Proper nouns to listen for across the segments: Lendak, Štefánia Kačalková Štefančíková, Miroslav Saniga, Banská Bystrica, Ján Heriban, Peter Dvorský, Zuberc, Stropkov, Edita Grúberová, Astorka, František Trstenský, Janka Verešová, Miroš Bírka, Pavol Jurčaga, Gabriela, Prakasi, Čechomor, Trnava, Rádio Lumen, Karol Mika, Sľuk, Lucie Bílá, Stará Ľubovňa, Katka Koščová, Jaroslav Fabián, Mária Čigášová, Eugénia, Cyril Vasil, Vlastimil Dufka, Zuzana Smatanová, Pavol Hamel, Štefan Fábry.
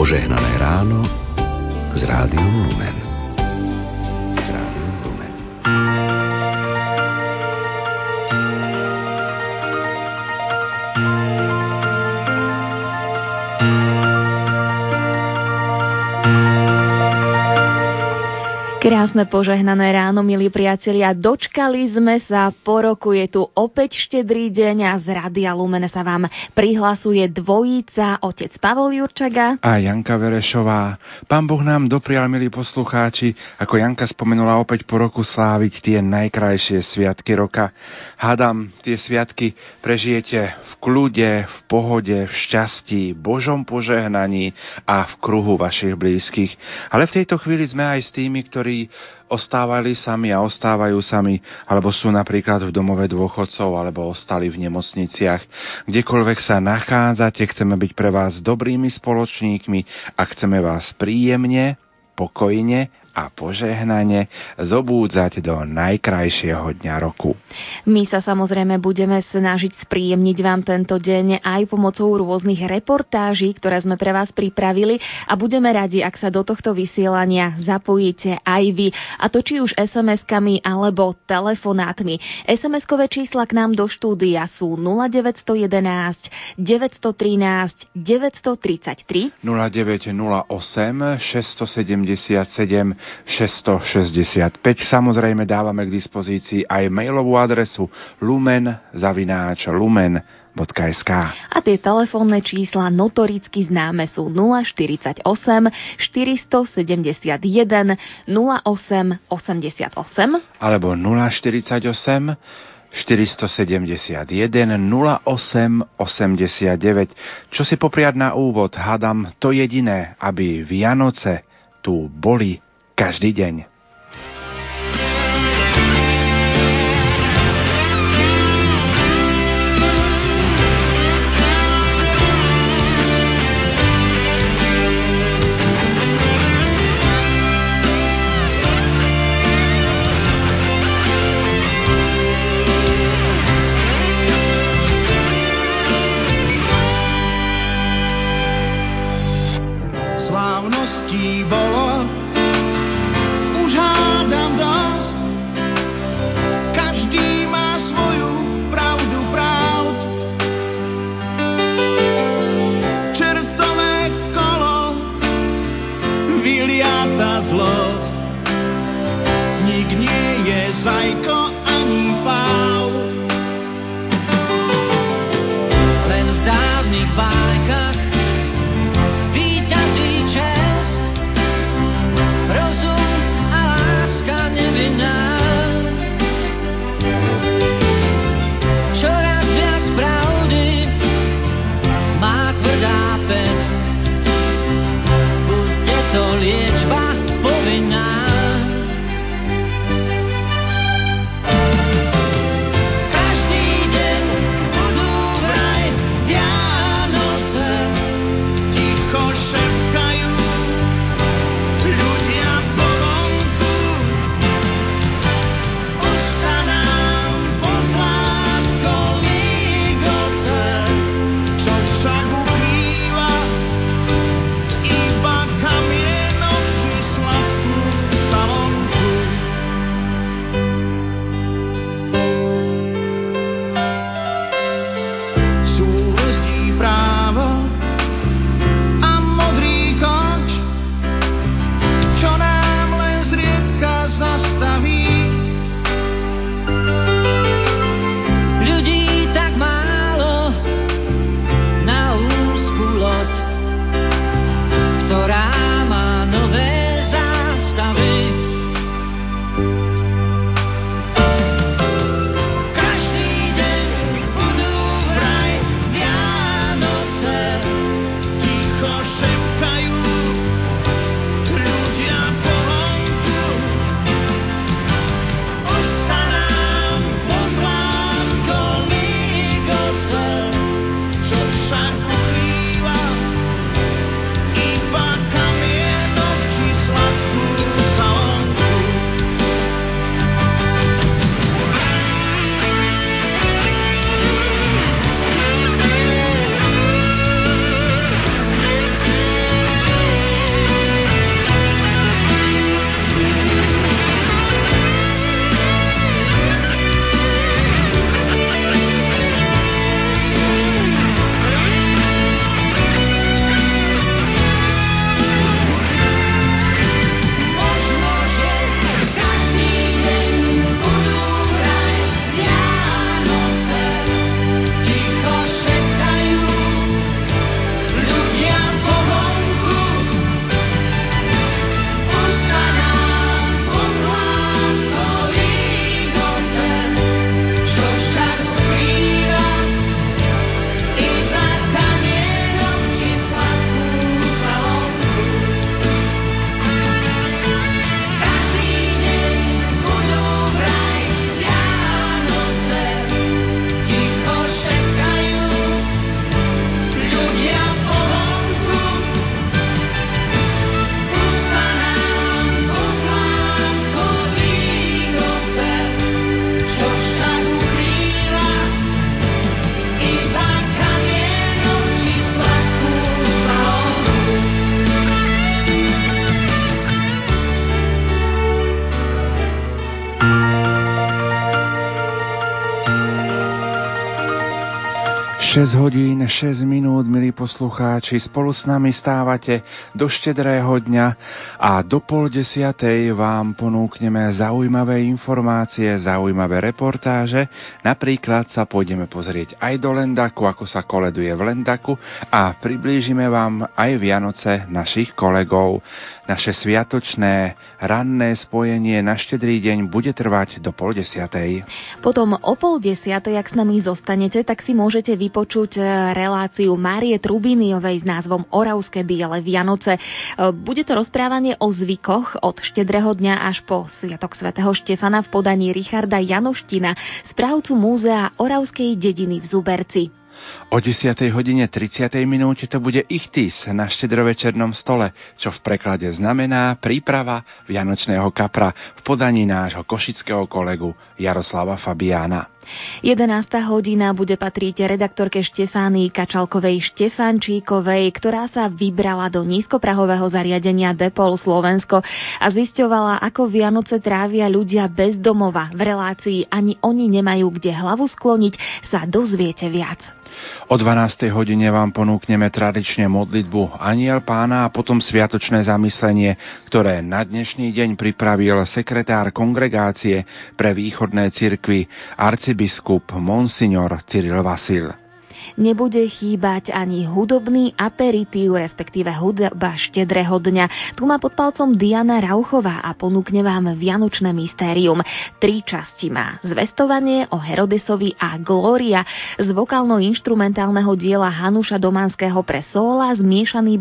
Požehnané ráno s Rádiom Lumen. Krásne požehnané ráno, milí priatelia. Dočkali sme sa, po roku je tu opäť štedrý deň a z Rádia Lumen sa vám prihlasuje dvojica, otec Pavol Jurčaga a Janka Verešová. Pán Boh nám doprial, milí poslucháči, ako Janka spomenula, opäť po roku sláviť tie najkrajšie sviatky roka. Hádam, tie sviatky prežijete v kľude, v pohode, v šťastí, Božom požehnaní a v kruhu vašich blízkych. Ale v tejto chvíli sme aj s tými, ktorí ostávali sami a ostávajú sami, alebo sú napríklad v domove dôchodcov, alebo ostali v nemocniciach. Kdekoľvek sa nachádzate, chceme byť pre vás dobrými spoločníkmi a chceme vás príjemne, pokojne a požehnanie zobúdzať do najkrajšieho dňa roku. My sa samozrejme budeme snažiť spríjemniť vám tento deň aj pomocou rôznych reportáží, ktoré sme pre vás pripravili, a budeme radi, ak sa do tohto vysielania zapojíte aj vy, a to či už SMS-kami alebo telefonátmi. SMS-kové čísla k nám do štúdia sú 0911 913 933 0908 677 665. Samozrejme dávame k dispozícii aj mailovú adresu lumen@lumen.sk. A tie telefónne čísla notoricky známe sú 048 471 08 88 alebo 048 471 08 89. Čo si popriať na úvod? Hádam to jediné, aby Vianoce tu boli každý deň. Bajkách vyťazí čest. 6 hodín, 6 minút, milí poslucháči, spolu s nami stávate do štedrého dňa a do 9:30 vám ponúkneme zaujímavé informácie, zaujímavé reportáže. Napríklad sa pôjdeme pozrieť aj do Lendaku, ako sa koleduje v Lendaku, a priblížime vám aj Vianoce našich kolegov. Naše sviatočné ranné spojenie na štedrý deň bude trvať do 9:30. Potom o 9:30, ak s nami zostanete, tak si môžete vypočuť reláciu Márie Trubíniovej s názvom Oravské biele Vianoce. Bude to rozprávanie o zvykoch od štedrého dňa až po sviatok svätého Štefana v podaní Richarda Janoština, správcu múzea Oravskej dediny v Zuberci. O 10:30 to bude ichtis na štedrovečernom stole, čo v preklade znamená príprava vianočného kapra v podaní nášho košického kolegu Jaroslava Fabiána. 11:00 bude patriť redaktorke Štefánii Kačalkovej Štefančíkovej, ktorá sa vybrala do nízkoprahového zariadenia Depol Slovensko a zisťovala, ako Vianoce trávia ľudia bez domova. V relácii Ani oni nemajú kde hlavu skloniť sa dozviete viac. O 12:00 vám ponúkneme tradične modlitbu Anjel Pána a potom sviatočné zamyslenie, ktoré na dnešný deň pripravil sekretár kongregácie pre východné cirkvi arcibiskup monsignor Cyril Vasil. Nebude chýbať ani hudobný aperitív, respektíve hudba štedrého dňa. Tu má pod palcom Diana Rauchová a ponúkne vám vianočné mystérium. 3 časti má: Zvestovanie o Herodesovi a Glória z vokálno-inštrumentálneho diela Hanuša Domanského pre sóla, Zmiešaný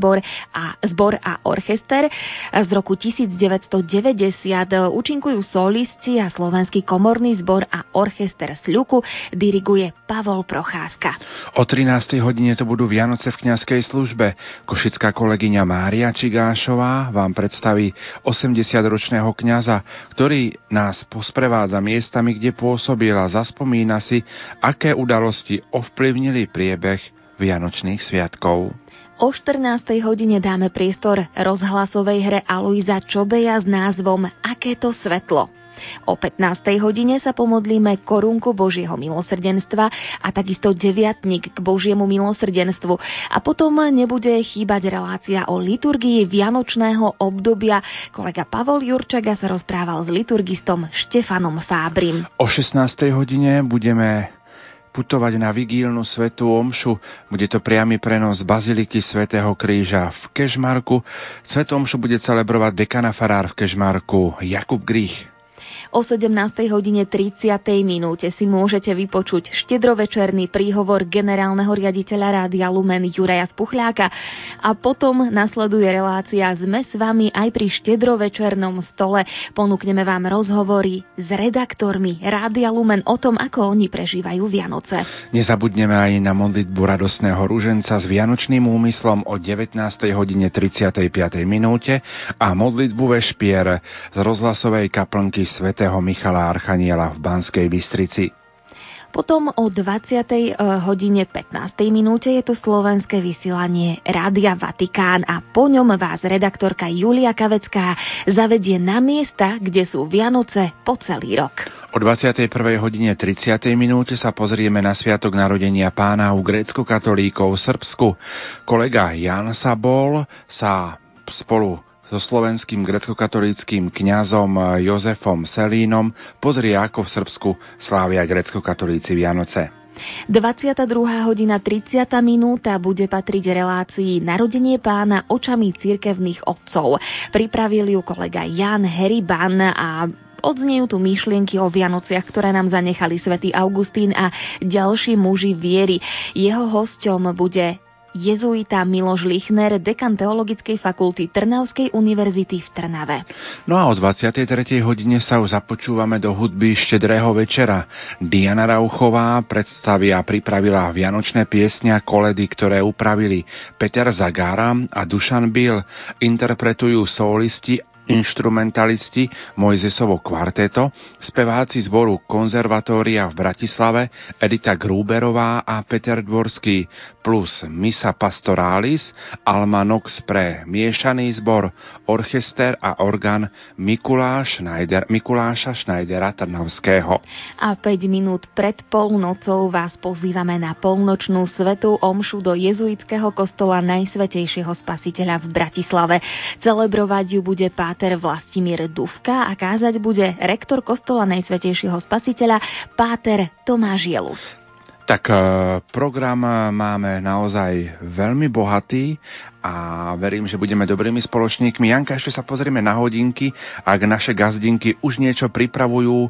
zbor a orchester z roku 1990. Účinkujú solisti a Slovenský komorný zbor a orchester Sľuku, diriguje Pavol Procházka. O 13:00 to budú Vianoce v kňazskej službe. Košická kolegyňa Mária Čigášová vám predstaví 80-ročného kňaza, ktorý nás posprevádza miestami, kde pôsobil, a zaspomína si, aké udalosti ovplyvnili priebeh vianočných sviatkov. O 14:00 dáme priestor rozhlasovej hre Alojza Čobeja s názvom Aké to svetlo. O 15:00 sa pomodlíme Korunku Božieho milosrdenstva a takisto Deviatnik k Božiemu milosrdenstvu. A potom nebude chýbať relácia o liturgii vianočného obdobia. Kolega Pavol Jurčaga sa rozprával s liturgistom Štefanom Fábrym. O 16:00 budeme putovať na vigílnu svätú omšu. Bude to priamy prenos Baziliky svätého Kríža v Kešmarku. Svätú omšu bude celebrovať dekanafarár v Kešmarku Jakub Grich. O 17:30 si môžete vypočuť štedrovečerný príhovor generálneho riaditeľa Rádia Lumen Juraja Spuchľáka a potom nasleduje relácia Sme s vami aj pri štedrovečernom stole. Ponúkneme vám rozhovory s redaktormi Rádia Lumen o tom, ako oni prežívajú Vianoce. Nezabudneme aj na modlitbu radosného ruženca s vianočným úmyslom o 19:35 a modlitbu vešpier z rozhlasovej kaplnky svätého Michala Archaniela v Banskej Bystrici. Potom o 20:15 je to slovenské vysielanie Rádia Vatikán a po ňom vás redaktorka Julia Kavecká zavedie na miesta, kde sú Vianoce po celý rok. O 21:30 sa pozrieme na sviatok narodenia Pána u grécko-katolíkov v Srbsku. Kolega Ján Sabol sa spolu so slovenským gréckokatolíckym kňazom Jozefom Selínom pozrie, ako v Srbsku slávia gréckokatolíci Vianoce. 22:30 bude patriť relácii Narodenie Pána očami cirkevných otcov. Pripravil ju kolega Jan Heriban a odznejú tu myšlienky o Vianociach, ktoré nám zanechali svätý Augustín a ďalší muži viery. Jeho hosťom bude jezuita Miloš Lichner, dekan Teologickej fakulty Trnavskej univerzity v Trnave. No a o 23:00 sa už započúvame do hudby štedrého večera. Diana Rauchová predstavia a pripravila vianočné piesne a koledy, ktoré upravili Peter Zagára a Dušan Bil. Interpretujú solisti inštrumentalisti Mojzesovo kvarteto, speváci zboru Konzervatória v Bratislave Edita Gruberová a Peter Dvorský, plus Missa Pastoralis, Alma Nox pre miešaný zbor, orchester a orgán Mikuláša Šnajdera Trnavského. A 5 minút pred polnocou vás pozývame na polnočnú svätú omšu do jezuitského kostola Najsvätejšieho Spasiteľa v Bratislave. Celebrovať ju bude páter Vlastimil Dufka a kázať bude rektor kostola Najsvätejšieho Spasiteľa páter Tomáš Jeluš. Tak program máme naozaj veľmi bohatý a verím, že budeme dobrými spoločníkmi. Janka, ešte sa pozrieme na hodinky, ak naše gazdinky už niečo pripravujú,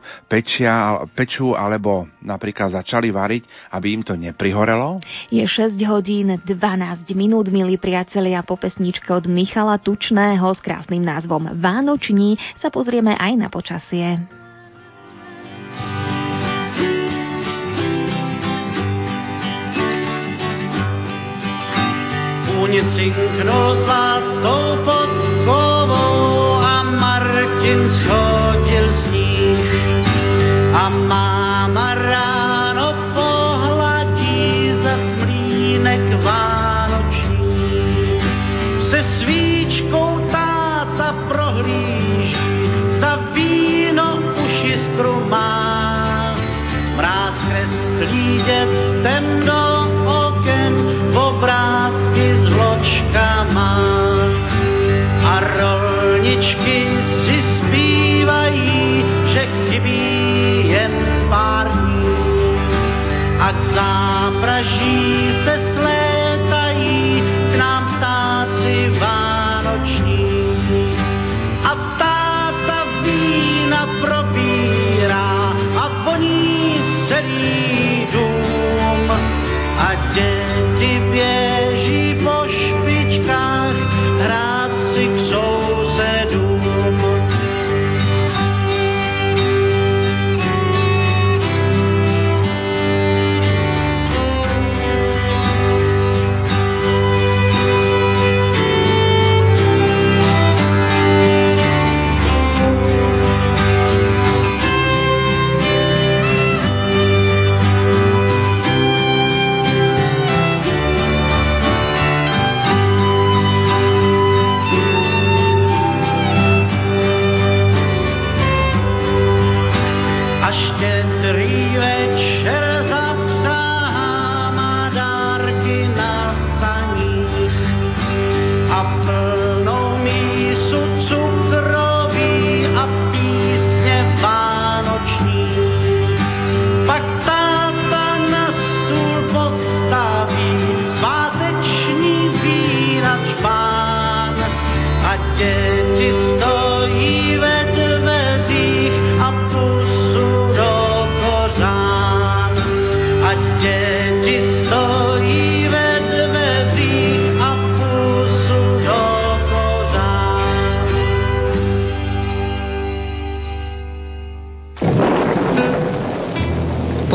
pečú alebo napríklad začali variť, aby im to neprihorelo. Je 6:12, milí priatelia, po pesničke od Michala Tučného s krásnym názvom Vánoční sa pozrieme aj na počasie. Cinkrou zlatou podkovou a Martin schodil z nich a máma ráno pohladí za smlínek vánoční. Se svíčkou táta prohlíží, zda víno už jiskru má. Mráz kreslí dětem do oken v obrázky z vločkama a rolničky si zpívají, že chybí jen pár dní a k zápraží se slétají k nám ptáci vánoční a táta vína probírá a voní celý dům a děti běží po špičkách hrát si k sousedům.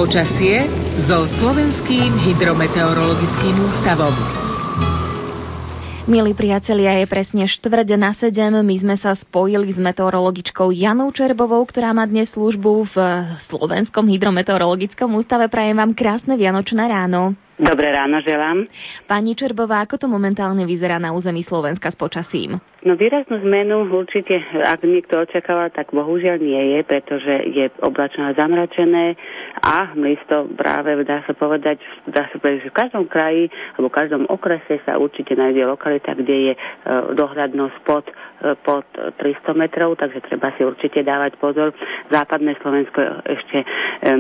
Počasie so Slovenským hydrometeorologickým ústavom. Milí priatelia, je presne 6:45. My sme sa spojili s meteorologičkou Janou Čerbovou, ktorá má dnes službu v Slovenskom hydrometeorologickom ústave. Prajem vám krásne vianočné ráno. Dobré ráno želám. Pani Čerbová, ako to momentálne vyzerá na území Slovenska s počasím? No výraznú zmenu určite, ak niekto očakával, tak bohužiaľ nie je, pretože je oblačno zamračené a miesto práve dá sa povedať, že v každom kraji alebo v každom okrese sa určite nájde lokalita, kde je dohľadnosť pod 300 metrov, takže treba si určite dávať pozor. Západné Slovensko ešte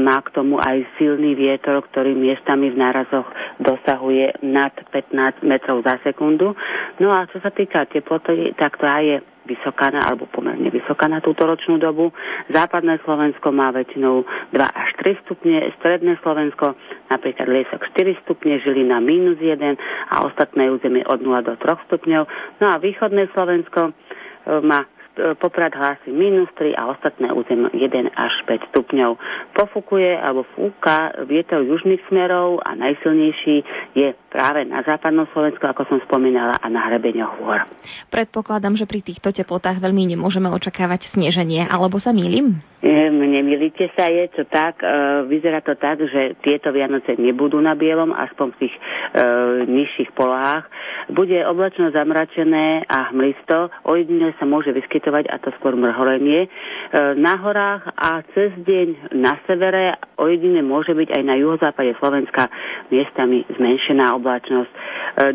má k tomu aj silný vietor, ktorý miestami v nárazoch dosahuje nad 15 metrov za sekundu. No a čo sa týka teploty, tak tá je vysoká alebo pomerne vysoká na túto ročnú dobu. Západné Slovensko má väčšinou 2 až 3 stupne, stredné Slovensko napríklad Liesok 4 stupne, Žilina -1 a ostatné územie od 0 do 3 stupňov. No a východné Slovensko má Poprad hlási -3 a ostatné územie 1 až 5 stupňov. Pofúka vietor južných smerov a najsilnejší je práve na západnom Slovensku, ako som spomínala, a na hrebeňoch hôr. Predpokladám, že pri týchto teplotách veľmi nemôžeme očakávať sneženie, alebo sa mýlim? Nemýlite sa, je to tak, vyzerá to tak, že tieto Vianoce nebudú na bielom, aspoň v tých nižších polohách. Bude oblačno zamračené a hmlisto, ojedinele sa môže vyskytovať, a to skôr mrholenie, na horách a cez deň na severe, ojedinele môže byť aj na juhozápade Slovenska miestami zmenšená oblačnosť.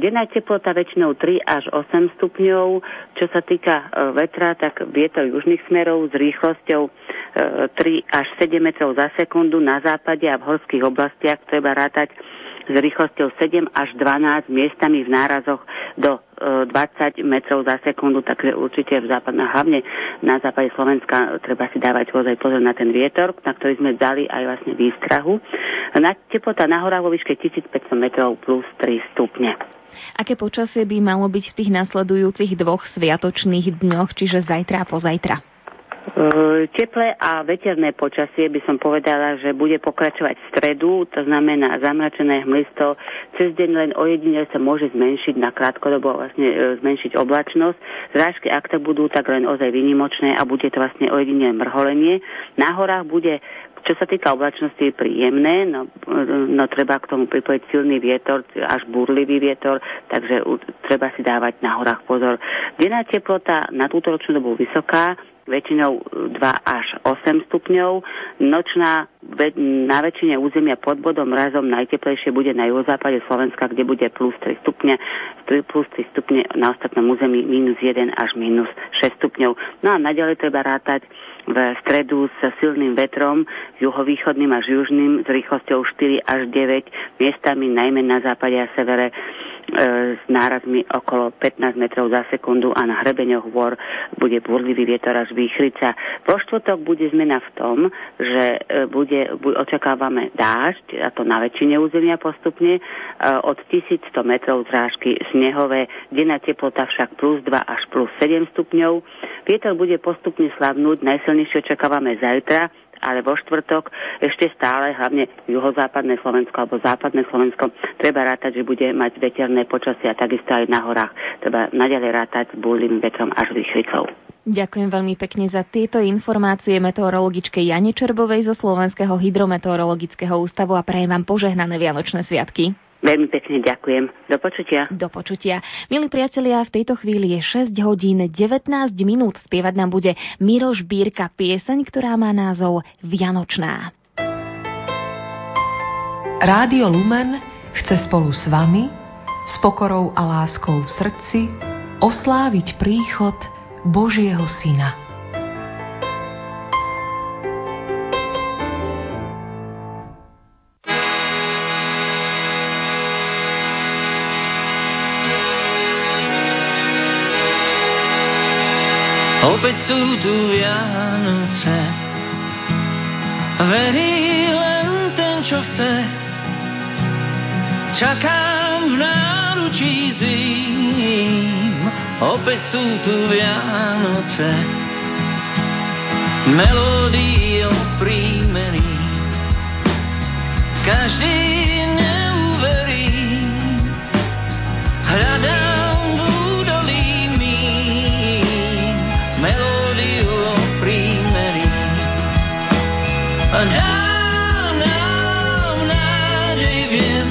Denná teplota väčšinou 3 až 8 stupňov. Čo sa týka vetra, tak vietor južných smerov s rýchlosťou 3 až 7 metrov za sekundu na západe a v horských oblastiach treba rátať s rýchlosťou 7 až 12 miestami v nárazoch do 20 metrov za sekundu, takže určite v západná, hlavne na západe Slovenska treba si dávať vozaj pozor na ten vietor, na ktorý sme dali aj vlastne výstrahu. Na teplota na horách vo výške 1500 metrov plus 3 stupne. Aké počasie by malo byť v tých nasledujúcich dvoch sviatočných dňoch, čiže zajtra a pozajtra? Teplé a veterné počasie by som povedala, že bude pokračovať v stredu, to znamená zamračené, hmlisto, cez deň len ojedinele sa môže zmenšiť na krátkodobo vlastne zmenšiť oblačnosť. Zrážky, ak to budú, tak len ozaj výnimočné a bude to vlastne ojedinele mrholenie. Na horách bude, čo sa týka oblačnosti, príjemné, no treba k tomu pripojiť silný vietor, až burlivý vietor, takže treba si dávať na horách pozor. Denná teplota na túto ročnú dobu vysoká, väčšinou 2 až 8 stupňov. Nočná na väčšine územia pod bodom mrazom najteplejšie bude na juhozápade Slovenska, kde bude plus 3 stupne, na ostatnom území minus 1 až minus 6 stupňov. No a naďalej treba rátať v stredu s silným vetrom juhovýchodným až južným s rýchlosťou 4 až 9 miestami, najmä na západe a severe, s nárazmi okolo 15 metrov za sekundu a na hrebeňoch hôr bude burlivý vietor až výchrica. Vo štvrtok bude zmena v tom, že očakávame dážď, a to na väčšine územia postupne, od 1100 metrov zrážky snehové, denná teplota však plus 2 až plus 7 stupňov. Vietor bude postupne slabnúť, najsilnejšie očakávame zajtra, ale vo štvrtok ešte stále hlavne juhozápadné Slovensko alebo západné Slovensko treba rátať, že bude mať veterné počasie a takisto aj na horách treba naďalej rátať s búrlivým vetrom až výchvicou. Ďakujem veľmi pekne za tieto informácie meteorologičke Jane Čerbovej zo Slovenského hydrometeorologického ústavu a prajem vám požehnané vianočné sviatky. Veľmi pekne ďakujem. Do počutia. Do počutia. Milí priatelia, v tejto chvíli je 6 hodín 19 minút. Spievať nám bude Miroš Bírka pieseň, ktorá má názov Vianočná. Rádio Lumen chce spolu s vami, s pokorou a láskou v srdci, osláviť príchod Božieho Syna. Opäť sú tu Vianoce, verí len ten, čo chce. Čakám v náručí zím, opäť sú tu Vianoce. Melódie oprímení, každý neuverí, hľadá. Dám nám nádej, viem,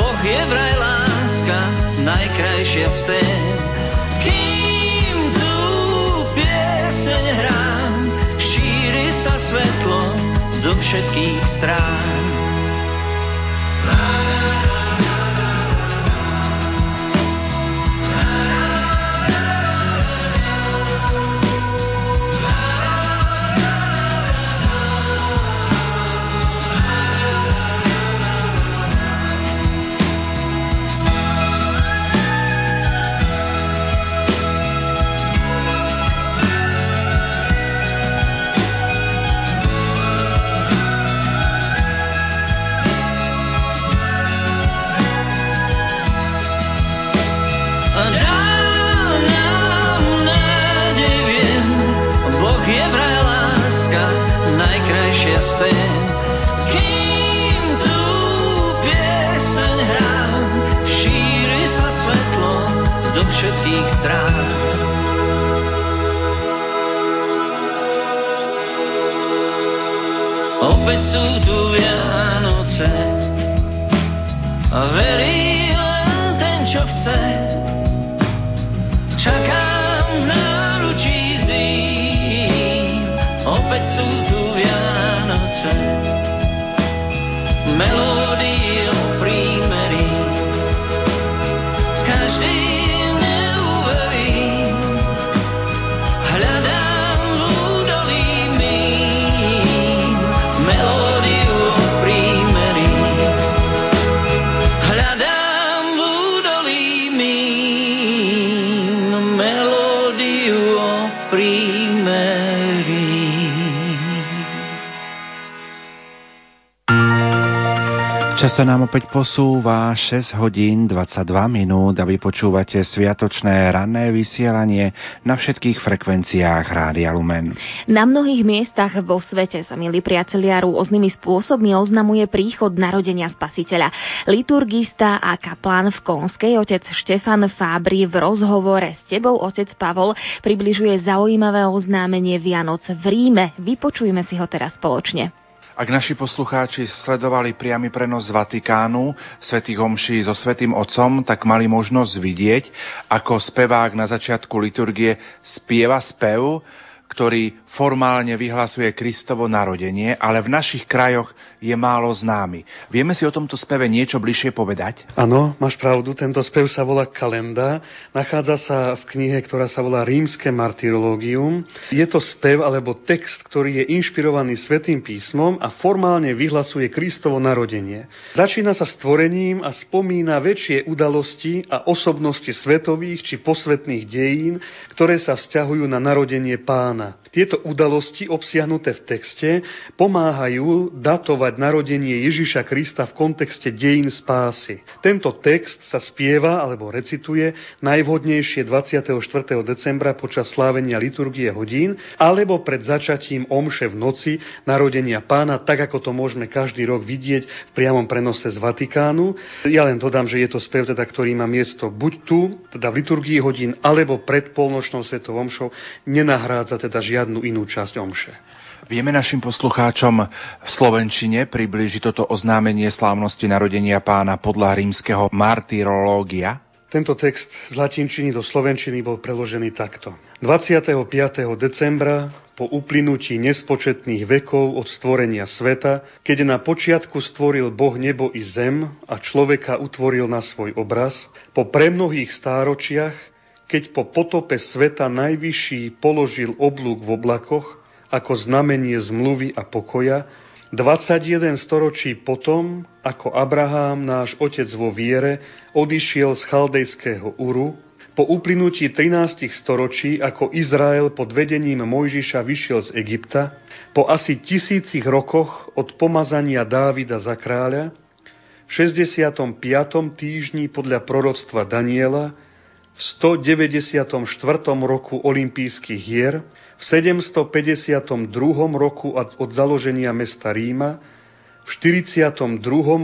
Boh je vraj láska, najkrajšia z tém. Kým tú pieseň hrám, šíri sa svetlo do všetkých strán. opäť sú tu Vianoce a verí len ten, čo chce. Čakám v náručí zím, opäť sú tu Vianoce, melódie o prímerí. Každý neuverí, hľadám v údolí mým melódiu o prímerí. Hľadám v údolí mým melódiu o prímerí. Čas sa nám opäť posúva 6:22, a vy počúvate sviatočné ranné vysielanie na všetkých frekvenciách Rádia Lumen. Na mnohých miestach vo svete sa, milí priatelia, rôznymi spôsobmi oznamuje príchod narodenia Spasiteľa. Liturgista a kaplán v Konskej, otec Štefan Fábry, v rozhovore s tebou, otec Pavol, približuje zaujímavé oznámenie Vianoc v Ríme. Vypočujme si ho teraz spoločne. Ak naši poslucháči sledovali priamy prenos z Vatikánu svätých omší so svätým otcom, tak mali možnosť vidieť, ako spevák na začiatku liturgie spieva spev, ktorý formálne vyhlasuje Kristovo narodenie, ale v našich krajoch je málo známy. Vieme si o tomto speve niečo bližšie povedať? Áno, máš pravdu, tento spev sa volá Kalenda, nachádza sa v knihe, ktorá sa volá Rímske martyrológium. Je to spev alebo text, ktorý je inšpirovaný Svätým písmom a formálne vyhlasuje Kristovo narodenie. Začína sa stvorením a spomína väčšie udalosti a osobnosti svetových či posvetných dejín, ktoré sa vzťahujú na narodenie Pána. Tieto udalosti obsiahnuté v texte pomáhajú datovať narodenie Ježiša Krista v kontexte dejín spásy. Tento text sa spieva alebo recituje najvhodnejšie 24. decembra počas slávenia liturgie hodín alebo pred začatím omše v noci narodenia Pána, tak ako to môžeme každý rok vidieť v priamom prenose z Vatikánu. Ja len dodám, že je to spev, teda, ktorý má miesto buď tu, teda v liturgii hodín, alebo pred polnočnou svetou omšou, nenahrádza teda žiadnu inú časť omše. Vieme našim poslucháčom v slovenčine priblížiť toto oznámenie slávnosti narodenia Pána podľa rímskeho martyrológia? Tento text z latinčiny do slovenčiny bol preložený takto. 25. decembra, po uplynutí nespočetných vekov od stvorenia sveta, keď na počiatku stvoril Boh nebo i zem a človeka utvoril na svoj obraz, po premnohých stáročiach, keď po potope sveta najvyšší položil oblúk v oblakoch ako znamenie zmluvy a pokoja, 21 storočí potom, ako Abrahám, náš otec vo viere, odišiel z chaldejského Uru, po uplynutí 13 storočí, ako Izrael pod vedením Mojžiša vyšiel z Egypta, po asi 1000 rokoch od pomazania Dávida za kráľa, v 65. týždni podľa proroctva Daniela, v 194. roku olympijských hier, v 752. roku od založenia mesta Ríma, v 42.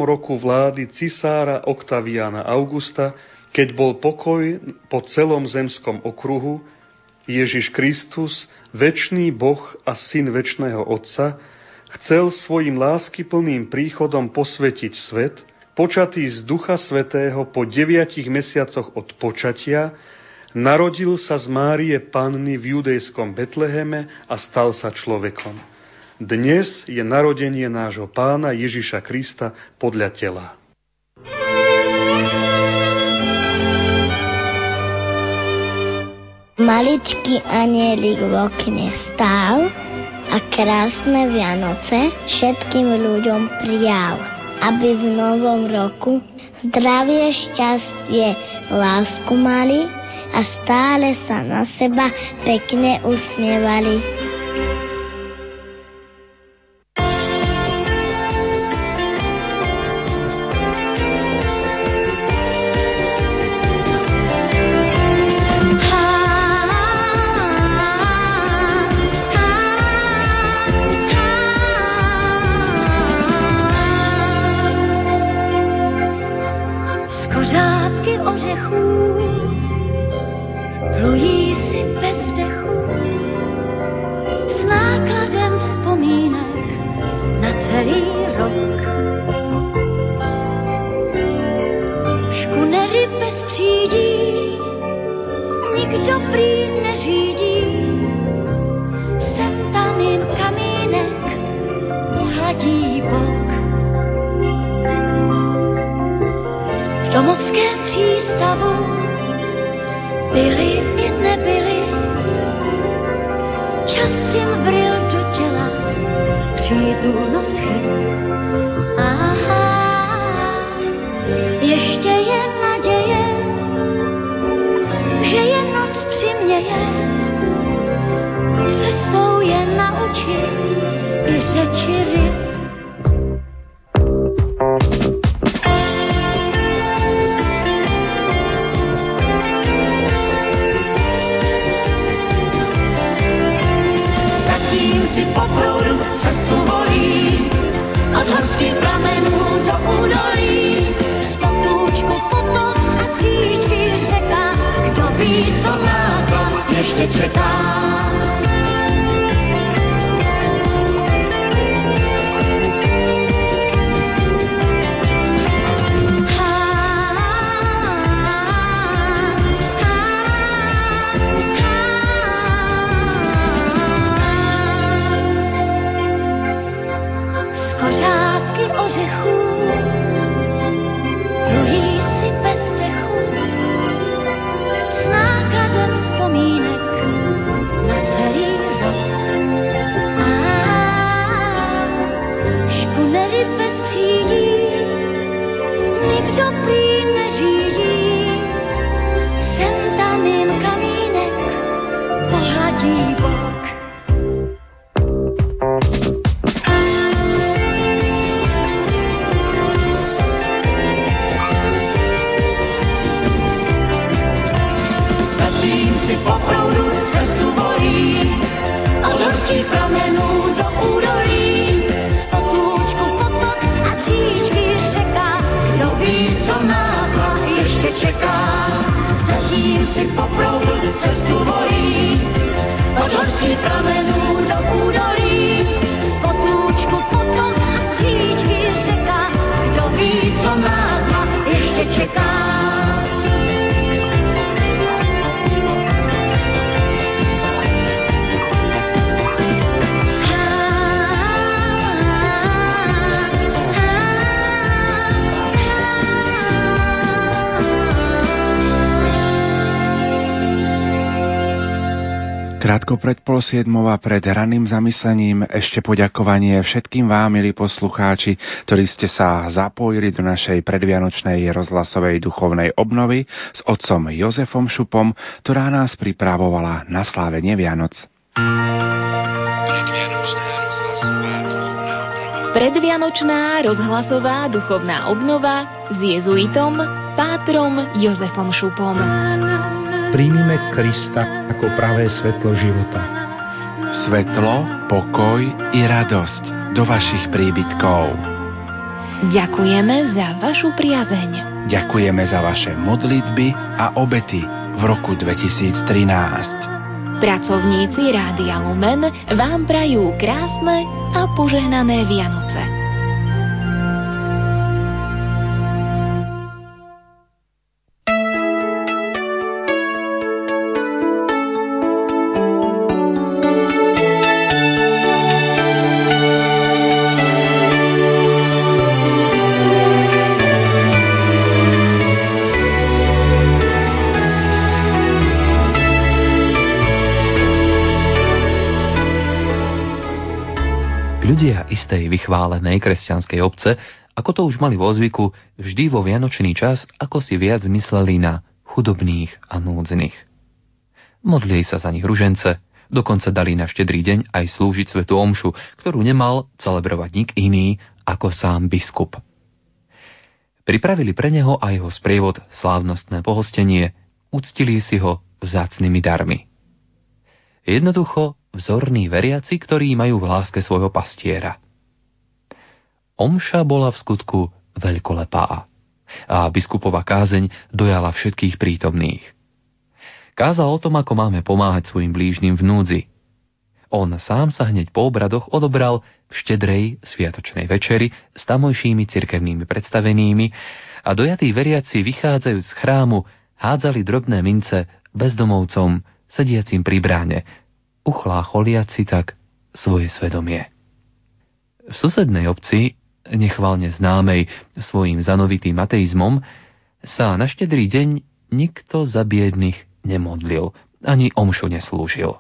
roku vlády cisára Oktaviána Augusta, keď bol pokoj po celom zemskom okruhu, Ježiš Kristus, večný Boh a Syn večného Otca, chcel svojim láskyplným príchodom posvetiť svet, počatý z Ducha Svätého po 9 mesiacoch od počatia, narodil sa z Márie Panny v judejskom Betleheme a stal sa človekom. Dnes je narodenie nášho Pána Ježiša Krista podľa tela. Maličký anielik v okne stál a krásne Vianoce všetkým ľuďom prijal, aby v novom roku zdravie, šťastie, lásku mali a stále sa na seba pekne usmievali. Plují si bez dechu. Pred pol siedmou a pred raným zamyslením ešte poďakovanie všetkým vám, milí poslucháči, ktorí ste sa zapojili do našej predvianočnej rozhlasovej duchovnej obnovy s otcom Jozefom Šupom, ktorá nás pripravovala na slávenie Vianoc. Predvianočná rozhlasová duchovná obnova s jezuitom pátrom Jozefom Šupom. Príjmime Krista ako pravé svetlo života. Svetlo, pokoj i radosť do vašich príbytkov. Ďakujeme za vašu priazeň. Ďakujeme za vaše modlitby a obety v roku 2013. Pracovníci Rádia Lumen vám prajú krásne a požehnané Vianoce. Ľudia istej vychválenej kresťanskej obce, ako to už mali vo zvyku, vždy vo vianočný čas ako si viac mysleli na chudobných a núdznych. Modlili sa za nich ružence, dokonca dali na štedrý deň aj slúžiť svätú omšu, ktorú nemal celebrovať nik iný ako sám biskup. Pripravili pre neho a jeho sprievod slávnostné pohostenie, uctili si ho vzácnymi darmi. Jednoducho vzorní veriaci, ktorí majú v láske svojho pastiera. Omša bola v skutku veľkolepá a biskupova kázeň dojala všetkých prítomných. Kázal o tom, ako máme pomáhať svojim blížnym v núdzi. On sám sa hneď po obradoch odobral k štedrej sviatočnej večeri s tamojšími cirkevnými predstavenými a dojatí veriaci vychádzajú z chrámu hádzali drobné mince bezdomovcom, sediacim pri bráne, uchlácholiac si tak svoje svedomie. V susednej obci, nechvalne známej svojím zanovitým ateizmom, sa na štedrý deň nikto za biedných nemodlil, ani omšu neslúžil.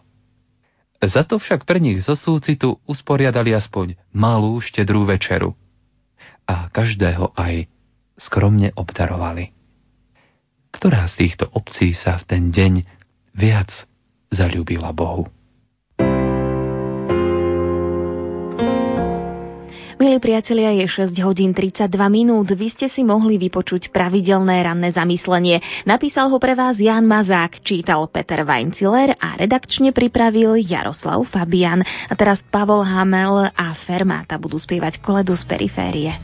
Za to však pre nich zo súcitu usporiadali aspoň malú štedrú večeru a každého aj skromne obdarovali. Ktorá z týchto obcí sa v ten deň viac zaľúbila Bohu? Milí priatelia, je 6:32. Vy ste si mohli vypočuť pravidelné ranné zamyslenie. Napísal ho pre vás Ján Mazák, čítal Peter Weinziller a redakčne pripravil Jaroslav Fabián. A teraz Pavol Hamel a Fermáta budú spievať koledu z periférie.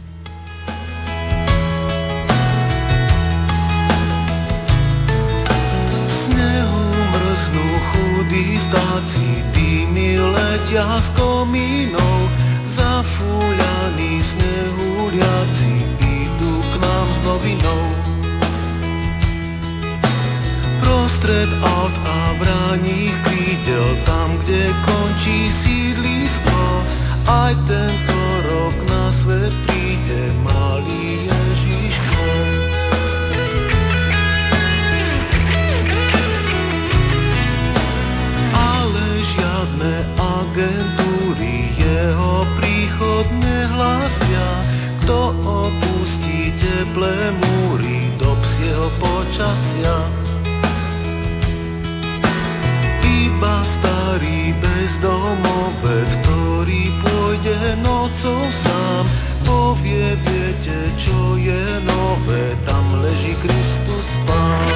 Snehu mrznú chudí vtáci, dýmy letia z komínov. Zafúľaní snehuliaci idú k nám s novinou. Prostred alt a vraních krídel, tam, kde končí sídlisko, aj tento rok na svet príde malý Ježiško. Ale žiadne agentúry jeho chodne hlasia, kto opustí teplé múry do psieho počasia. Iba starý bezdomovec, ktorý pôjde nocou sám, povie, viete, čo je nové, tam leží Kristus Pán.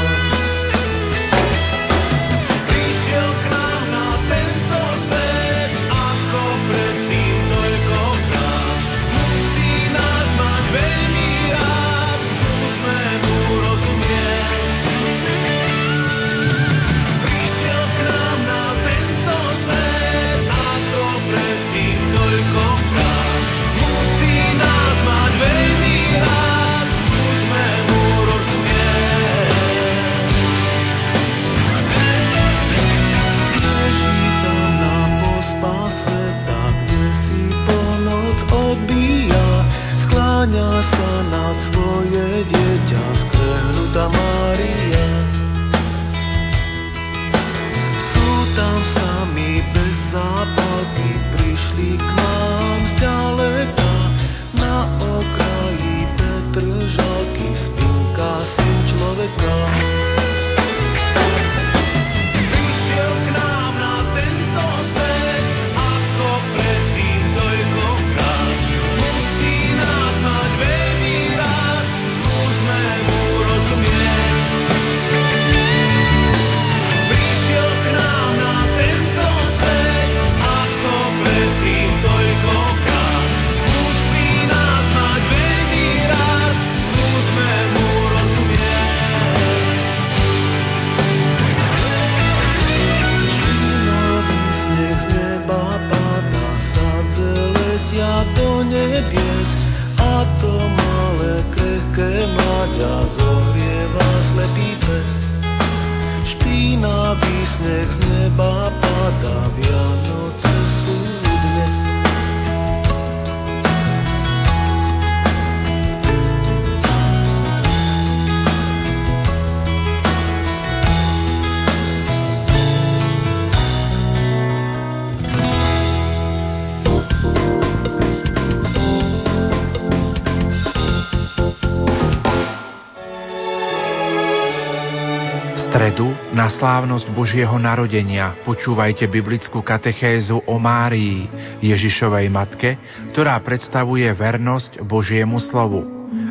Na slávnosť Božieho narodenia počúvajte biblickú katechézu o Márii, Ježišovej matke, ktorá predstavuje vernosť Božiemu slovu.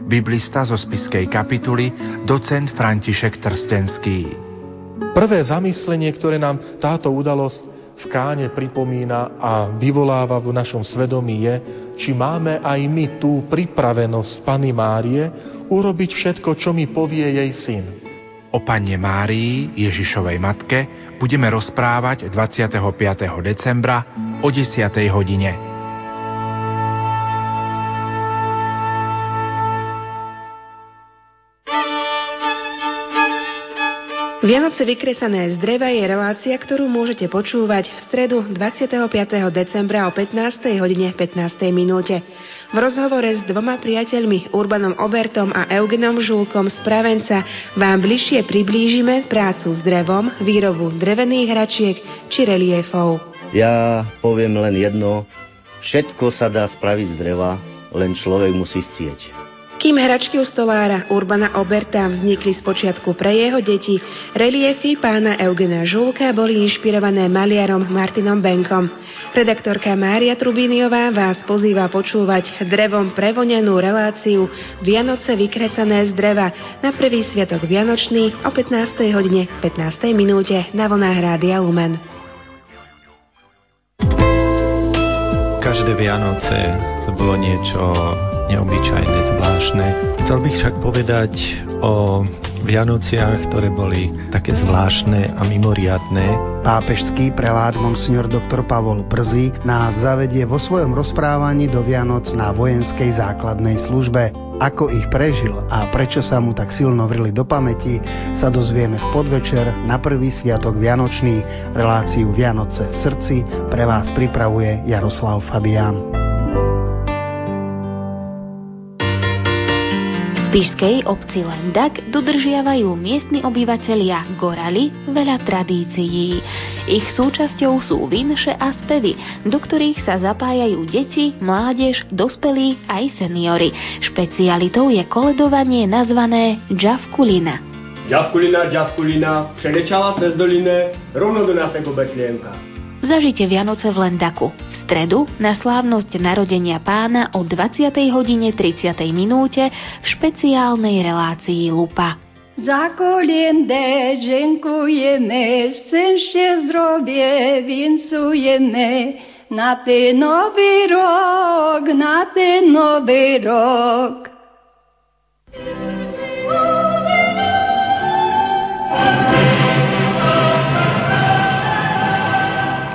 Biblista zo Spišskej kapituly, docent František Trstenský. Prvé zamyslenie, ktoré nám táto udalosť v Káne pripomína a vyvoláva v našom svedomí, je, či máme aj my tú pripravenosť Panny Márie urobiť všetko, čo mi povie jej syn. O Panne Márii, Ježišovej matke, budeme rozprávať 25. decembra o 10. hodine. V Vianoce vykresané z dreva je relácia, ktorú môžete počúvať v stredu 25. decembra o 15:15. V rozhovore s dvoma priateľmi, Urbanom Obertom a Eugenom Žulkom z Pravenca, vám bližšie priblížime prácu s drevom, výrobu drevených hračiek či reliefov. Ja poviem len jedno, všetko sa dá spraviť z dreva, len človek musí chcieť. Kým hračky u stolára Urbana Oberta vznikli spočiatku pre jeho deti, reliefy pána Eugena Žulka boli inšpirované maliarom Martinom Benkom. Redaktorka Mária Trubíniová vás pozýva počúvať drevom prevonenú reláciu Vianoce vykresané z dreva na prvý sviatok vianočný o 15:15 na vlnách Rádia Lumen. Každé Vianoce to bolo niečo neobyčajné, zvláštne. Chcel bych však povedať o Vianociach, ktoré boli také zvláštne a mimoriadne. Pápežský prelád monsignor dr. Pavol Przí nás zavedie vo svojom rozprávaní do Vianoc na vojenskej základnej službe. Ako ich prežil a prečo sa mu tak silno vrili do pamäti, sa dozvieme v podvečer na prvý sviatok vianočný. Reláciu Vianoce v srdci pre vás pripravuje Jaroslav Fabián. V spišskej obci Lendak dodržiavajú miestni obyvatelia Gorali veľa tradícií. Ich súčasťou sú vinše a spevy, do ktorých sa zapájajú deti, mládež, dospelí aj seniory. Špecialitou je koledovanie nazvané džavkulina. Džavkulina, džavkulina, prelečala cez doline rovno do nášho Betliemka. Zažite Vianoce v Lendaku. V stredu na slávnosť narodenia pána o 20:30 v špeciálnej relácii Lupa. Za kolende ženkujeme, senšte zdrobie vincujeme, na ten nový rok.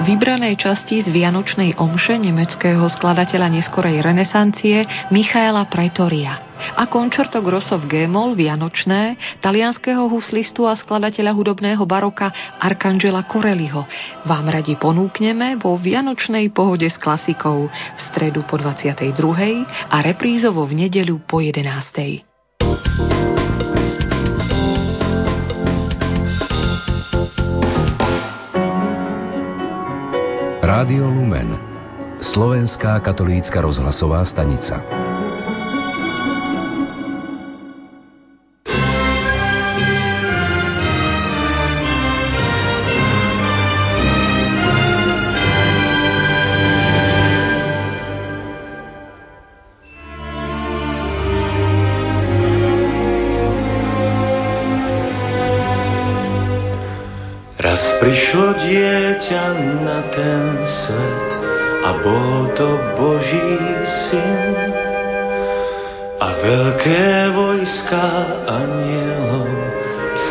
Vybranej časti z Vianočnej omše nemeckého skladateľa neskorej renesancie Michaela Praetoria a koncerto grosso v G-moll vianočné talianského huslistu a skladateľa hudobného baroka Arcangela Corelliho vám radi ponúkneme vo vianočnej pohode s klasikou v stredu po 22. a reprízovo v nedeľu po 11. Rádio Lumen, Slovenská katolícka rozhlasová stanica. Prišlo dieťa na ten svet a bol to Boží syn a veľké vojska anielov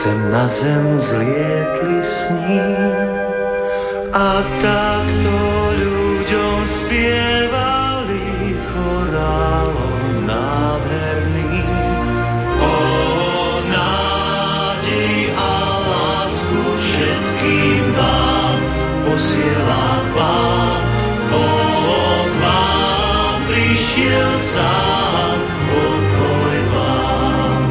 sem na zem zlietli s ním a takto ľuďom spievali chorálom nádherným. Všetkým vám posiela Pán, Boh k vám prišiel sám, pokoj vám.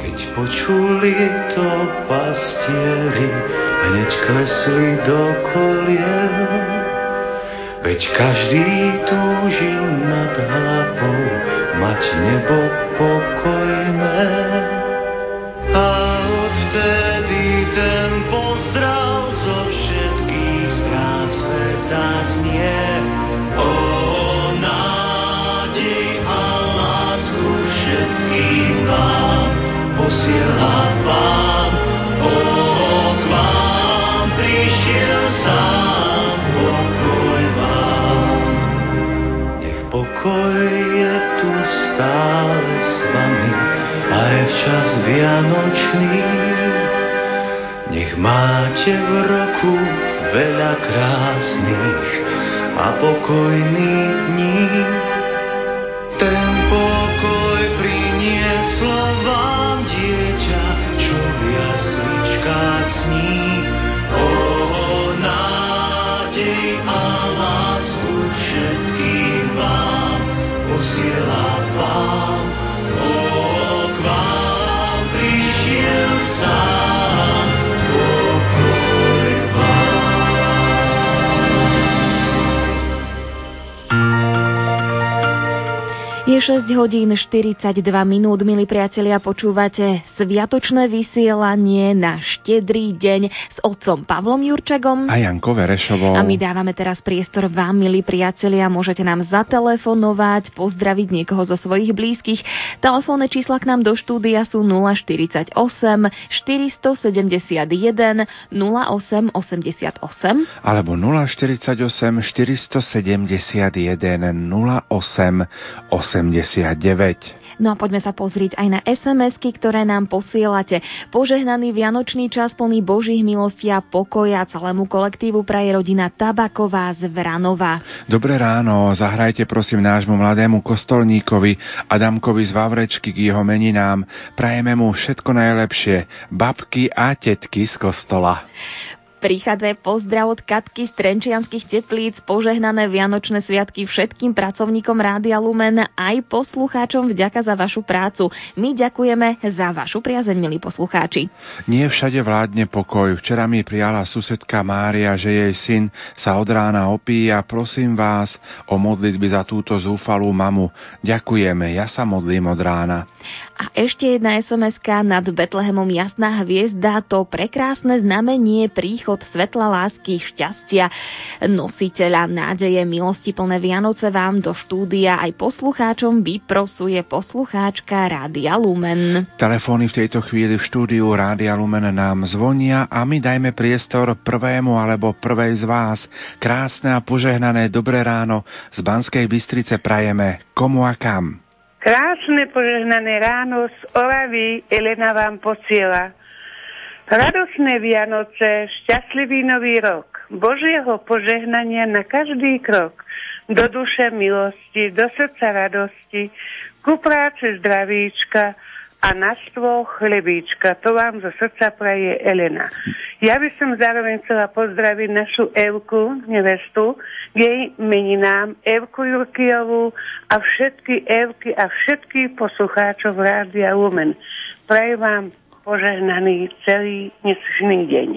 Keď počuli to pastieri, hneď klesli do kolien, veď každý túži nad hlavou mať nebo pokojné. A odvtedy ten pozdrav zo všetkých strán sveta znie. O nádej a lásku všetkým vám posiela Pán. O k vám prišiel sám, pokoj vám. Nech pokoj je tu stále s vami aj v čas vianočný. Nech máte v roku veľa krásnych a pokojných dní. Ten pokoj prinieslo vám dieťa, čo v jasličkách. sní, o nádej a lásku všetkým vám posiela Pán. O k vám prišiel sám, pokoj vám. Je 6:42, milí priatelia, počúvate sviatočné vysielanie na Štedrý deň s otcom Pavlom Jurčagom a Jankou Verešovou. A my dávame teraz priestor vám, milí priatelia, môžete nám zatelefonovať, pozdraviť niekoho zo svojich blízkych. Telefónne čísla k nám do štúdia sú 048 471 0888 alebo 048 471 0889. No a poďme sa pozrieť aj na SMS-ky, ktoré nám posielate. Požehnaný vianočný čas plný Božích milostí a pokoja celému kolektívu praje rodina Tabaková z Vranova. Dobré ráno, zahrajte prosím nášmu mladému kostolníkovi Adamkovi z Vavrečky k jeho meninám. Prajeme mu všetko najlepšie, babky a tetky z kostola. Prichádza pozdrav od Katky z Trenčianskych Teplíc, požehnané vianočné sviatky všetkým pracovníkom Rádia Lumen aj poslucháčom, vďaka za vašu prácu. My ďakujeme za vašu priazeň, milí poslucháči. Nie všade vládne pokoj. Včera mi prijala susedka Mária, že jej syn sa od rána opíja. Prosím vás o modlitby za túto zúfalú mamu. Ďakujeme, ja sa modlím od rána. A ešte jedna SMS-ka nad Betlehemom jasná hviezda, to prekrásne znamenie príchod od svetla lásky, šťastia, nositeľa nádeje, milosti plné Vianoce vám do štúdia aj poslucháčom vyprosuje poslucháčka Rádia Lumen. Telefóny v tejto chvíli v štúdiu Rádia Lumen nám zvonia a my dajme priestor prvému alebo prvej z vás. Krásne a požehnané dobré ráno z Banskej Bystrice prajeme komu a kam. Krásne požehnané ráno z Oravy Elena vám posiela. Radosné Vianoce, šťastlivý nový rok, Božieho požehnania na každý krok, do duše milosti, do srdca radosti, ku práci zdravíčka a na stôl chlebíčka. To vám zo srdca praje Elena. Ja by som zároveň chcela pozdraviť našu Evku, nevestu, k jej meninám, Evku Jurkiovú a všetky Evky a všetkých poslucháčov Rádia Lumen. Prajem vám požehnaný celý neslušný deň.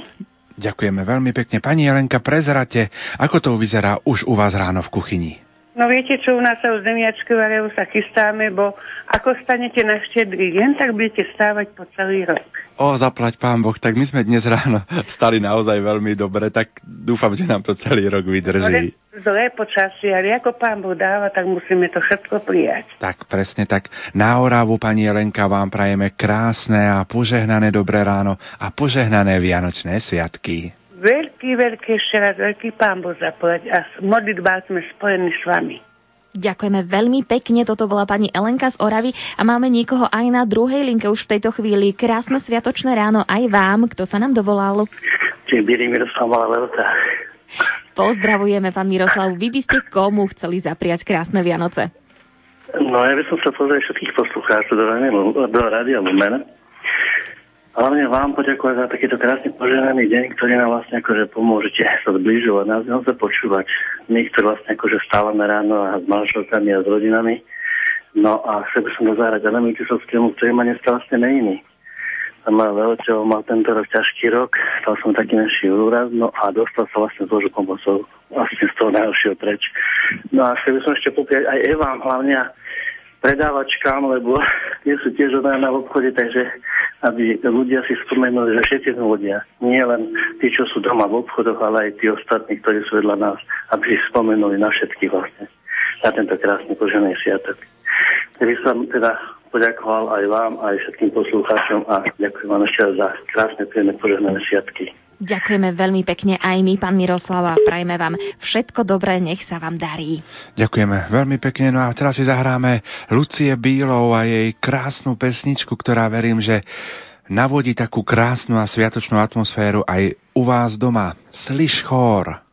Ďakujeme veľmi pekne. Pani Jelenka, prezrate, ako to vyzerá už u vás ráno v kuchyni? No viete čo, u nás sa už zemiačky varejú, sa chystáme, bo ako stanete na Štedrý deň, tak budete stávať po celý rok. O, zaplať Pán Boh, tak my sme dnes ráno stali naozaj veľmi dobre, tak dúfam, že nám to celý rok vydrží. Zlé počasie, ale ako Pán Boh dáva, tak musíme to všetko prijať. Tak, presne tak. Na Oravu, pani Jelenka, vám prajeme krásne a požehnané dobré ráno a požehnané vianočné sviatky. Veľký ešte raz, veľký Pán Boh zapovedať a modlitbá sme spojení s vami. Ďakujeme veľmi pekne, toto bola pani Elenka z Oravy a máme niekoho aj na druhej linke už v tejto chvíli. Krásne sviatočné ráno aj vám, kto sa nám dovolal. Čiže Bíry Miroslav Malavelta. Pozdravujeme, pán Miroslav. Vy by ste komu chceli zapriať krásne Vianoce? No, ja by som sa pozrieť všetkých poslucháčov do Rádia Lumen. Hlavne vám poďakovať za takýto krásny požehnaný deň, ktorý nám vlastne akože pomôžete sa zbližovať, nás sa počúvať. My, ktorí vlastne akože vstávame ráno a s manželkami a s rodinami. No a chcel by som dozárať Adamu Tisovskému, ktorý ma dnes vlastne není. Má veľateľ, mal tento rok ťažký rok, stal som taký menší úraz, no a dostal sa vlastne zložu pomocou vlastne z toho najhoršieho preč. No a chcel by som ešte popriať aj Evám, hlavne predávačkám, lebo tie sú tiež odajná v obchode, takže aby ľudia si spomenuli, že všetci ľudia, nie len tí, čo sú doma v obchodoch, ale aj tí ostatní, ktorí sú vedľa nás, aby si spomenuli na všetkých vlastne, na tento krásny požený sviatok. Keby som teda poďakoval aj vám, aj všetkým poslucháčom a ďakujem vám ešte za krásne, príjemné, požehnané sviatky. Ďakujeme veľmi pekne aj my, pán Miroslava. Prajeme vám všetko dobré, nech sa vám darí. Ďakujeme veľmi pekne. No a teraz si zahráme Lucie Bílou a jej krásnu pesničku, ktorá verím, že navodí takú krásnu a sviatočnú atmosféru aj u vás doma. Slyš chór.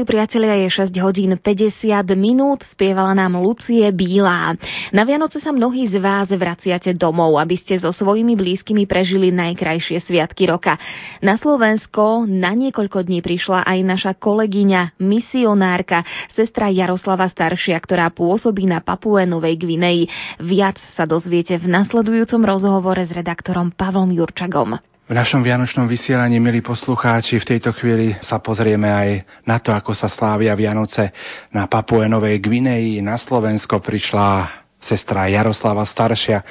Milí priatelia, je 6 hodín 50 minút, spievala nám Lucie Bílá. Na Vianoce sa mnohí z vás vraciate domov, aby ste so svojimi blízkymi prežili najkrajšie sviatky roka. Na Slovensko na niekoľko dní prišla aj naša kolegyňa, misionárka, sestra Jaroslava staršia, ktorá pôsobí na Papue Novej Gvineji. Viac sa dozviete v nasledujúcom rozhovore s redaktorom Pavlom Jurčagom. V našom vianočnom vysielaní, milí poslucháči, v tejto chvíli sa pozrieme aj na to, ako sa slávia Vianoce na Papue Novej Gvineji. Na Slovensko prišla sestra Jaroslava staršia,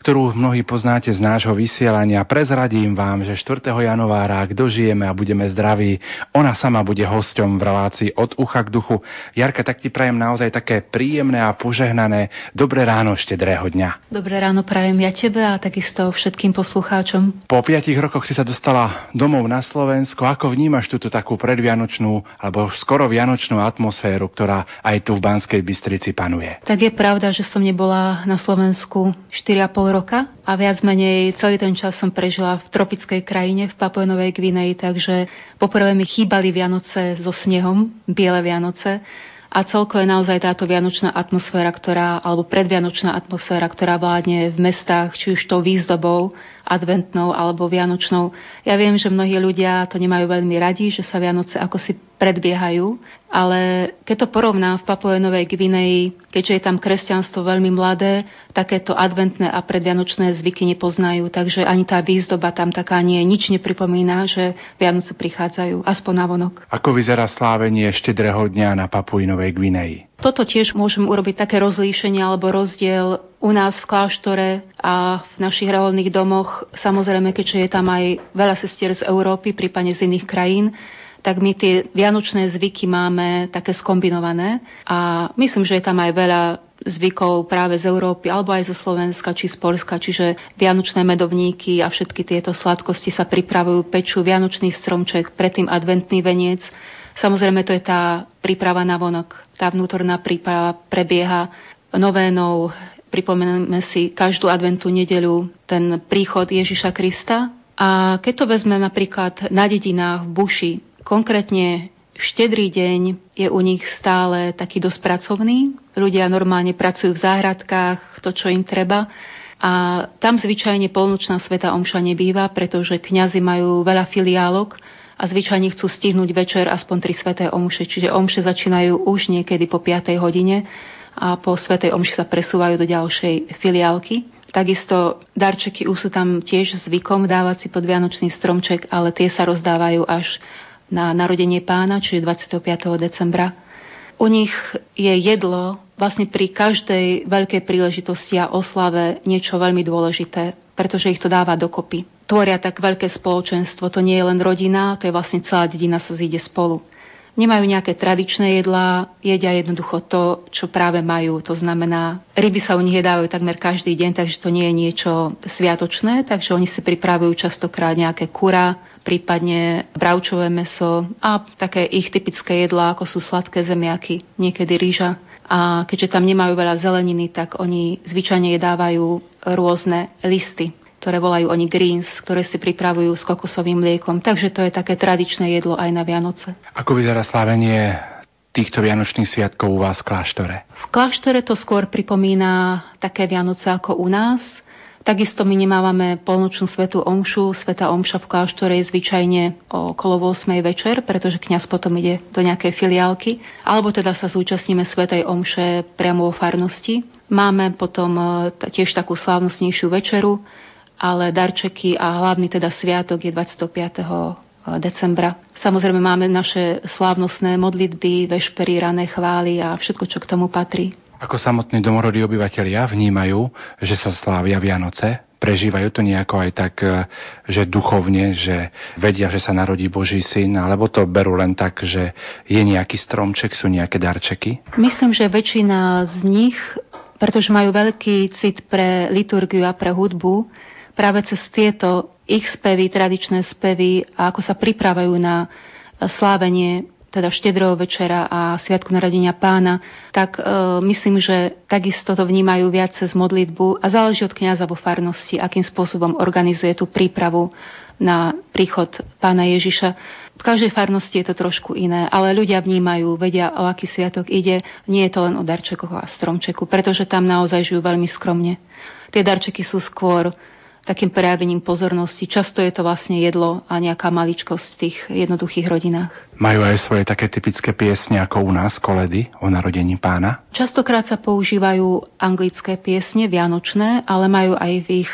ktorú mnohí poznáte z nášho vysielania. Prezradím vám, že 4. januára, ak dožijeme a budeme zdraví, ona sama bude hosťom v relácii Od ucha k duchu. Jarka, tak ti prajem naozaj také príjemné a požehnané dobré ráno štedrého dňa. Dobré ráno prajem ja tebe a takisto všetkým poslucháčom. Po 5 rokoch si sa dostala domov na Slovensko. Ako vnímaš túto takú predvianočnú alebo skoro vianočnú atmosféru, ktorá aj tu v Banskej Bystrici panuje? Tak je pravda, že som nebola na Slovensku 4,5 roka. A viac menej celý ten čas som prežila v tropickej krajine, v Papue Novej Gvineji, takže poprvé mi chýbali Vianoce so snehom, biele Vianoce, a celkovo je naozaj táto vianočná atmosféra, alebo predvianočná atmosféra, ktorá vládne v mestách, či už tou výzdobou, adventnou alebo vianočnou. Ja viem, že mnohí ľudia to nemajú veľmi radi, že sa Vianoce akosi predbiehajú, ale keď to porovnám v Papue Novej Gvineji, keďže je tam kresťanstvo veľmi mladé, takéto adventné a predvianočné zvyky nepoznajú, takže ani tá výzdoba tam taká nie, nič nepripomína, že Vianoce prichádzajú, aspoň navonok. Ako vyzerá slávenie štedrého dňa na Papui Novej Gvineji? Toto tiež môžem urobiť také rozlíšenie alebo rozdiel u nás v kláštore a v našich reholných domoch. Samozrejme, keďže je tam aj veľa sestier z Európy, prípadne z iných krajín, tak my tie vianočné zvyky máme také skombinované a myslím, že je tam aj veľa zvykov práve z Európy alebo aj zo Slovenska či z Poľska, čiže vianočné medovníky a všetky tieto sladkosti sa pripravujú, pečú vianočný stromček, predtým adventný veniec. Samozrejme, to je tá príprava na vonok. Tá vnútorná príprava prebieha novénou. Pripomeneme si každú adventnú nedeľu ten príchod Ježiša Krista. A keď to vezme napríklad na dedinách v Buši, konkrétne Štedrý deň je u nich stále taký dosť pracovný. Ľudia normálne pracujú v záhradkách, to, čo im treba. A tam zvyčajne polnočná svätá omša nebýva, pretože kňazi majú veľa filiálok a zvyčajne chcú stihnúť večer aspoň 3 sväté omše, čiže omše začínajú už niekedy po 5. hodine a po svätej omši sa presúvajú do ďalšej filiálky. Takisto darčeky už sú tam tiež zvykom dávať si pod vianočný stromček, ale tie sa rozdávajú až na narodenie Pána, čiže 25. decembra. U nich je jedlo vlastne pri každej veľkej príležitosti a oslave niečo veľmi dôležité, pretože ich to dáva dokopy. Tvoria tak veľké spoločenstvo, to nie je len rodina, to je vlastne celá dedina sa zíde spolu. Nemajú nejaké tradičné jedlá, jedia jednoducho to, čo práve majú, to znamená, ryby sa u nich jedávajú takmer každý deň, takže to nie je niečo sviatočné, takže oni si pripravujú častokrát nejaké kura, prípadne bravčové mäso a také ich typické jedlá, ako sú sladké zemiaky, niekedy ryža. A keďže tam nemajú veľa zeleniny, tak oni zvyčajne jedávajú rôzne listy, ktoré volajú oni greens, ktoré si pripravujú s kokosovým mliekom. Takže to je také tradičné jedlo aj na Vianoce. Ako vyzerá slávenie týchto vianočných sviatkov u vás v kláštore? V kláštore to skôr pripomína také Vianoce ako u nás. Takisto my nemávame polnočnú svätú omšu. Svätá omša v kláštore je zvyčajne okolo 8:00 večer, pretože kňaz potom ide do nejakej filiálky. Alebo teda sa zúčastníme svätej omše priamo vo farnosti. Máme potom tiež takú slávnostnejšiu večeru, ale darčeky a hlavný teda sviatok je 25. decembra. Samozrejme máme naše slávnostné modlitby, vešpery, rané chvály a všetko, čo k tomu patrí. Ako samotní domorodí obyvatelia vnímajú, že sa slávia Vianoce? Prežívajú to nejako aj tak, že duchovne, že vedia, že sa narodí Boží syn, alebo to berú len tak, že je nejaký stromček, sú nejaké darčeky? Myslím, že väčšina z nich, pretože majú veľký cit pre liturgiu a pre hudbu, práve cez tieto ich spevy, tradičné spevy a ako sa pripravajú na slávenie teda štedrého večera a sviatku narodenia Pána, tak myslím, že takisto to vnímajú viac cez modlitbu a záleží od kňaza vo farnosti, akým spôsobom organizuje tú prípravu na príchod Pána Ježiša. V každej farnosti je to trošku iné, ale ľudia vnímajú, vedia, o aký sviatok ide. Nie je to len o darčekoch a stromčeku, pretože tam naozaj žijú veľmi skromne. Tie darčeky sú skôr takým prejavením pozornosti. Často je to vlastne jedlo a nejaká maličkosť v tých jednoduchých rodinách. Majú aj svoje také typické piesne ako u nás, koledy o narodení Pána? Častokrát sa používajú anglické piesne, vianočné, ale majú aj v ich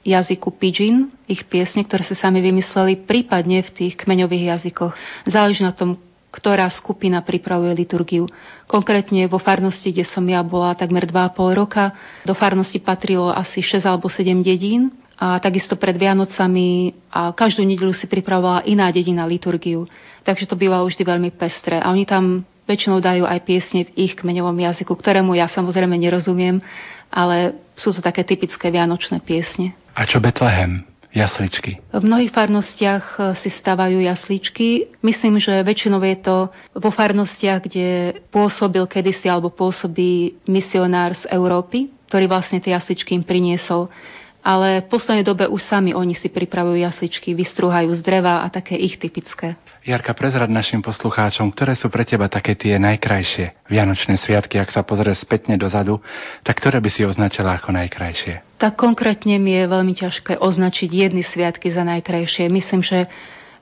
jazyku pidžin, ich piesne, ktoré si sami vymysleli, prípadne v tých kmeňových jazykoch. Záleží na tom, ktorá skupina pripravuje liturgiu. Konkrétne vo farnosti, kde som ja bola takmer 2,5 roka, do farnosti patrilo asi 6 alebo 7 dedín a takisto pred Vianocami a každú nedeľu si pripravovala iná dedina liturgiu. Takže to bývalo vždy veľmi pestré a oni tam väčšinou dajú aj piesne v ich kmeňovom jazyku, ktorému ja samozrejme nerozumiem, ale sú to také typické vianočné piesne. A čo Betlehem? Jasličky. V mnohých farnostiach si stavajú jasličky. Myslím, že väčšinou je to vo farnostiach, kde pôsobil kedysi alebo pôsobí misionár z Európy, ktorý vlastne tie jasličky im priniesol. Ale v poslednej dobe už sami oni si pripravujú jasličky, vystrúhajú z dreva a také ich typické. Jarka, prezrad našim poslucháčom, ktoré sú pre teba také tie najkrajšie vianočné sviatky, ak sa pozrieš spätne dozadu, tak ktoré by si označila ako najkrajšie? Tak konkrétne mi je veľmi ťažké označiť jedny sviatky za najkrajšie. Myslím, že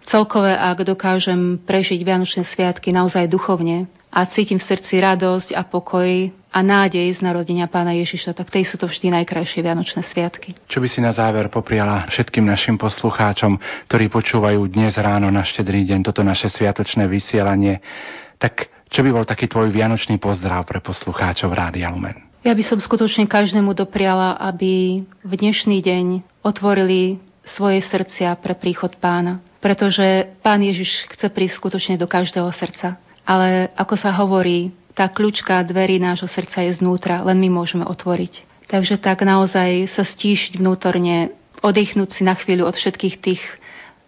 celkové, ak dokážem prežiť vianočné sviatky naozaj duchovne a cítim v srdci radosť a pokoj a nádej z narodenia Pána Ježiša, tak tej sú to vždy najkrajšie vianočné sviatky. Čo by si na záver popriala všetkým našim poslucháčom, ktorí počúvajú dnes ráno na Štedrý deň toto naše sviatočné vysielanie, tak čo by bol taký tvoj vianočný pozdrav pre poslucháčov Rádia Lumen? Ja by som skutočne každému dopriala, aby v dnešný deň otvorili svoje srdcia pre príchod Pána. Pretože Pán Ježiš chce prísť skutočne do každého srdca. Ale ako sa hovorí, tá kľúčka dverí nášho srdca je znútra, len my môžeme otvoriť. Takže tak naozaj sa stíšiť vnútorne, oddychnúť si na chvíľu od všetkých tých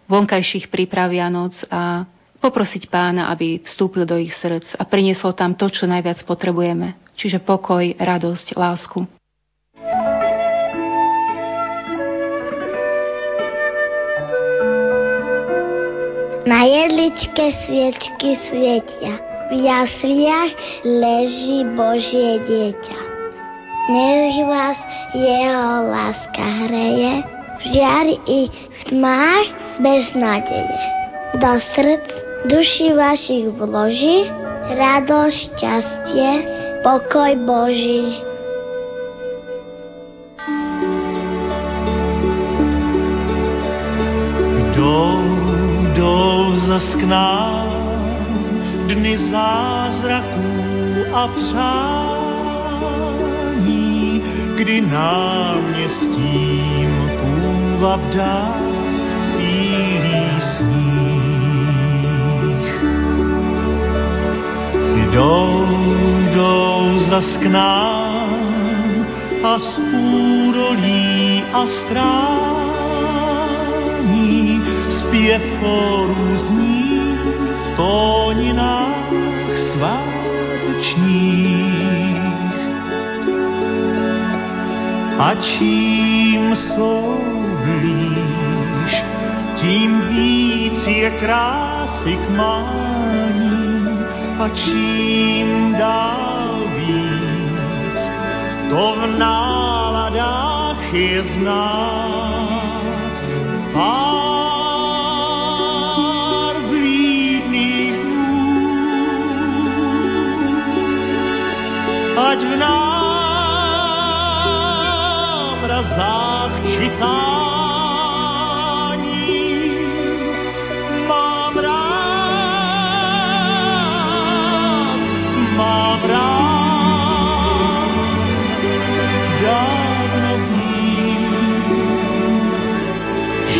vonkajších príprav Vianoc a poprosiť Pána, aby vstúpil do ich srdc a priniesol tam to, čo najviac potrebujeme. Čiže pokoj, radosť, lásku. Na jedličke sviečky svietia, v jasliach leží Božie dieťa. Nech vás jeho láska hreje, v žiari i v tmách bez nádeje. Do srdc duši vašich vloží radosť, šťastie, pokoj Boží. Jdou zas k nám dny zázraků a přání, kdy náměstím půvab dá bílý sníh. Jdou zas k nám a z údolí a strání zpěv porůzní v tóninách svátečních. A čím jsou blíž, tím víc je krásy k mání. A čím dál víc, to v náladách je znát. Pár vlídných dnů, ať v návrazách čitá.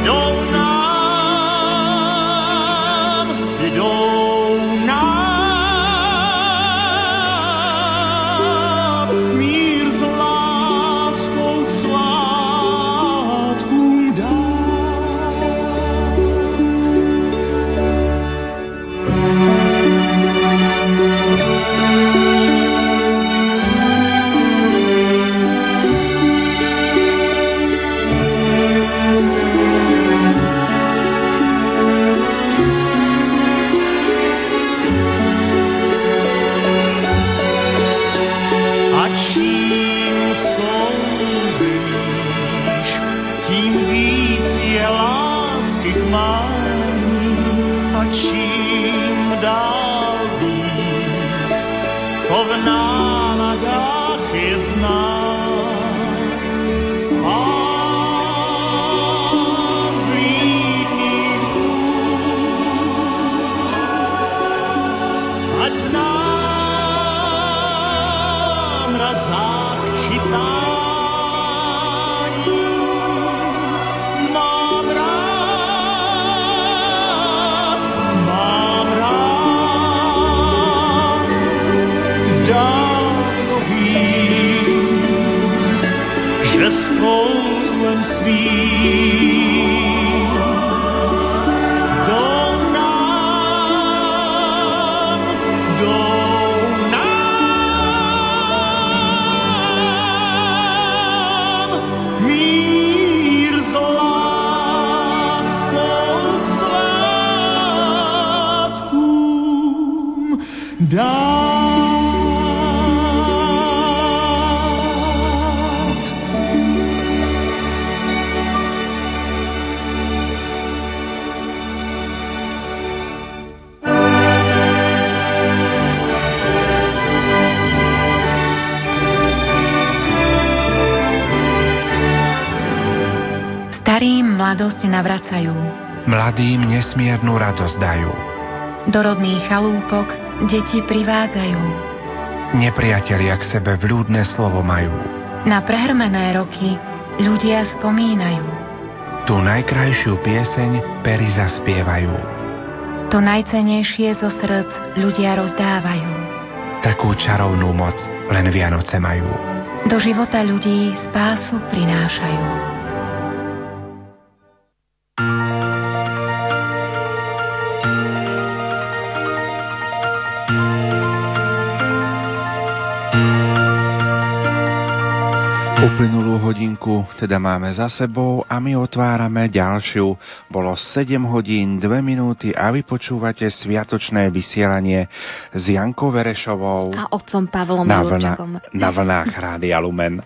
jdou nám mír s láskou k svátkům dá. dát. Starým mladosť navracajú, mladým nesmiernu radosť dajú. Do rodných chalúpok deti privádzajú. Nepriatelia k sebe vľúdne slovo majú. Na prehrmené roky ľudia spomínajú. Tú najkrajšiu pieseň pery zaspievajú. To najcennejšie zo srdc ľudia rozdávajú. Takú čarovnú moc len Vianoce majú. Do života ľudí spásu prinášajú. Uplynulú hodinku teda máme za sebou a my otvárame ďalšiu. Bolo 7 hodín, 2 minúty a vy počúvate sviatočné vysielanie s Jankou Verešovou a otcom Pavlom Jurčagom na vlnách Rádia Lumen.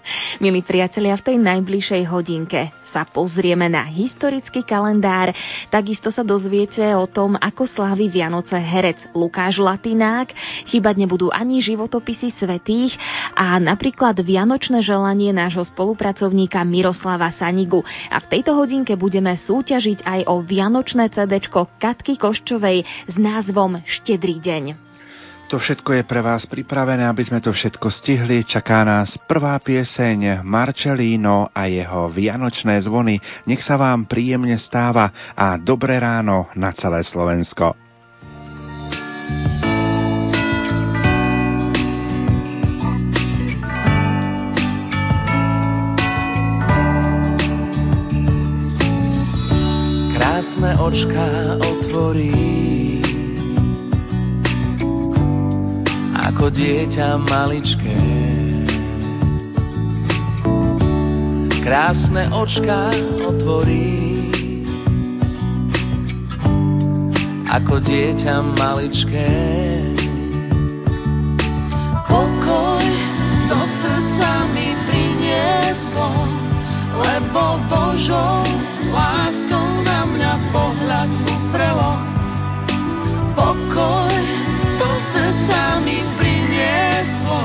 Milí priatelia, v tej najbližšej hodinke sa pozrieme na historický kalendár. Takisto sa dozviete o tom, ako slávi Vianoce herec Lukáš Latinák. Chýbať nebudú ani životopisy svätých a napríklad vianočné želanie nášho spolupracovníka Miroslava Sanigu. A v tejto hodinke budeme súťažiť aj o vianočné CDčko Katky Koščovej s názvom Štedrý deň. To všetko je pre vás pripravené, aby sme to všetko stihli. Čaká nás prvá pieseň Marcelino a jeho vianočné zvony. Nech sa vám príjemne stáva a dobré ráno na celé Slovensko. Krásne očka otvorí ako dieťa maličké. Krásne očka otvorí ako dieťa maličké. Pokoj do srdca mi prinieslo, lebo Božou láskou na mňa pohľad uprelo. Pokoj do srdca mi prinieslo,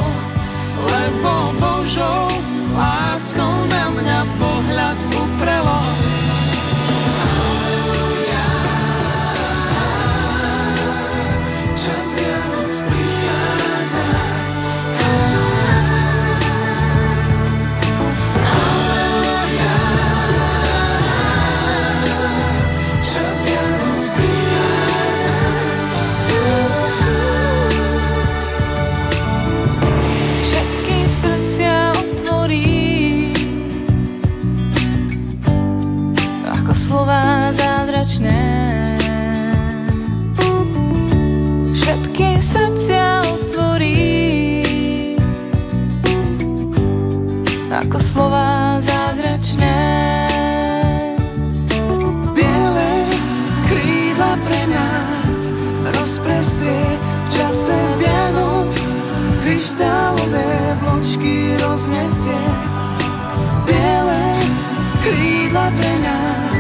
lebo Božou láskou na mňa pohľad uprelo. Ako slova zázračné, biele krídla pre nás rozprestrie v čase Vianoc, kryštálové vločky roznesie. Biele krídla pre nás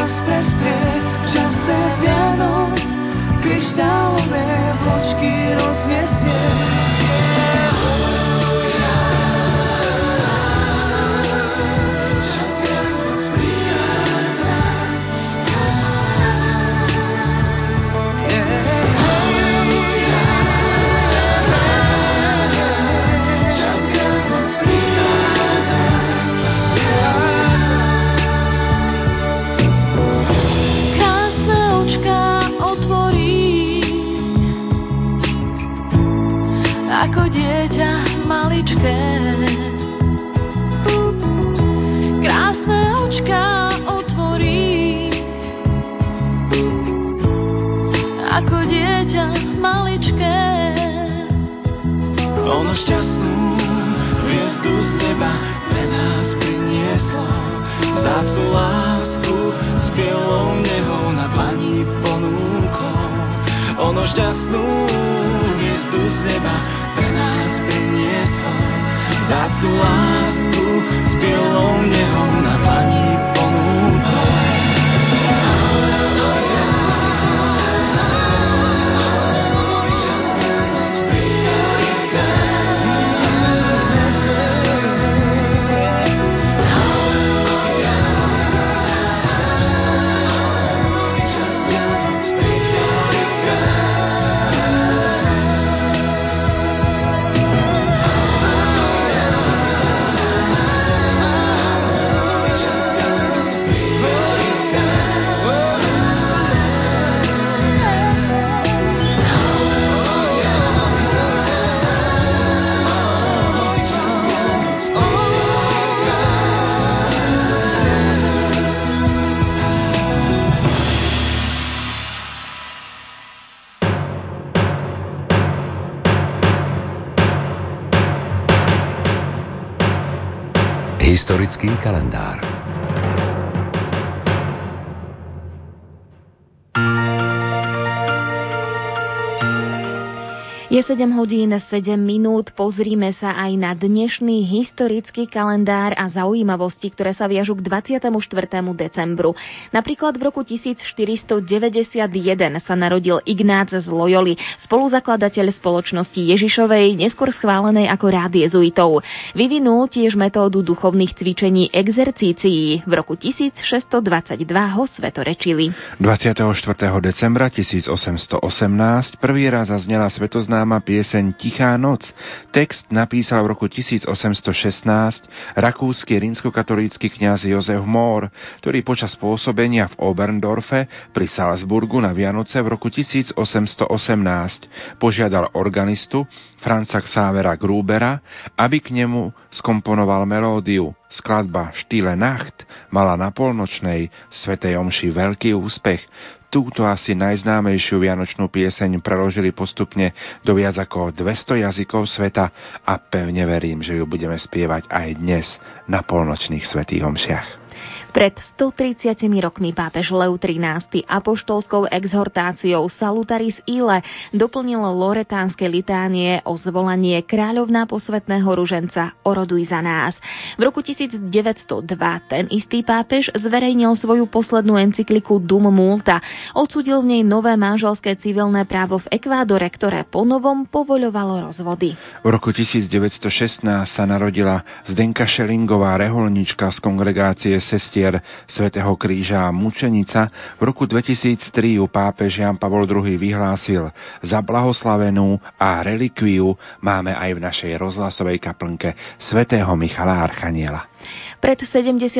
rozprestrie v čase Vianoc, kryštálové vločky roznesie. Ako dieťa maličké, krásne očka otvorí, ako dieťa maličké. Ono šťastnú hviezdu z neba pre nás prinieslo, vzácnu lásku s bielou nehou na dlani ponúklo. Ono šťastnú hviezdu Historický kalendár. Je 7:07, pozrime sa aj na dnešný historický kalendár a zaujímavosti, ktoré sa viažú k 24. decembru. Napríklad v roku 1491 sa narodil Ignác z Loyoli, spoluzakladateľ spoločnosti Ježišovej, neskôr schválenej ako rád jezuitov. Vyvinul tiež metódu duchovných cvičení exercícií. V roku 1622 ho svetorečili. 24. decembra 1818 prvý raz zaznela svetoznáma pieseň Tichá noc. Text napísal v roku 1816 rakúsky rímskokatolícky kňaz Jozef Mór, ktorý počas pôsobenia v Oberndorfe pri Salzburgu na Vianoce v roku 1818 požiadal organistu Franza Xavera Grubera, aby k nemu skomponoval melódiu. Skladba Stille Nacht mala na polnočnej svätej omši veľký úspech. Túto asi najznámejšiu vianočnú pieseň preložili postupne do viac ako 200 jazykov sveta a pevne verím, že ju budeme spievať aj dnes na polnočných svätých omšiach. Pred 130 rokmi pápež Leo XIII apoštolskou exhortáciou Salutaris Ile doplnil loretánske litánie o zvolanie kráľovná posvätného ruženca Oroduj za nás. V roku 1902 ten istý pápež zverejnil svoju poslednú encykliku Dum Multa. Odsúdil v nej nové manželské civilné právo v Ekvádore, ktoré ponovom povoľovalo rozvody. V roku 1916 sa narodila Zdenka Šelingová, reholnička z kongregácie sestier Svätého kríža a mučenica. V roku 2003 ju pápež Ján Pavol II vyhlásil za blahoslavenú a relikviu máme aj v našej rozhlasovej kaplnke Svätého Michala Archaniela. Pred 75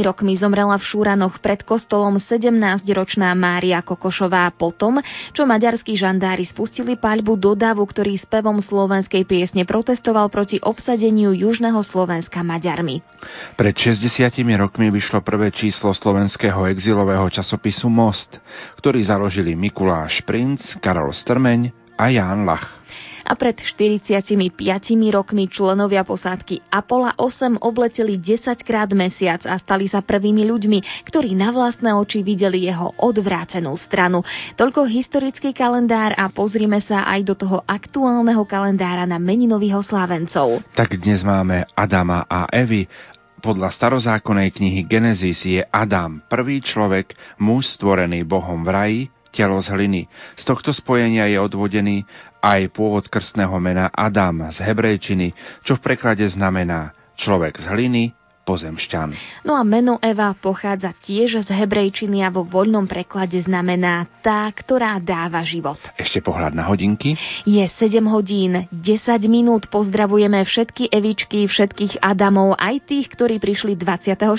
rokmi zomrela v Šúranoch pred kostolom 17-ročná Mária Kokošová potom, čo maďarskí žandári spustili paľbu do davu, ktorý spevom slovenskej piesne protestoval proti obsadeniu južného Slovenska Maďarmi. Pred 60 rokmi vyšlo prvé číslo slovenského exilového časopisu Most, ktorý založili Mikuláš Princ, Karol Strmeň a Ján Lach. A pred 45 rokmi členovia posádky Apollo 8 obleteli 10-krát mesiac a stali sa prvými ľuďmi, ktorí na vlastné oči videli jeho odvrátenú stranu. Toľko historický kalendár a pozrime sa aj do toho aktuálneho kalendára na meninových oslávencov. Tak dnes máme Adama a Evy. Podľa starozákonnej knihy Genesis je Adam prvý človek, muž stvorený Bohom v raji, telo z hliny. Z tohto spojenia je odvodený aj pôvod krstného mena Adam z hebrejčiny, čo v preklade znamená človek z hliny, pozemšťan. No a meno Eva pochádza tiež z hebrejčiny a vo voľnom preklade znamená tá, ktorá dáva život. Ešte pohľad na hodinky. Je 7:10. Pozdravujeme všetky Evičky, všetkých Adamov, aj tých, ktorí prišli 24.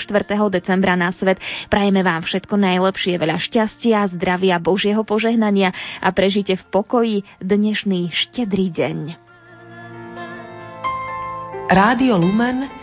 decembra na svet. Prajeme vám všetko najlepšie, veľa šťastia, zdravia, Božieho požehnania a prežite v pokoji dnešný štedrý deň. Rádio Lumen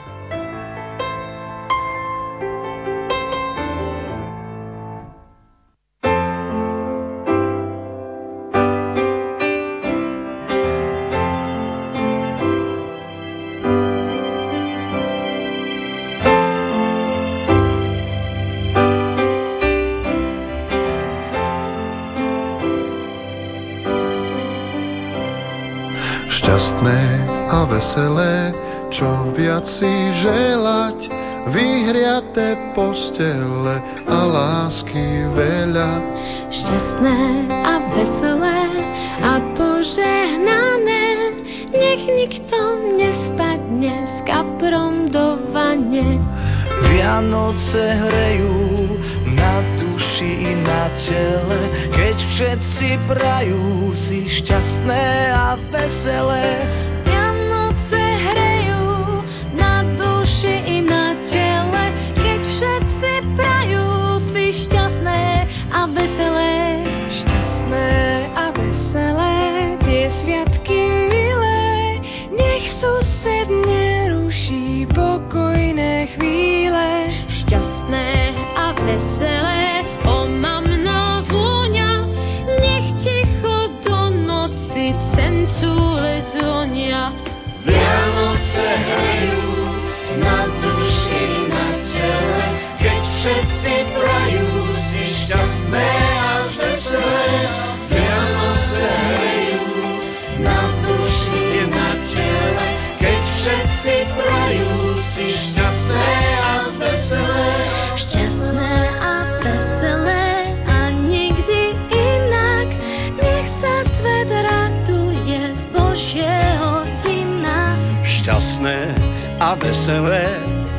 Veselé, čo viac si želať, vyhriate postele a lásky veľa. Šťastné a veselé a požehnané, nech nikto nespadne s kaprom do vane. Vianoce hrejú na duši i na tele, keď všetci prajú si šťastné a veselé. Veselé, o mám novúňa, nech ticho veselé,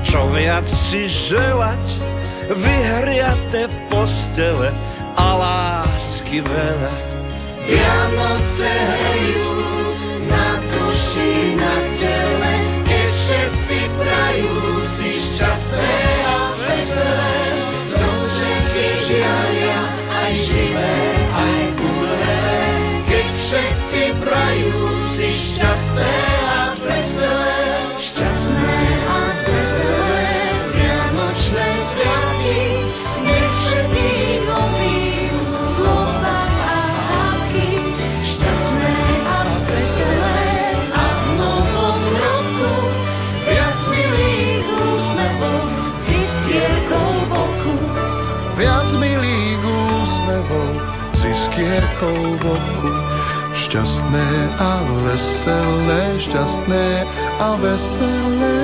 čo viac si želať, vyhriate postele a lásky veľa. Vianoce hrejú na duši, na tele, keď všetci prajú si šťastné a veselé, zruženky žiaria aj živé, aj kulé, keď všetci prajú si šťastné a veselé, šťastné a veselé vianočné sviatky, nech všetky novým slova a hádky, šťastné a veselé a v novom roku viac milých úsmevov s iskierkou v oku, viac milých úsmevov s iskierkou v oku. Šťastné a veselé, šťastné a veselé.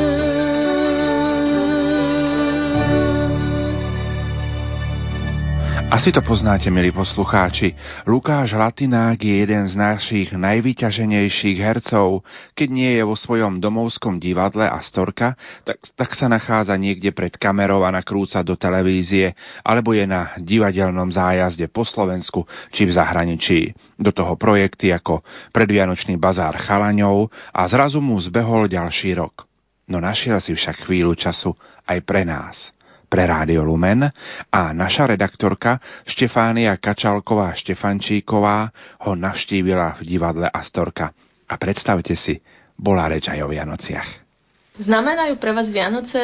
Asi to poznáte, milí poslucháči. Lukáš Latinák je jeden z našich najvyťaženejších hercov. Keď nie je vo svojom domovskom divadle Astorka, tak sa nachádza niekde pred kamerou a nakrúca do televízie, alebo je na divadelnom zájazde po Slovensku či v zahraničí. Do toho projekty ako Predvianočný bazár chalaňov a zrazu mu zbehol ďalší rok. No našiel si však chvíľu času aj pre nás, pre Rádio Lumen, a naša redaktorka Štefánia Kačalková Štefančíková ho navštívila v divadle Astorka. A predstavte si, bola reč aj o Vianociach. Znamenajú pre vás Vianoce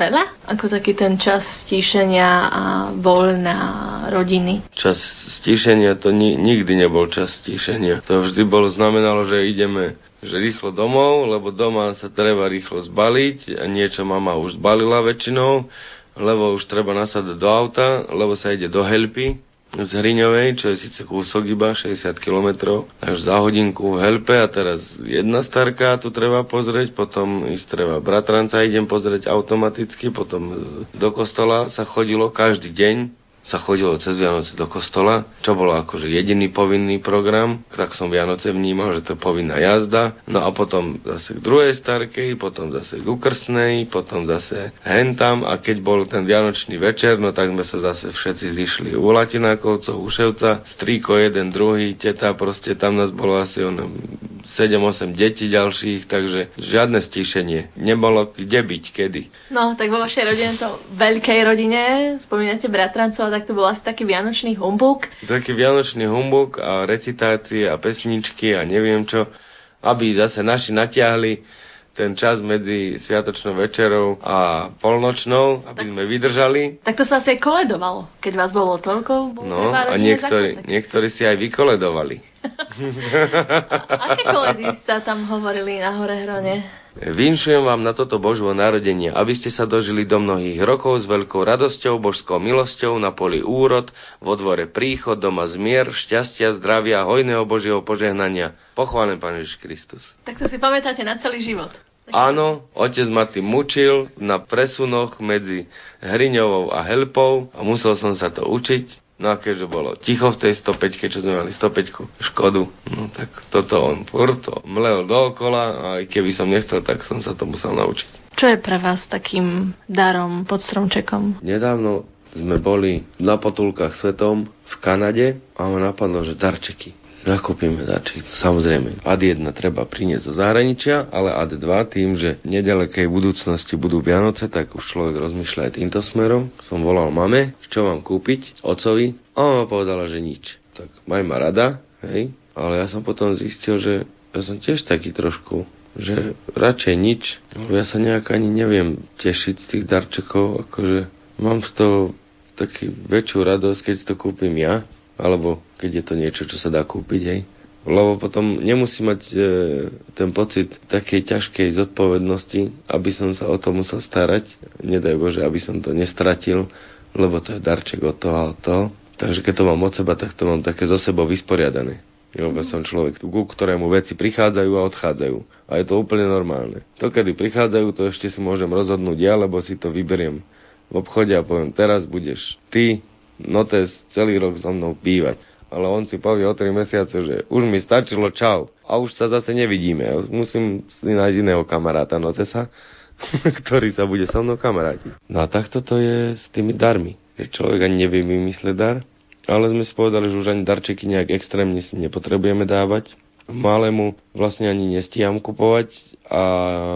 veľa? Ako taký ten čas stíšenia a voľna rodiny? Čas stíšenia to nikdy nebol čas stíšenia. To vždy bolo, znamenalo, že ideme rýchlo domov, lebo doma sa treba rýchlo zbaliť a niečo mama už zbalila väčšinou, lebo už treba nasadať do auta, lebo sa ide do Helpy z Hriňovej, čo je síce kúsok iba 60 kilometrov, až za hodinku v Helpe, a teraz jedna starka tu treba pozrieť, potom ísť treba bratranca, idem pozrieť automaticky, potom do kostola sa chodilo, každý deň sa chodilo cez Vianoce do kostola, čo bolo akože jediný povinný program, tak som Vianoce vnímal, že to je povinná jazda, no a potom zase k druhej starkej, potom zase k ukrsnej, potom zase hentam, a keď bol ten vianočný večer, no tak sme sa zase všetci zišli u Latinákovcov, u Ševca, strýko jeden, druhý, teta, proste tam nás bolo asi 7-8 detí ďalších, takže žiadne stíšenie. Nebolo kde byť, kedy. No, tak vo vašej rodine, to veľkej rodine, spomínate bratrancov, tak to bol asi taký vianočný humbuk. Taký vianočný humbuk a recitácie a pesničky a neviem čo, aby zase naši natiahli ten čas medzi sviatočnou večerou a polnočnou, aby sme vydržali. Tak to sa asi aj koledovalo, keď vás bolo toľko. No, a niektorí si aj vykoledovali. Aké koledy sa tam hovorili na Horehrone? Vinšujem vám na toto Božvo narodenie, aby ste sa dožili do mnohých rokov s veľkou radosťou, božskou milosťou, na poli úrod, vo dvore príchod, doma zmier, šťastia, zdravia, hojného Božieho požehnania. Pochválen Pán Ježiš Kristus. Tak to si pamätáte na celý život. Áno, otec ma tým mučil na presunoch medzi Hriňovou a Helpou a musel som sa to učiť. No a keďže bolo ticho v tej 105-ke, čo sme mali 105-ku Škodu, no tak toto on furt mlel dookola a aj keby som nechcel, tak som sa to musel naučiť. Čo je pre vás takým darom pod stromčekom? Nedávno sme boli na potulkách svetom v Kanade a ma napadlo, že darčeky. Nakúpime darček, samozrejme. Ad 1 treba priniesť zo zahraničia, ale ad 2 tým, že v nedalekej budúcnosti budú Vianoce, tak už človek rozmýšľa aj týmto smerom. Som volal mame, čo mám kúpiť, ocovi, a ona povedala, že nič. Tak maj ma rada, hej, ale ja som potom zistil, že ja som tiež taký trošku, že radšej nič. Ja sa nejak ani neviem tešiť z tých darčekov, akože mám z toho taký väčšiu radosť, keď to kúpim ja, alebo keď je to niečo, čo sa dá kúpiť, hej. Lebo potom nemusí mať ten pocit takej ťažkej zodpovednosti, aby som sa o to musel starať. Nedaj Bože, aby som to nestratil, lebo to je darček od toho a od toho. Takže keď to mám od seba, tak to mám také zo sebou vysporiadané. Lebo som človek, ku ktorému veci prichádzajú a odchádzajú. A je to úplne normálne. To, kedy prichádzajú, to ešte si môžem rozhodnúť ja, lebo si to vyberiem v obchode a poviem, teraz budeš ty, notes, celý rok so mnou bývať. Ale on si povie o 3 mesiace, že už mi stačilo, čau. A už sa zase nevidíme. Musím si nájsť iného kamaráta notesa, ktorý sa bude so mnou kamarátiť. No a takto to je s tými darmi. Človek ani nevie vymysleť dar, ale sme si povedali, že už ani darčeky nejak extrémne si nepotrebujeme dávať. Malému vlastne ani nestíham kupovať a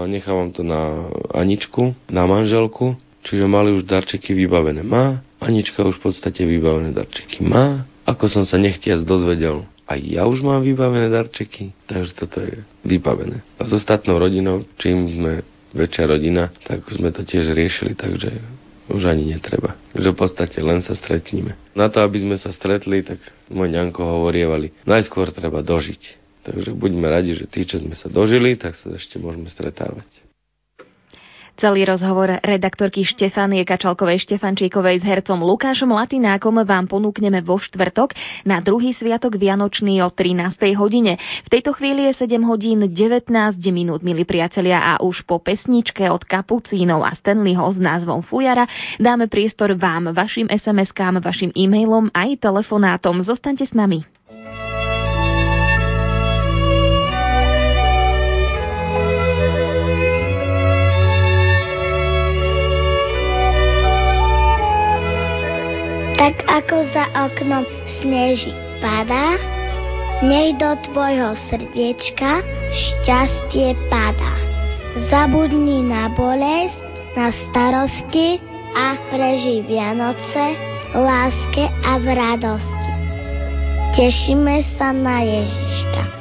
nechávam to na Aničku, na manželku. Čiže malý už darčeky vybavené má, Anička už v podstate vybavené darčeky má. Ako som sa nechtiac dozvedel, aj ja už mám vybavené darčeky, takže toto je vybavené. A s ostatnou rodinou, čím sme väčšia rodina, tak sme to tiež riešili, takže už ani netreba. Že v podstate len sa stretníme. Na to, aby sme sa stretli, tak môj ňanko hovorievali, najskôr treba dožiť. Takže buďme radi, že tí, čo sme sa dožili, tak sa ešte môžeme stretávať. Celý rozhovor redaktorky Štefánie Kačalkovej Štefančíkovej s hercom Lukášom Latinákom vám ponúkneme vo štvrtok na druhý sviatok Vianočný o 13:00 hodine. V tejto chvíli je 7 hodín 19 minút, milí priatelia, a už po pesničke od Kapucínov a Stanleyho s názvom Fujara dáme priestor vám, vašim SMS-kám, vašim e-mailom aj telefonátom. Zostaňte s nami. Tak ako za oknom snežík padá, nej do tvojho srdiečka šťastie padá. Zabudni na bolesť, na starosti a prežij Vianoce v láske a v radosti. Tešíme sa na Ježiška.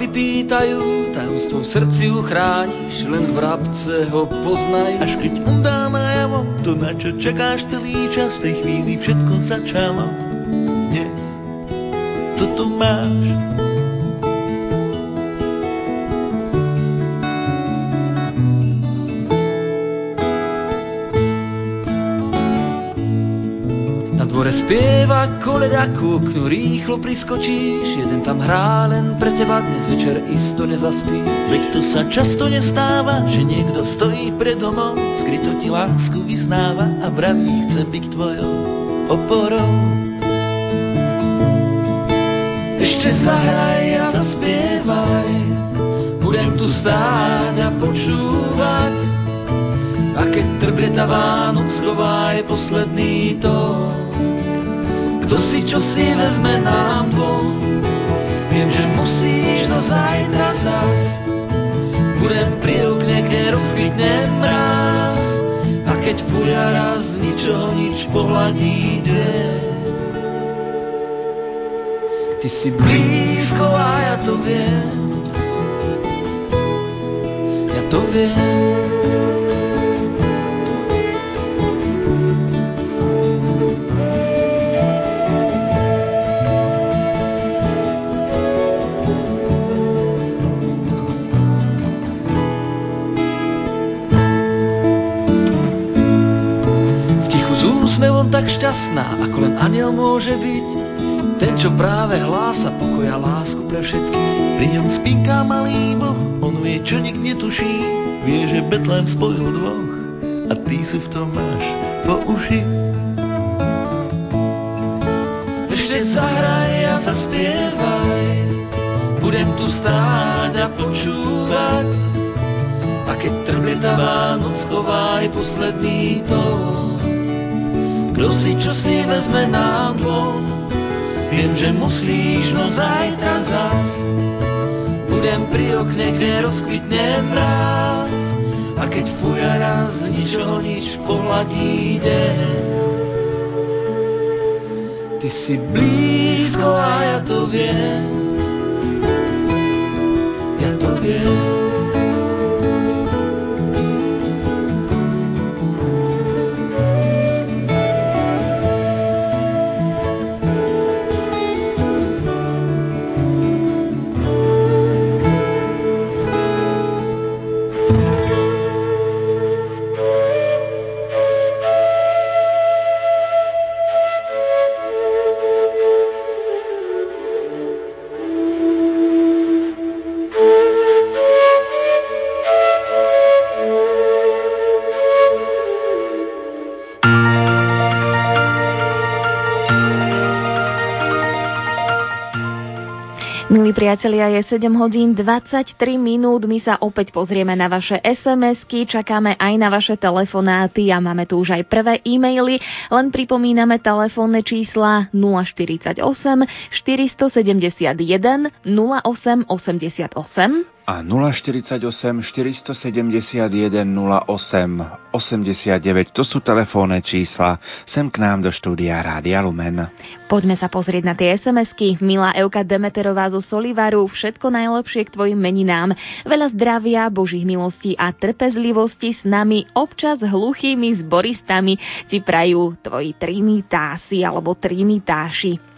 Vypýtajú, tajomstvo v srdci uchrániš, len v rabce ho poznaj. Až keď on dá najavo, to na čo čakáš celý čas, v tej chvíli všetko začalo. Dnes to tu máš. Na dvore spieva koleda, ku oknu rýchlo priskočíš, jeden tam hrá len pre teba, dnes večer isto nezaspí. Veď to sa často nestáva, že niekto stojí pred domom, skryto ti lásku vyznáva a vraví, chcem byť tvojou oporou. Ešte zahraj a zaspievaj, budem tu stáť a počúvať. A keď trblieta Vánoc schová je posledný tón, kto si čo si vezme nám dvom. Viem, že musíš na zajtra zas, budem pri okne, kde rozsvitne mráz. A keď fujara z ničoho nič pohľadí deň, ty si blízko a ja to viem, ja to viem. Tak šťastná, ako len anjel môže byť, ten, čo práve hlása pokoja lásku pre všetkých. Pri ňom spinká malý Boh, on vie, čo nikto netuší, vie, že Betlém spojil dvoch a ty si v tom máš po uši. Ešte zahraj a zaspievaj, budem tu stáť a počúvať. A keď trblieta Vánoc schová aj posledný tón, kto si čo si vezme nám dvom. Viem, že musíš, no zajtra zas, budem pri okne, kde rozkvitne mráz. A keď fujara z ničoho nič pohľadí deň, ty si blízko a ja to viem, ja to viem. priatelia, je 7:23. My sa opäť pozrieme na vaše SMS-ky, čakáme aj na vaše telefonáty a máme tu už aj prvé e-maily. Len pripomíname telefónne čísla 048 471 0888 a 048 471 08 89. To sú telefónne čísla sem k nám do štúdia Rádia Lumen. Poďme sa pozrieť na tie SMS-ky. Milá Euka Demeterová zo Solivaru, všetko najlepšie k tvojim meninám. Veľa zdravia, božích milostí a trpezlivosti s nami, občas hluchými zboristami, ti prajú tvoji trinitási alebo trinitáši.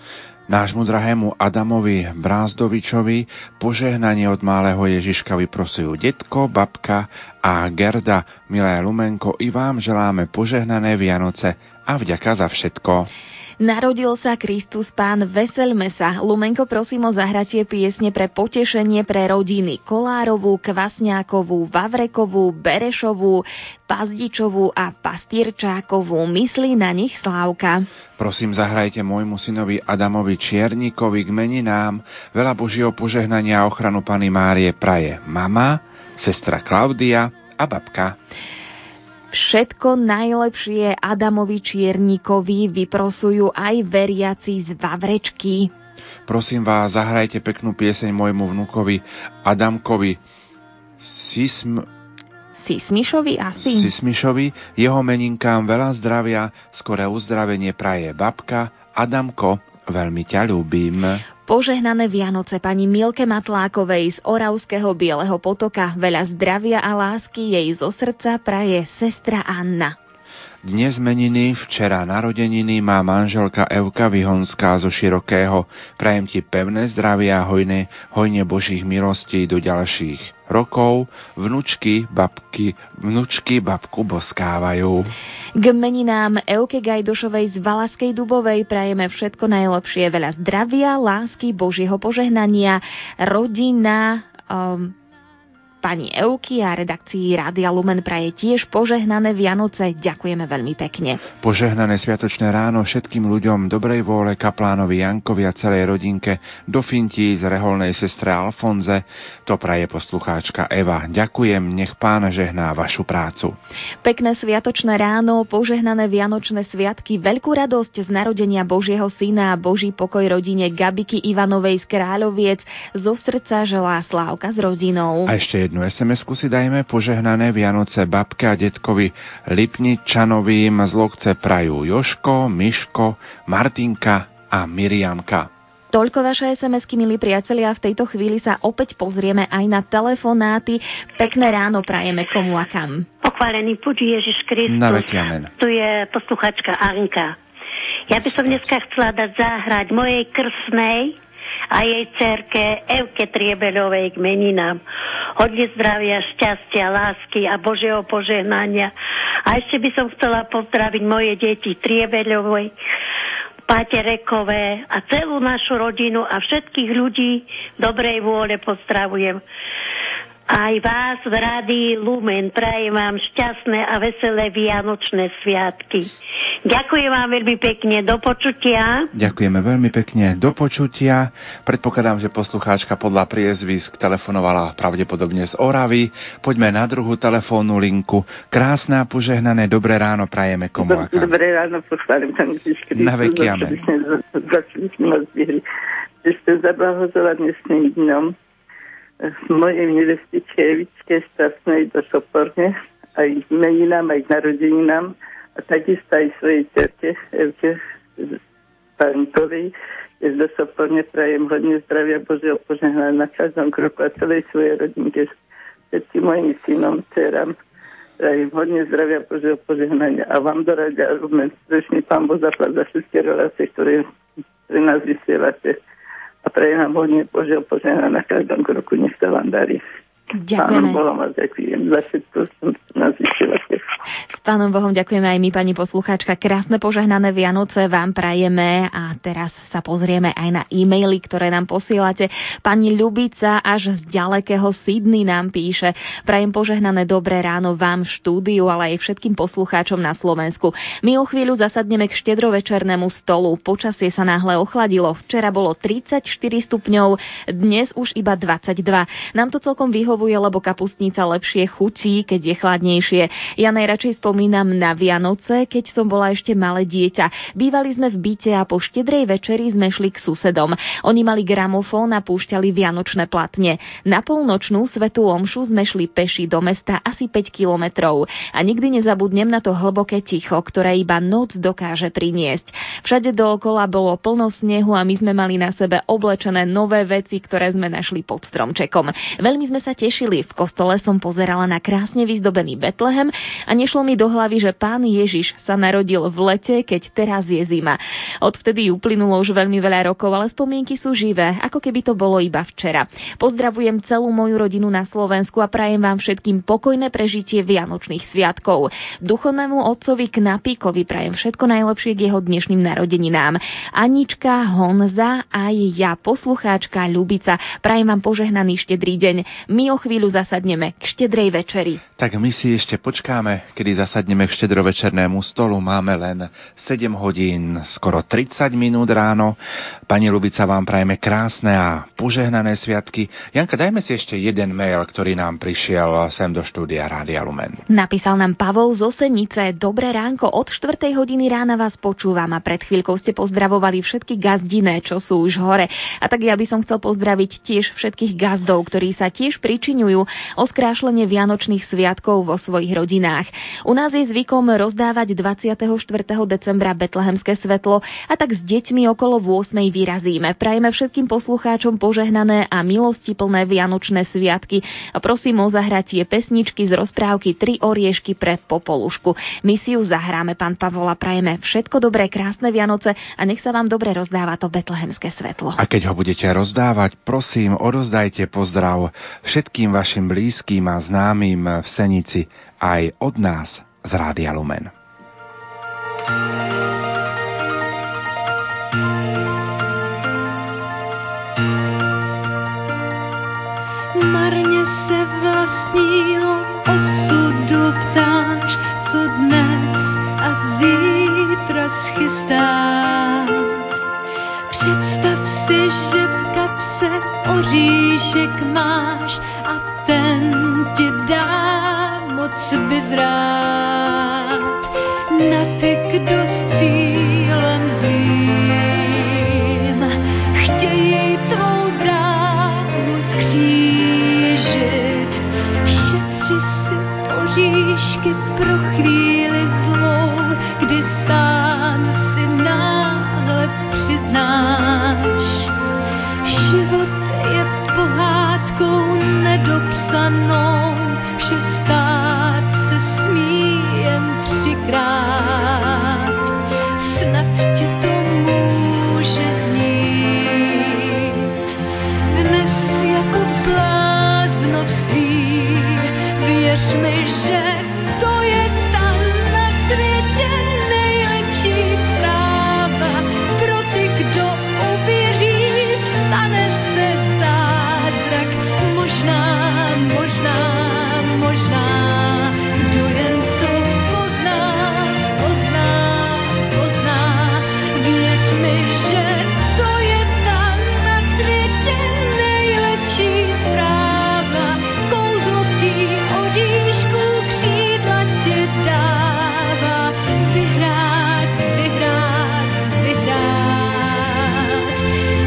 Nášmu drahému Adamovi Brázdovičovi požehnanie od malého Ježiška vyprosujú detko, babka a Gerda. Milé Lumenko, i vám želáme požehnané Vianoce a vďaka za všetko. Narodil sa Kristus Pán, veselme sa. Lumenko, prosím o zahratie piesne pre potešenie pre rodiny Kolárovú, Kvasňákovú, Vavrekovú, Berešovú, Pazdičovú a Pastierčákovú. Myslí na nich Slávka. Prosím, zahrajte môjmu synovi Adamovi Čierníkovi k meninám. Veľa božieho požehnania a ochranu Panny Márie praje mama, sestra Klaudia a babka. Všetko najlepšie Adamovi Čierníkovi vyprosujú aj veriaci z Vavrečky. Prosím vás, zahrajte peknú pieseň môjmu vnukovi Adamkovi Sismišovi, jeho meninkám veľa zdravia, skoré uzdravenie praje babka. Adamko, veľmi ťa ľúbim. Požehnané Vianoce pani Milke Matlákovej z Oravského Bieleho Potoka. Veľa zdravia a lásky jej zo srdca praje sestra Anna. Dnes meniny, včera narodeniny má manželka Evka Vyhonská zo Širokého. Prajem ti pevné zdravia a hojne božích milostí do ďalších rokov. Vnučky babku boskávajú. K meninám Euke Gajdošovej z Valaskej Dubovej prajeme všetko najlepšie. Veľa zdravia, lásky, božieho požehnania, rodina... Pani Euky a redakcii Rádia Lumen praje tiež požehnané Vianoce. Ďakujeme veľmi pekne. Požehnané sviatočné ráno všetkým ľuďom dobrej vôle, kaplánovi Jankovi a celej rodinke, do Fintí z reholnej sestre Alfonze. To praje poslucháčka Eva. Ďakujem, nech Pán žehná vašu prácu. Pekné sviatočné ráno, požehnané Vianočné sviatky, veľkú radosť z narodenia Božieho syna a Boží pokoj rodine Gabiky Ivanovej z Kráľoviec. Zo srdca želá Slávka s rodinou. A ešte jednu SMS-ku si dajme. Požehnané Vianoce babke a detkovi Lipničanovým z Lokce prajú Joško, Miško, Martinka a Miriamka. Toľko vaše SMS-ky, milí priatelia. V tejto chvíli sa opäť pozrieme aj na telefonáty. Pekné ráno prajeme komu a kam. Pochválený buď Ježiš Kristus. Na veky amen. Tu je posluchačka Anka. Ja by som dneska chcela dať zahrať mojej krsnej a jej dcerke Evke Triebeľovej k meninám. Hodne zdravia, šťastia, lásky a Božieho požehnania. A ešte by som chcela pozdraviť moje deti Triebeľovej, Páterekové a celú našu rodinu a všetkých ľudí dobrej vôle pozdravujem. Aj vás v Rádiu Lumen prajem vám šťastné a veselé Vianočné sviatky. Ďakujem vám veľmi pekne, do počutia. Ďakujeme veľmi pekne, do počutia. Predpokladám, že poslucháčka podľa priezvisk telefonovala pravdepodobne z Oravy. Poďme na druhú telefónnu linku. Krásne a požehnané dobré ráno prajeme komu a kam. Dobré ráno, pochválim tam Ježiš Kristus. Na veky amen. Že ste zablahozovali dnešným dňom mojej nevestičke Evičke Šťastnej do Šoporne, aj k meninám, aj k narodeninám. A takisto aj svojej cerke, Evke Pánkovej, do Soporne prajem hodne zdravia, Božieho požehnania na každom kroku a celej svojej rodinke. Všetkým mojim synom, dcerám prajem hodne zdravia, Božieho požehnania. A vám do Rádia Lumen strašný Pán Boh zaplať za všetky relácie, ktoré pre nás vysielate. A prajem vám hodne Božieho požehnania na každom kroku. Nech sa vám darí. Ďakujeme. Pánom Bohom vás ďakujem za všetko, čo som nás vyšiela. S Pánom Bohom ďakujeme aj my, pani poslucháčka. Krásne požehnané Vianoce vám prajeme a teraz sa pozrieme aj na e-maily, ktoré nám posielate. Pani Ľubica až z ďalekého Sydney nám píše: prajem požehnané dobré ráno vám v štúdiu, ale aj všetkým poslucháčom na Slovensku. My o chvíľu zasadneme k štedrovečernému stolu. Počasie sa náhle ochladilo. Včera bolo 34 stupňov, dnes už iba 22. Nám to celkom vyhovuje, lebo kapustnica lepšie chutí, keď je chladnejšie. Ja najradšej spomínam na Vianoce, keď som bola ešte malé dieťa. Bývali sme v byte a po štedrej večeri sme šli k susedom. Oni mali gramofón a púšťali vianočné platne. Na polnočnú svätú omšu sme šli peši do mesta asi 5 kilometrov. A nikdy nezabudnem na to hlboké ticho, ktoré iba noc dokáže priniesť. Všade dookola bolo plno snehu a my sme mali na sebe oblečené nové veci, ktoré sme našli pod stromčekom. Veľmi sme sa tešili. V kostole som pozerala na krásne vyzdobený Betlehem a nešlo mi do hlavy, že Pán Ježiš sa narodil v lete, keď teraz je zima. Odvtedy uplynulo už veľmi veľa rokov, ale spomienky sú živé, ako keby to bolo iba včera. Pozdravujem celú moju rodinu na Slovensku a prajem vám všetkým pokojné prežitie vianočných sviatkov. Duchovnému otcovi Knapíkovi prajem všetko najlepšie k jeho dnešným narodeninám. Anička, Honza, aj ja, poslucháčka Ľubica, prajem vám požehnaný štedrý deň. My chvíľu zasadneme k štedrej večeri. Tak my si ešte počkáme, kedy zasadneme k štedrovečernému stolu. Máme len 7 hodín, skoro 30 minút ráno. Pani Ľubica, vám prajeme krásne a požehnané sviatky. Janka, dajme si ešte jeden mail, ktorý nám prišiel sem do štúdia Rádia Lumen. Napísal nám Pavol z Osenice: dobré ránko, od 4 hodiny rána vás počúvam a pred chvíľkou ste pozdravovali všetky gazdiné, čo sú už hore. A tak ja by som chcel pozdraviť tiež všetkých gazdov, ktorí sa tiež pričiňujú o skrášlenie vianočných sviatkov vo svojich rodinách. U nás je zvykom rozdávať 24. decembra betlehemské svetlo a tak s deťmi okolo 8. vyrazíme. Prajeme všetkým poslucháčom požehnané a milostiplné vianočné sviatky a prosím o zahratie pesničky z rozprávky Tri oriešky pre Popolušku. My si ju zahráme, pán Pavol, a prajeme všetko dobré, krásne Vianoce a nech sa vám dobre rozdáva to betlehemské svetlo. A keď ho budete rozdávať, prosím, odozdajte pozdrav všetkým vašim blízkym a známym v Senici aj od nás z Rádia Lumen. Marně se vlastního osudu ptáš, co dnes a zítra schystáš. Představ si, že v kapse oříšek máš a ten ti dá moc vyzrát. Natek dost cílem zlým chtějí tvou bránu skřížit. Šetři si oříšky pro chvíli zlou, kdy sám si náhle přiznáš. Život je pohádkou nedopsanou, že stát se smí jen třikrát. Snad tě to může znít dnes jako bláznovství. Věř mi, že to je tam na světě nejlepší práva pro ty, kdo uvěří, stane se zázrak. Možná, kdo jen to pozná. Věř mi, že to je tam na světě nejlepší zpráva. Kouzlo tří oříšků křídla ti dává. Vyhrát.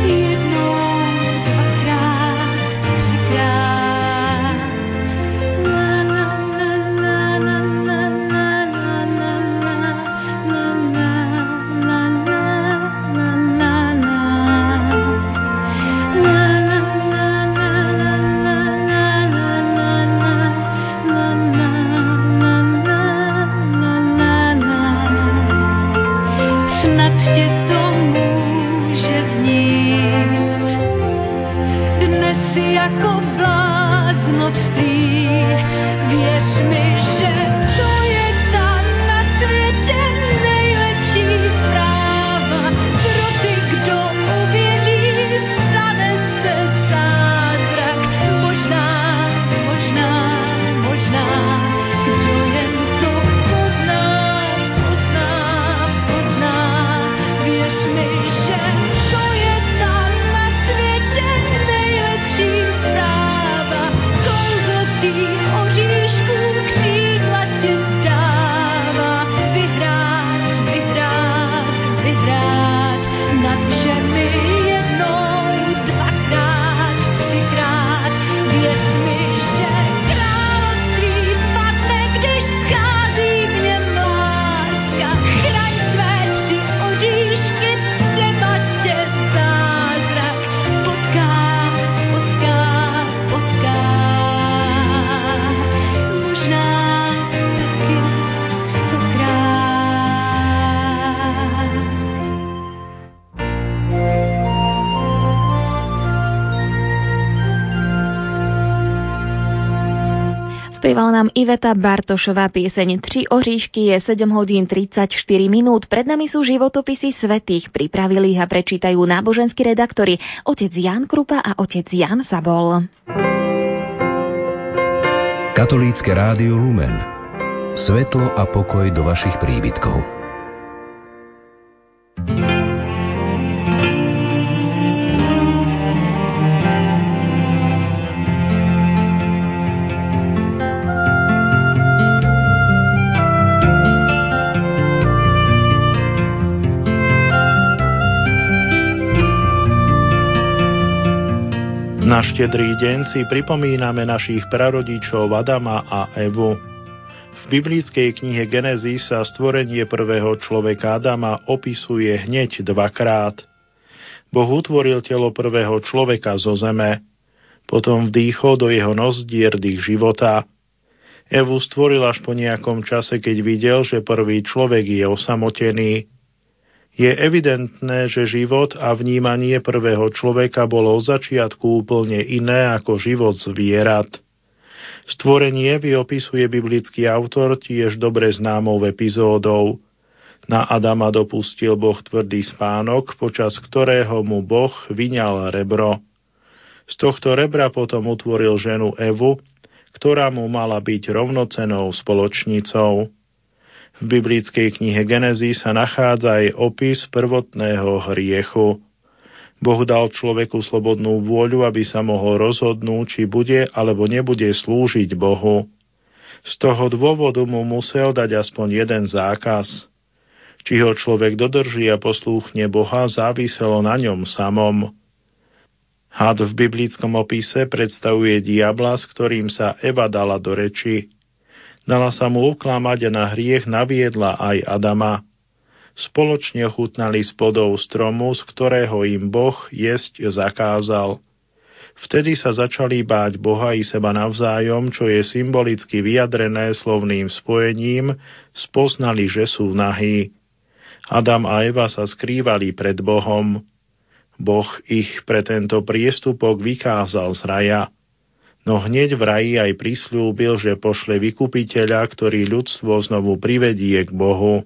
Jednou, dvakrát, třikrát. Jako bláznovství. zaspievala nám Iveta Bartošová pieseň Tri oříšky. Je 7 hodín 34 minút. Pred nami sú životopisy svätých. Pripravili ich a prečítajú náboženskí redaktori otec Ján Krupa a otec Ján Sabol. Katolícke rádio Lumen. Svetlo a pokoj do vašich príbytkov. Na štedrý deň si pripomíname našich prarodičov Adama a Evu. V biblickej knihe Genesis sa stvorenie prvého človeka Adama opisuje hneď dvakrát. Boh utvoril telo prvého človeka zo zeme, potom vdýchol do jeho nozdier dých života. Evu stvoril až po nejakom čase, keď videl, že prvý človek je osamotený. Je evidentné, že život a vnímanie prvého človeka bolo od začiatku úplne iné ako život zvierat. Stvorenie vyopisuje biblický autor tiež dobre známou epizódou. Na Adama dopustil Boh tvrdý spánok, počas ktorého mu Boh vyňal rebro. Z tohto rebra potom utvoril ženu Evu, ktorá mu mala byť rovnocennou spoločnicou. V biblickej knihe Genesis sa nachádza aj opis prvotného hriechu. Boh dal človeku slobodnú vôľu, aby sa mohol rozhodnúť, či bude alebo nebude slúžiť Bohu. Z toho dôvodu mu musel dať aspoň jeden zákaz. Či ho človek dodrží a poslúchne Boha, záviselo na ňom samom. Had v biblickom opise predstavuje diabla, s ktorým sa Eva dala do reči. Dala sa mu uklamať a na hriech naviedla aj Adama. Spoločne chutnali z plodov stromu, z ktorého im Boh jesť zakázal. Vtedy sa začali báť Boha i seba navzájom, čo je symbolicky vyjadrené slovným spojením, spoznali, že sú nahí. Adam a Eva sa skrývali pred Bohom. Boh ich pre tento priestupok vykázal z raja. No hneď v raji aj prisľúbil, že pošle vykupiteľa, ktorý ľudstvo znovu privedie k Bohu.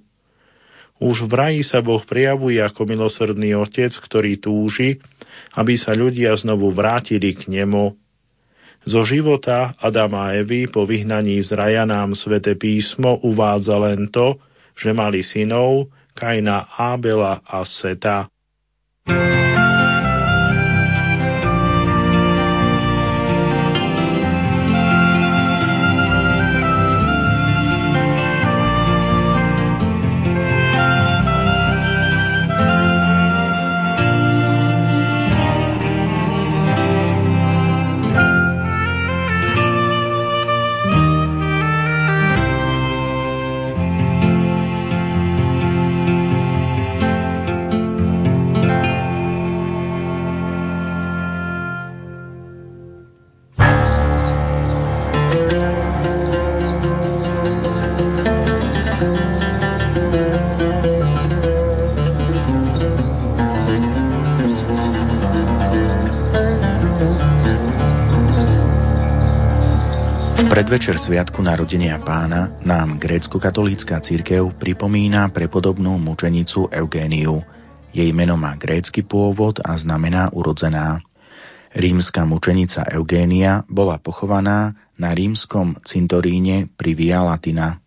Už v raji sa Boh prejavuje ako milosrdný otec, ktorý túži, aby sa ľudia znovu vrátili k nemu. Zo života Adama a Evy po vyhnaní z raja nám Sväté písmo uvádza len to, že mali synov Kaina, Ábela a Seta. Predvečer sviatku narodenia Pána nám grécko-katolícka cirkev pripomína prepodobnú mučenicu Eugéniu. Jej meno má grécky pôvod a znamená urodzená. Rímska mučenica Eugénia bola pochovaná na rímskom cintoríne pri Via Latina.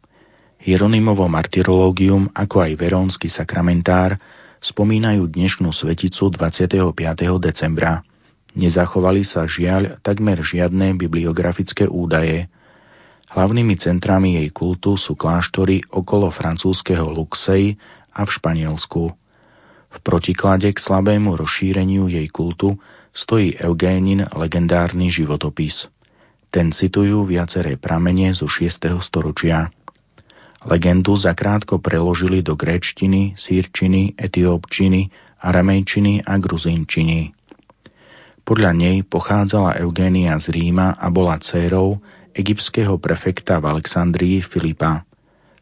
Hieronimovo martyrológium, ako aj verónsky sakramentár, spomínajú dnešnú sveticu 25. decembra. Nezachovali sa žiaľ takmer žiadne bibliografické údaje. Hlavnými centrami jej kultu sú kláštory okolo francúzskeho Luxej a v Španielsku. V protiklade k slabému rozšíreniu jej kultu stojí Eugénin legendárny životopis. Ten citujú viaceré pramene zo 6. storočia. Legendu zakrátko preložili do gréčtiny, sýrčiny, etiópčiny, aramejčiny a gruzínčiny. Podľa nej pochádzala Eugénia z Ríma a bola dcérou egyptského prefekta v Alexandrii Filipa.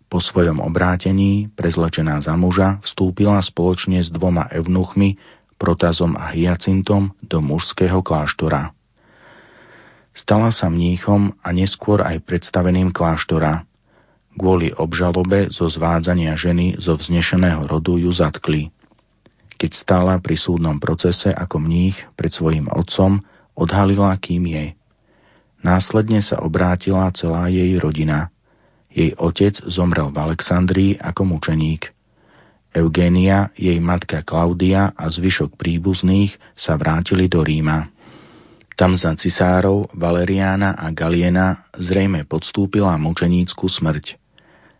Po svojom obrátení, prezlečená za muža, vstúpila spoločne s dvoma eunuchmi, Protazom a Hyacintom, do mužského kláštora. Stala sa mníchom a neskôr aj predstaveným kláštora. Kvôli obžalobe zo zvádzania ženy zo vznešeného rodu ju zatkli. Keď stála pri súdnom procese ako mních pred svojím otcom, odhalila, kým je. Následne sa obrátila celá jej rodina. Jej otec zomrel v Alexandrii ako mučeník. Eugénia, jej matka Klaudia a zvyšok príbuzných sa vrátili do Ríma. Tam za cisárov Valeriána a Galiena zrejme podstúpila mučenícku smrť.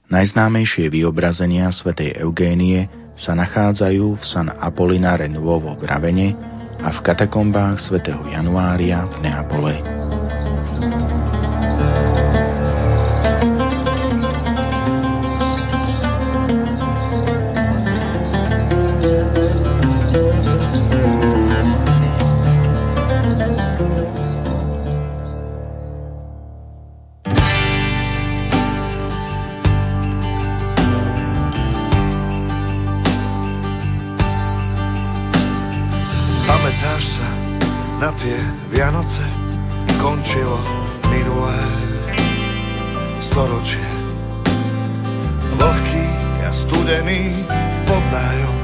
Najznámejšie vyobrazenia svätej Eugénie sa nachádzajú v San Apollinare Nuovo v Ravene a v katakombách svätého Januária v Neapole. Vianoce končilo minulé storočie. Vlhký a studený pod nájom,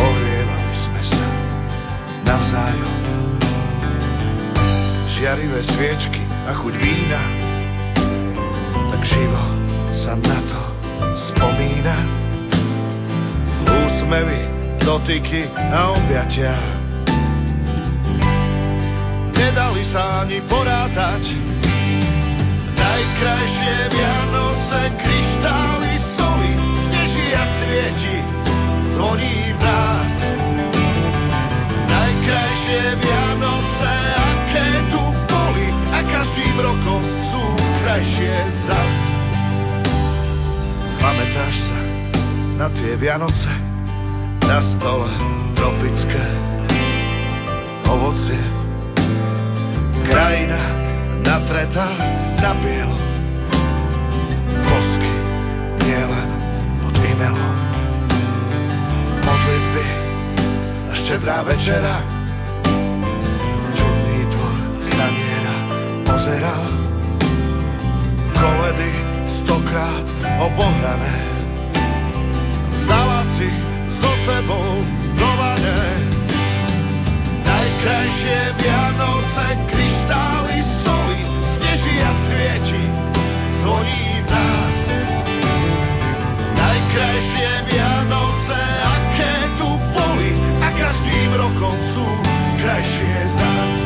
ohrievali sme sa navzájom. Žiarivé sviečky a chuť vína, tak živo sa na to spomína. Úsmevy, dotyky a objatia nedali sa ani porátať. Najkrajšie Vianoce, kryštály soli, sneží a svieti, zvoní v nás. Najkrajšie Vianoce, aké tu boli, a každým rokom sú krajšie zas. Pamätáš sa na tie Vianoce, na stole tropické ovocie, krajina natretá na bielo, bosky nielen pod imelom. Modlitby a štedrá večera, čudný tvor staniera pozeral. Koledy stokrát obohrané, vzala si so sebou do vane. Najkrajšie Vianoce, kryštály soli, sneží a svieti, zvoní v nás. Najkrajšie Vianoce, aké tu boli, a každým rokom sú krajšie zás.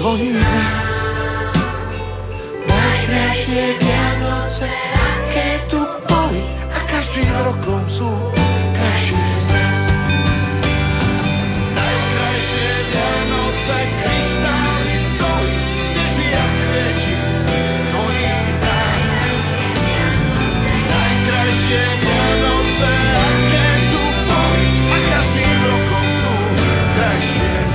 Zvoní v nás. Najkrajšie Vianoce, aké tu boli, a každým rokom sú krajšie z nás. Najkrajšie Vianoce, kryštály soli, sneží a svieti, zvoní v nás. Najkrajšie Vianoce, aké tu boli, a každým rokom sú krajšie z nás.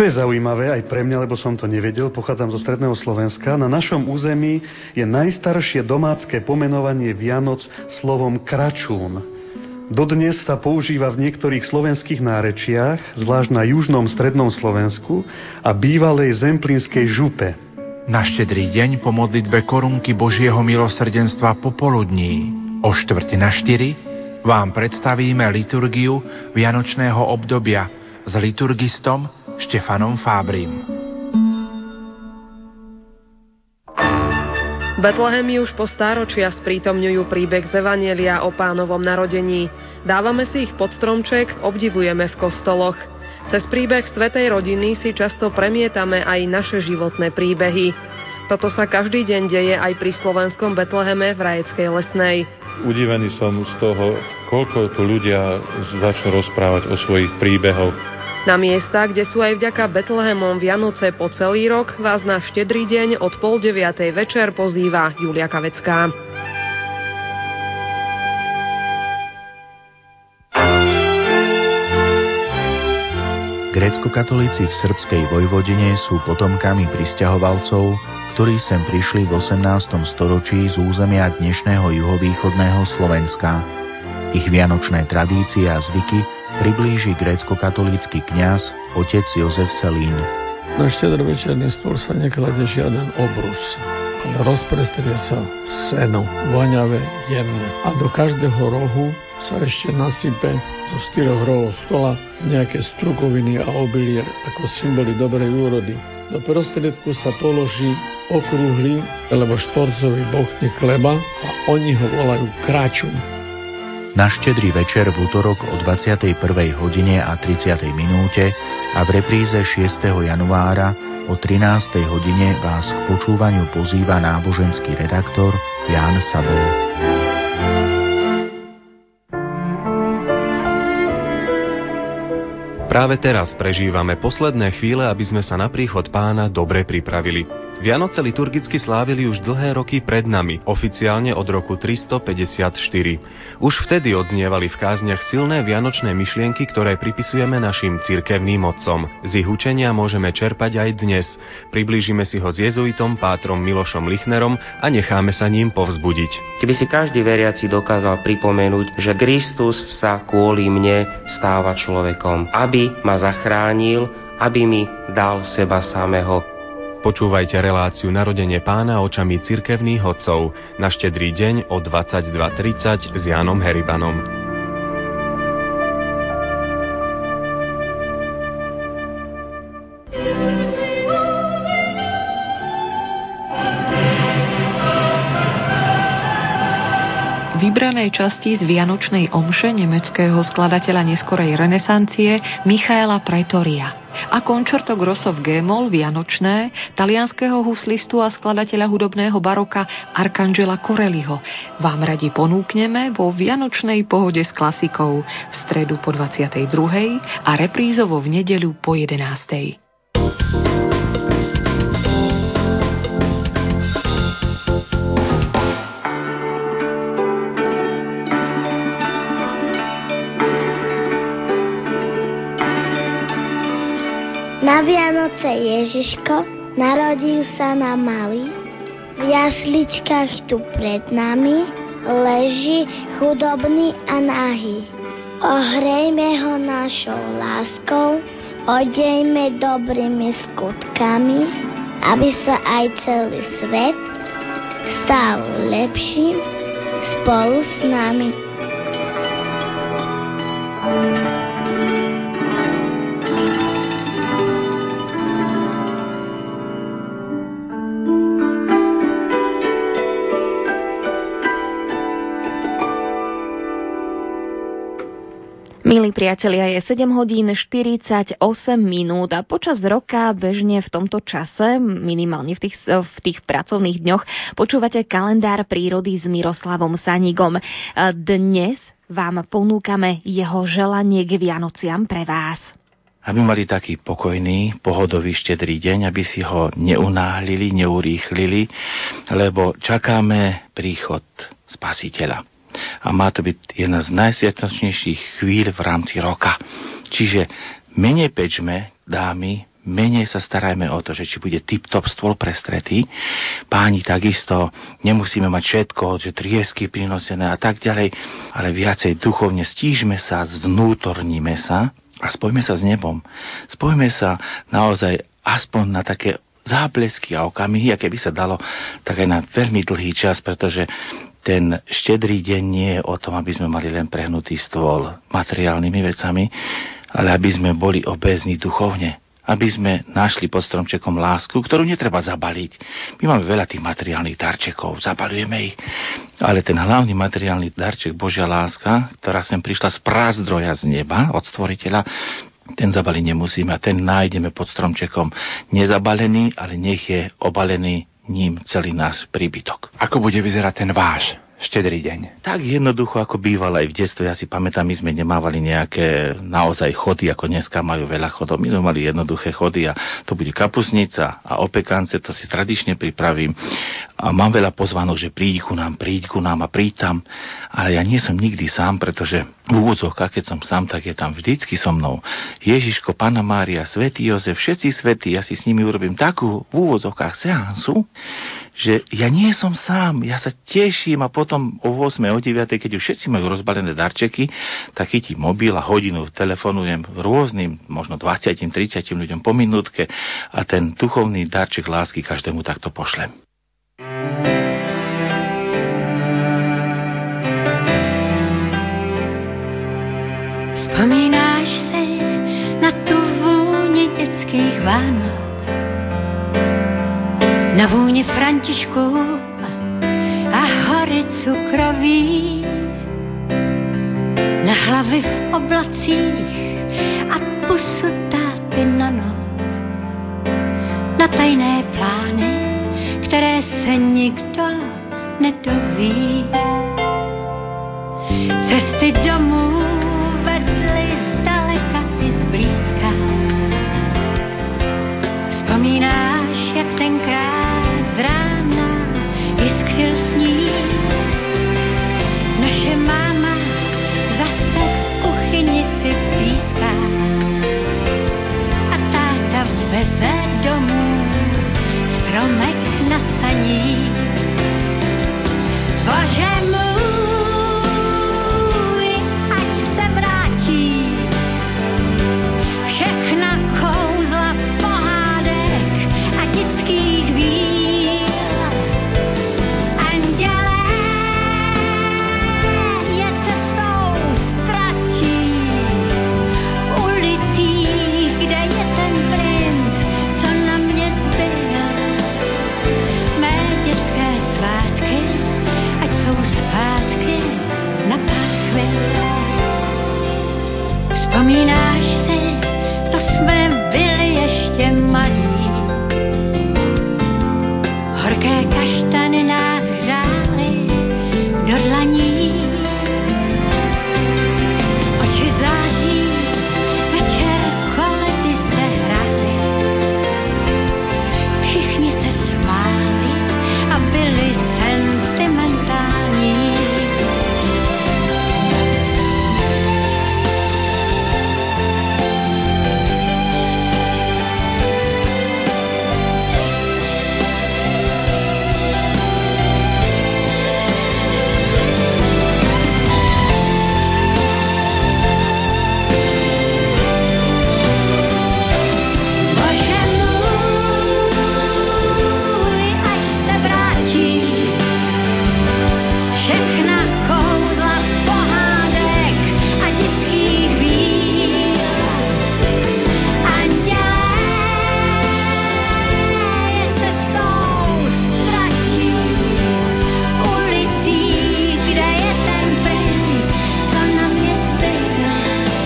Čo je zaujímavé aj pre mňa, lebo som to nevedel, pochádzam zo stredného Slovenska, na našom území je najstaršie domácke pomenovanie Vianoc slovom kračún. Dodnes sa používa v niektorých slovenských nárečiach, zvlášť na južnom strednom Slovensku a bývalej zemplínskej župe. Na štedrý deň po modlitbe korunky Božieho milosrdenstva popoludní o 15:45 vám predstavíme liturgiu vianočného obdobia s liturgistom Štefanom Fábrym. Betlehemy už po stáročia sprítomňujú príbeh z Evanjelia o Pánovom narodení. Dávame si ich pod stromček, obdivujeme v kostoloch. Cez príbeh svätej rodiny si často premietame aj naše životné príbehy. Toto sa každý deň deje aj pri slovenskom Betleheme v Rajeckej Lesnej. Udivený som z toho, koľko tu ľudia začnú rozprávať o svojich príbehoch. Na miesta, kde sú aj vďaka Betlehemom Vianoce po celý rok, vás na Štedrý deň od 20:30 večer pozýva Julia Kavecká. Gréckokatolíci v srbskej Vojvodine sú potomkami prisťahovalcov, ktorí sem prišli v 18. storočí z územia dnešného juhovýchodného Slovenska. Ich vianočné tradície a zvyky priblíži gréckokatolícky kňaz otec Jozef Selín. Na štedrovečerný stôl sa nekladie žiaden obrus, ale rozprestrie sa seno, voňavé, jemné. A do každého rohu sa ešte nasype zo štyroch rohov stola nejaké strukoviny a obilie ako symboly dobrej úrody. Do prostriedku sa položí okrúhly alebo štvorcový bochník chleba a oni ho volajú kračum. Na Štedrý večer v utorok o 21:30 a v repríze 6. januára o 13:00 vás k počúvaniu pozýva náboženský redaktor Ján Sabol. Práve teraz prežívame posledné chvíle, aby sme sa na príchod Pána dobre pripravili. Vianoce liturgicky slávili už dlhé roky pred nami, oficiálne od roku 354. Už vtedy odznievali v kázniach silné vianočné myšlienky, ktoré pripisujeme našim cirkevným otcom. Z ich učenia môžeme čerpať aj dnes. Priblížime si ho s jezuitom pátrom Milošom Lichnerom a necháme sa ním povzbudiť. Keby si každý veriaci dokázal pripomenúť, že Kristus sa kvôli mne stáva človekom, aby ma zachránil, aby mi dal seba samého. Počúvajte reláciu Narodenie Pána očami cirkevných otcov na Štedrý deň o 22:30 s Jánom Heribanom. Vybranej časti z vianočnej omše nemeckého skladateľa neskorej renesancie Michaela Praetoria a koncerto grosso v G-moll vianočné talianského huslistu a skladateľa hudobného baroka Arcangela Corelliho vám radi ponúkneme vo vianočnej pohode s klasikou v stredu po 22. a reprízovo v nedeľu po 11. Na Vianoce Ježiško narodil sa na malý, v jasličkách tu pred nami leží chudobný a nahý. Ohrejme ho našou láskou, odejme dobrými skutkami, aby sa aj celý svet stal lepším spolu s nami. Milí priatelia, je 7:48 a počas roka bežne v tomto čase, minimálne v tých pracovných dňoch, počúvate kalendár prírody s Miroslavom Sanigom. Dnes vám ponúkame jeho želanie k Vianociam pre vás. Aby mali taký pokojný, pohodový Štedrý deň, aby si ho neunáhlili, neurýchlili, lebo čakáme príchod Spasiteľa. A má to byť jedna z najsviatočnejších chvíľ v rámci roka. Čiže menej pečme, dámy, menej sa starajme o to, že či bude tip-top stôl prestretý. Páni, takisto nemusíme mať všetko, že triesky prinosené a tak ďalej, ale viacej duchovne stížme sa, zvnútorníme sa a spojme sa s nebom. Spojme sa naozaj aspoň na také záblesky a okamihy, aké by sa dalo, tak aj na veľmi dlhý čas, pretože ten Štedrý deň nie je o tom, aby sme mali len prehnutý stôl materiálnymi vecami, ale aby sme boli obézni duchovne. Aby sme našli pod stromčekom lásku, ktorú netreba zabaliť. My máme veľa tých materiálnych darčekov, zabalujeme ich. Ale ten hlavný materiálny darček, Božia láska, ktorá sem prišla z prázdroja z neba, od Stvoriteľa, ten zabaliť nemusíme a ten nájdeme pod stromčekom nezabalený, ale nech je obalený ním celý nás príbytok. Ako bude vyzerať ten váš Štedrý deň. Tak jednoducho, ako bývalo aj v detstve. Ja si pamätám, my sme nemávali nejaké naozaj chody, ako dneska majú veľa chodov. My sme mali jednoduché chody a to bude kapusnica a opekance, to si tradične pripravím. A mám veľa pozvánok, že príď ku nám a príď tam. Ale ja nie som nikdy sám, pretože v úvodzovkách, keď som sám, tak je tam vždycky so mnou Ježiško, Panna Mária, Svätý Jozef, všetci svätí. Ja si s nimi urobím takú v úvodzovkách seansu, že ja nie som sám, ja sa teším a potom o 8, o 9, keď už všetci majú rozbalené darčeky, tak chytím mobil a hodinu telefonujem rôznym, možno 20, 30 ľuďom po minútke a ten duchovný darček lásky každému takto pošlem. Vzpomínáš si na tú vôňu detských Vánoc, na vôňu Františku a hory cukroví, na hlavy v oblacích a pusu táty na noc, na tajné plány, které se nikdo nedoví. Cesty domů vedly zdaleka i zblízka. Vzpomínáš, jak tenkrát z rána jiskřil sníh. Naše máma zase v kuchyni si píská a táta veze domů stromek na saní. Bože můj, ať se vrátí všechna kouzla pohádek a dětských vír. Andělé je cestou ztratí v ulicích, kde je ten princ, co na mě zbyl. Mé dětské svátky, ať jsou zpátky na páchvi. Vzpomínáš si, to jsme byli ještě malí. Horké kaštany nás hřály do dlaní. Oči září, večer koledy se hrály. Všichni se smáli a byli sentimentální. Bože můj, až se vrátí všechna kouzla pohádek a dětských vír. Andělé je cestou ztratí v ulicích, kde je ten princ, co na mě zbyl.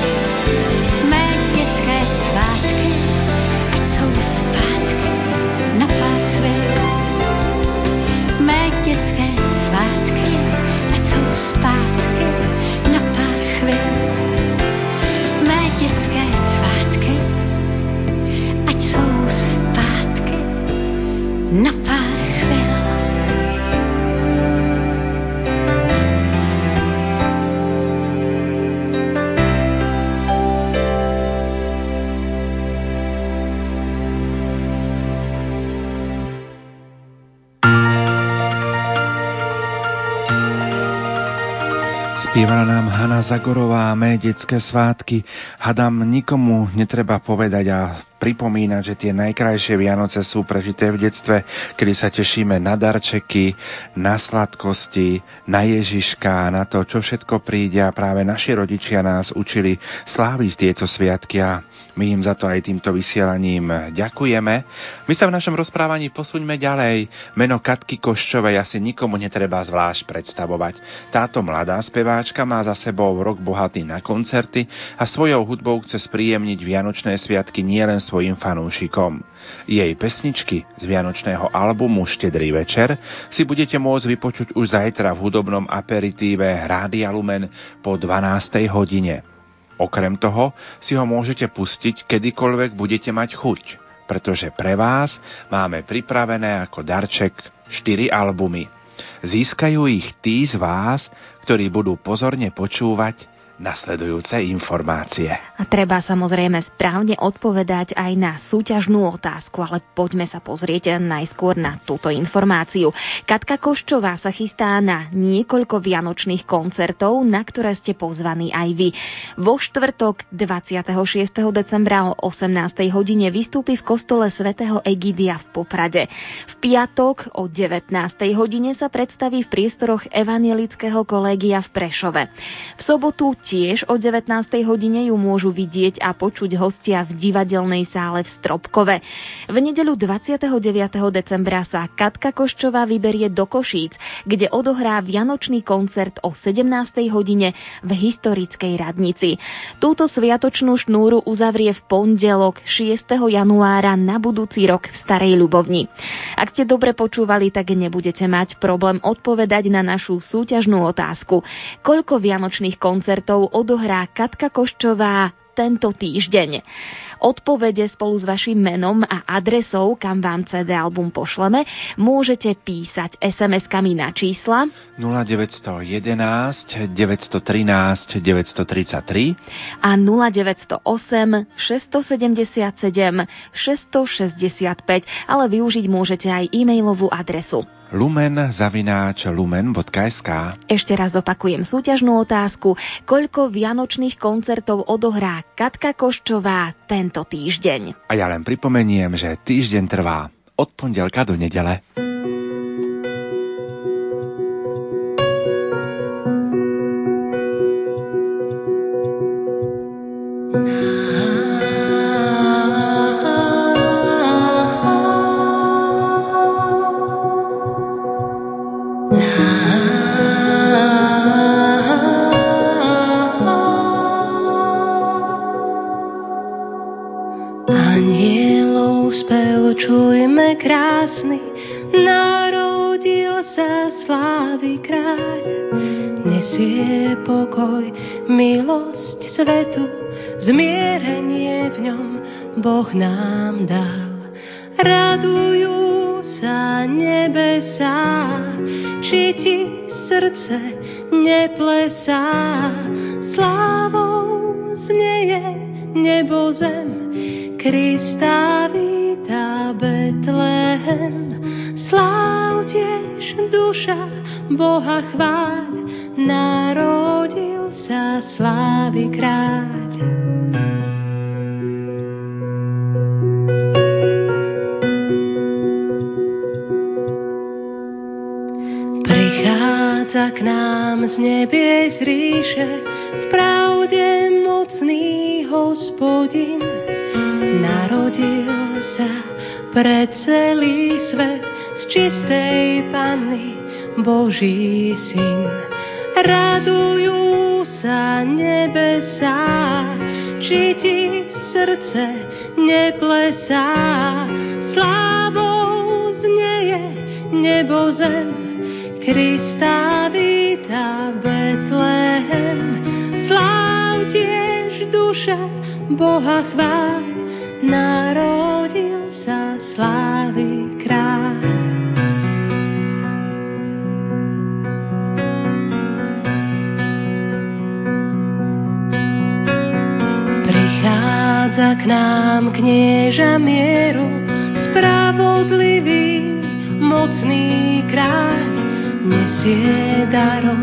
Mé dětské svátky, ať jsou zpátky na pátvi. Mé dětské svátky, ať jsou zpátky na párchvi. Mé dětské svátky, ať jsou zpátky na pár chvil. Spievala nám Hana Zagorová Mé detské svátky. Hadam, nikomu netreba povedať a pripomínať, že tie najkrajšie Vianoce sú prežité v detstve, kedy sa tešíme na darčeky, na sladkosti, na Ježiška, na to, čo všetko príde, a práve naši rodičia nás učili sláviť tieto sviatky a my im za to aj týmto vysielaním ďakujeme. My sa v našom rozprávaní posuňme ďalej. Meno Katky Koščovej asi nikomu netreba zvlášť predstavovať. Táto mladá speváčka má za sebou rok bohatý na koncerty a svojou hudbou chce spríjemniť vianočné sviatky nielen svojim svojim fanúšikom. Jej pesničky z vianočného albumu Štedrý večer si budete môcť vypočuť už zajtra v hudobnom aperitíve Rádia Lumen po 12. hodine. Okrem toho si ho môžete pustiť kedykoľvek budete mať chuť, pretože pre vás máme pripravené ako darček 4 albumy. Získajú ich tí z vás, ktorí budú pozorne počúvať nasledujúce informácie. A treba samozrejme správne odpovedať aj na súťažnú otázku, ale poďme sa pozrieť najskôr na túto informáciu. Katka Koščová sa chystá na niekoľko vianočných koncertov, na ktoré ste pozvaní aj vy. Vo štvrtok 26. decembra o 18. hodine vystúpi v kostole svätého Egidia v Poprade. V piatok o 19. hodine sa predstaví v priestoroch Evangelického kolégia v Prešove. V sobotu tiež o 19. hodine ju môžu vidieť a počuť hostia v divadelnej sále v Stropkove. V nedeľu 29. decembra sa Katka Koščová vyberie do Košíc, kde odohrá vianočný koncert o 17. hodine v historickej radnici. Túto sviatočnú šnúru uzavrie v pondelok 6. januára na budúci rok v Starej Ľubovni. Ak ste dobre počúvali, tak nebudete mať problém odpovedať na našu súťažnú otázku. Koľko vianočných koncertov odohrá Katka Koščová tento týždeň? Odpovede spolu s vašim menom a adresou, kam vám CD album pošleme, môžete písať SMS-kami na čísla 0911 913 933 a 0908 677 665, ale využiť môžete aj e-mailovú adresu lumen@lumen.sk. Ešte raz opakujem súťažnú otázku. Koľko vianočných koncertov odohrá Katka Koščová tento týždeň? A ja len pripomeniem, že týždeň trvá od pondelka do nedele. Svetu, zmierenie v ňom Boh nám dal. Radujú sa nebesá, či ti srdce neplesá. Slávou znieje nebo zem, Krista víta Betlehem. Sláv tiež duša Boha chváľ, narodil sa slávy kráľ. Prichádza k nám z nebies ríše, v pravde mocný Hospodin. Narodil sa pre celý svet, z čistej panny Boží syn. Radujú sa nebesá, či ti srdce neplesá. Slávou znieje nebo zem, Krista víta Betlehem. Sláv tiež duša Boha chváľ, narodil sa slávy kráľ. Za k nám knieža mieru, spravodlivý, mocný kráľ. Nesie darom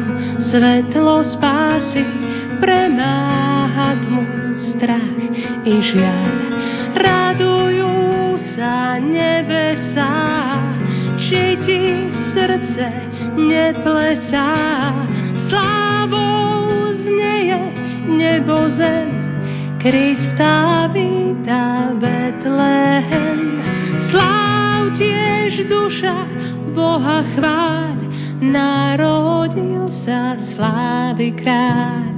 svetlo spásy, premáha tmu strach i žiaľ. Radujú sa nebesá, či ti srdce neplesá. Slávou znieje nebo zem, Krista víta Betlehem. Sláv tiež duša Boha chváľ, narodil sa slávy kráľ.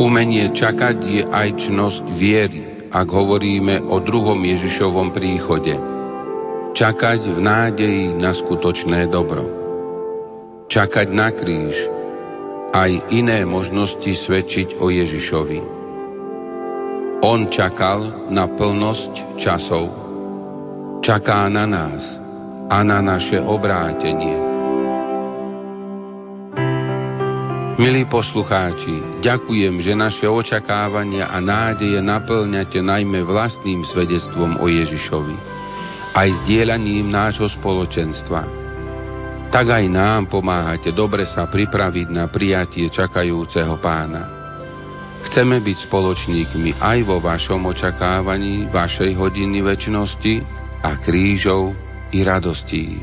Umenie čakať je aj čnosť viery, ak hovoríme o druhom Ježišovom príchode. Čakať v nádeji na skutočné dobro. Čakať na kríž, aj iné možnosti svedčiť o Ježišovi. On čakal na plnosť časov. Čaká na nás a na naše obrátenie. Milí poslucháči, ďakujem, že naše očakávania a nádeje naplňate najmä vlastným svedectvom o Ježišovi, aj zdieľaním nášho spoločenstva. Tak aj nám pomáhate dobre sa pripraviť na prijatie čakajúceho Pána. Chceme byť spoločníkmi aj vo vašom očakávaní, vašej hodiny večnosti a krížov i radostí.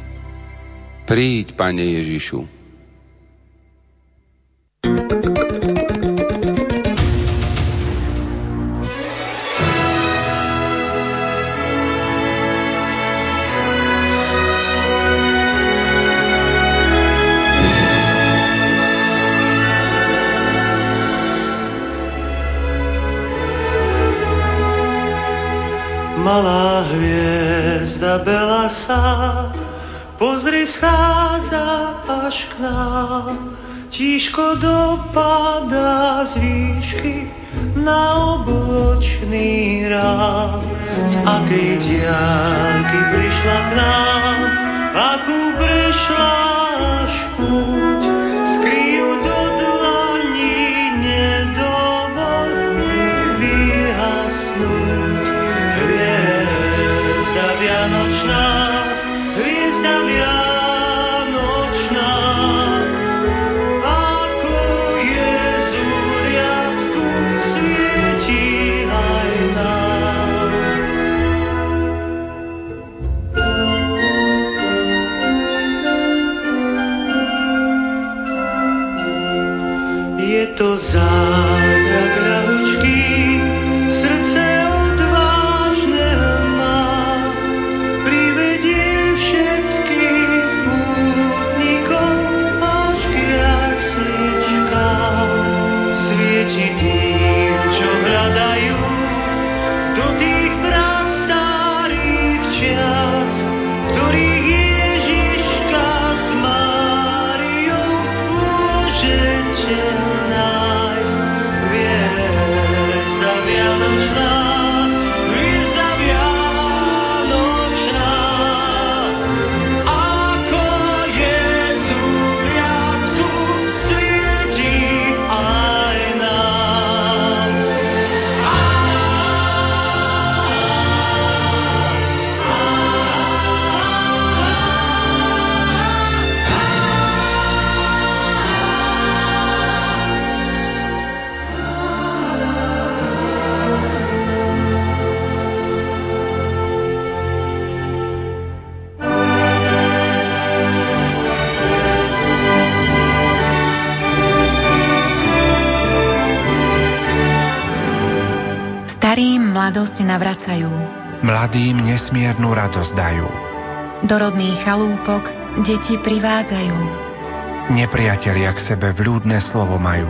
Príď, Pane Ježišu. Malá hviezda bela sa, pozri, schádza až k nám. Tíško dopadá z výšky na obločný rám. Z akej diaľky prišla k nám, akú prešla až púť, skrýju do dlaní, nedovol mi vyhasnúť. Hviezda vianočná, hviezda vianočná, to zázrak ľahučký, srdce odvážneho má, privedie všetkých pútnikov až k jasličkám. Svieti tým, čo hľadajú, do tých prastarých čias, ktorých Ježiška s Máriou môžete. Mladosť navracajú. Mladým nesmiernu radosť dajú. Do rodných chalúpok deti privádzajú. Nepriatelia k sebe vľúdne slovo majú.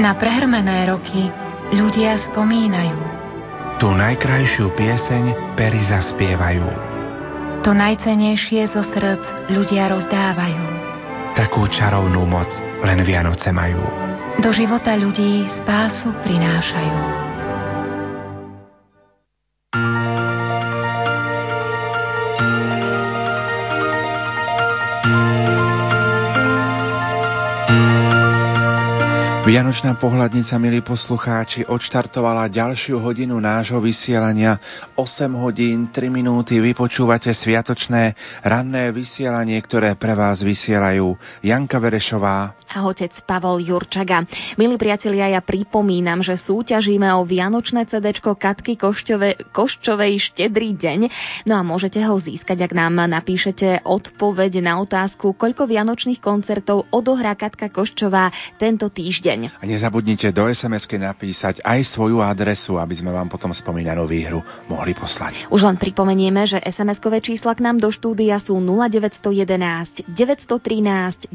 Na prehrmené roky ľudia spomínajú. Tú najkrajšiu pieseň pery zaspievajú. To najcennejšie zo srdc ľudia rozdávajú. Takú čarovnú moc len Vianoce majú. Do života ľudí spásu prinášajú. Vianočná pohľadnica, milí poslucháči, odštartovala ďalšiu hodinu nášho vysielania. 8 hodín, 3 minúty vypočúvate sviatočné ranné vysielanie, ktoré pre vás vysielajú Janka Verešová a otec Pavol Jurčaga. Milí priatelia, ja pripomínam, že súťažíme o vianočné CD-čko Katky Koščovej Štedrý deň. No a môžete ho získať, ak nám napíšete odpoveď na otázku, koľko vianočných koncertov odohrá Katka Koščová tento týždeň. deň. A nezabudnite do SMS-ke napísať aj svoju adresu, aby sme vám potom spomínanú výhru mohli poslať. Už len pripomenieme, že SMS-kové čísla k nám do štúdia sú 0911 913 933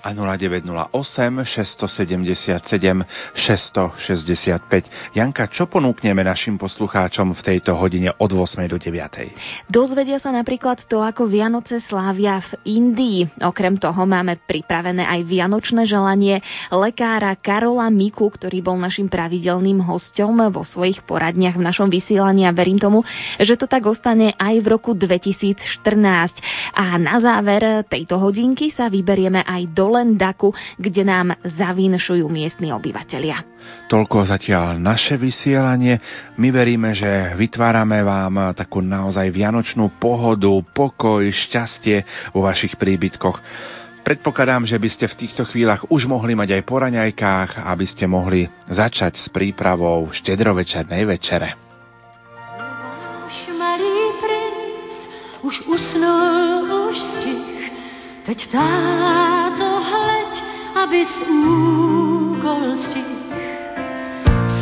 a 0908 677 665. Janka, čo ponúkneme našim poslucháčom v tejto hodine od 8 do 9? Dozvedia sa napríklad to, ako Vianoce slávia v Indii. Okrem toho máme pripravené aj vianočné želanie lekára Karola Miku, ktorý bol našim pravidelným hosťom vo svojich poradniach v našom vysielaní a verím tomu, že to tak ostane aj v roku 2014. A na záver tejto hodinky sa vyberieme aj do Lendaku, kde nám zavinšujú miestni obyvatelia. Toľko zatiaľ naše vysielanie. My veríme, že vytvárame vám takú naozaj vianočnú pohodu, pokoj, šťastie vo vašich príbytkoch. Predpokladám, že by ste v týchto chvíľach už mohli mať aj po raňajkách, aby ste mohli začať s prípravou štedrovečernej večere. Už malý princ, už usnul, už stih, teď táto hleď, aby zúkol stih.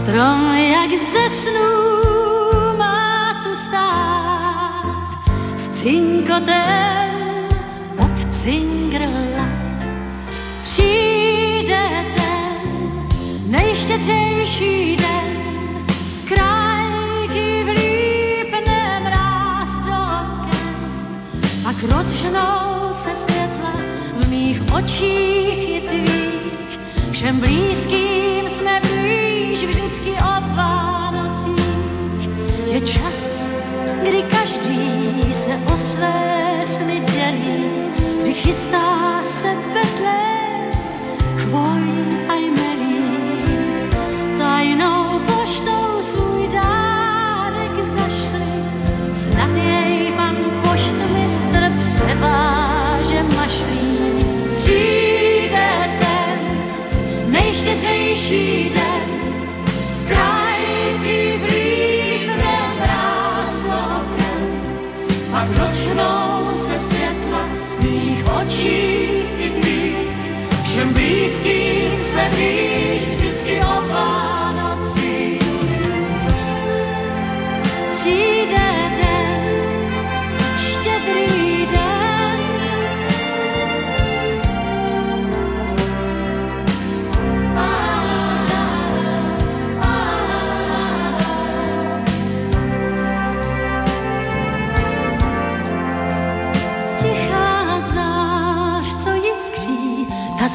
Strom, jak ze snú, má tu stát, s cinkotem pod cingrlat. Přijde ten nejštědřejší den, krajky vlípne mráz do oken, pak rozžnou se světla v mých očích i tvých, všem blízkým jsme blíž. Vždycky o Vánocích je čas, kdy každý se o své sny dělí, kdy chystá se Betlém, chvoj a jmelí. Tajnou poštou svůj dárek zašli, snad jej pan poštmistr převáže mašlí. Přijde ten nejštědřejší den,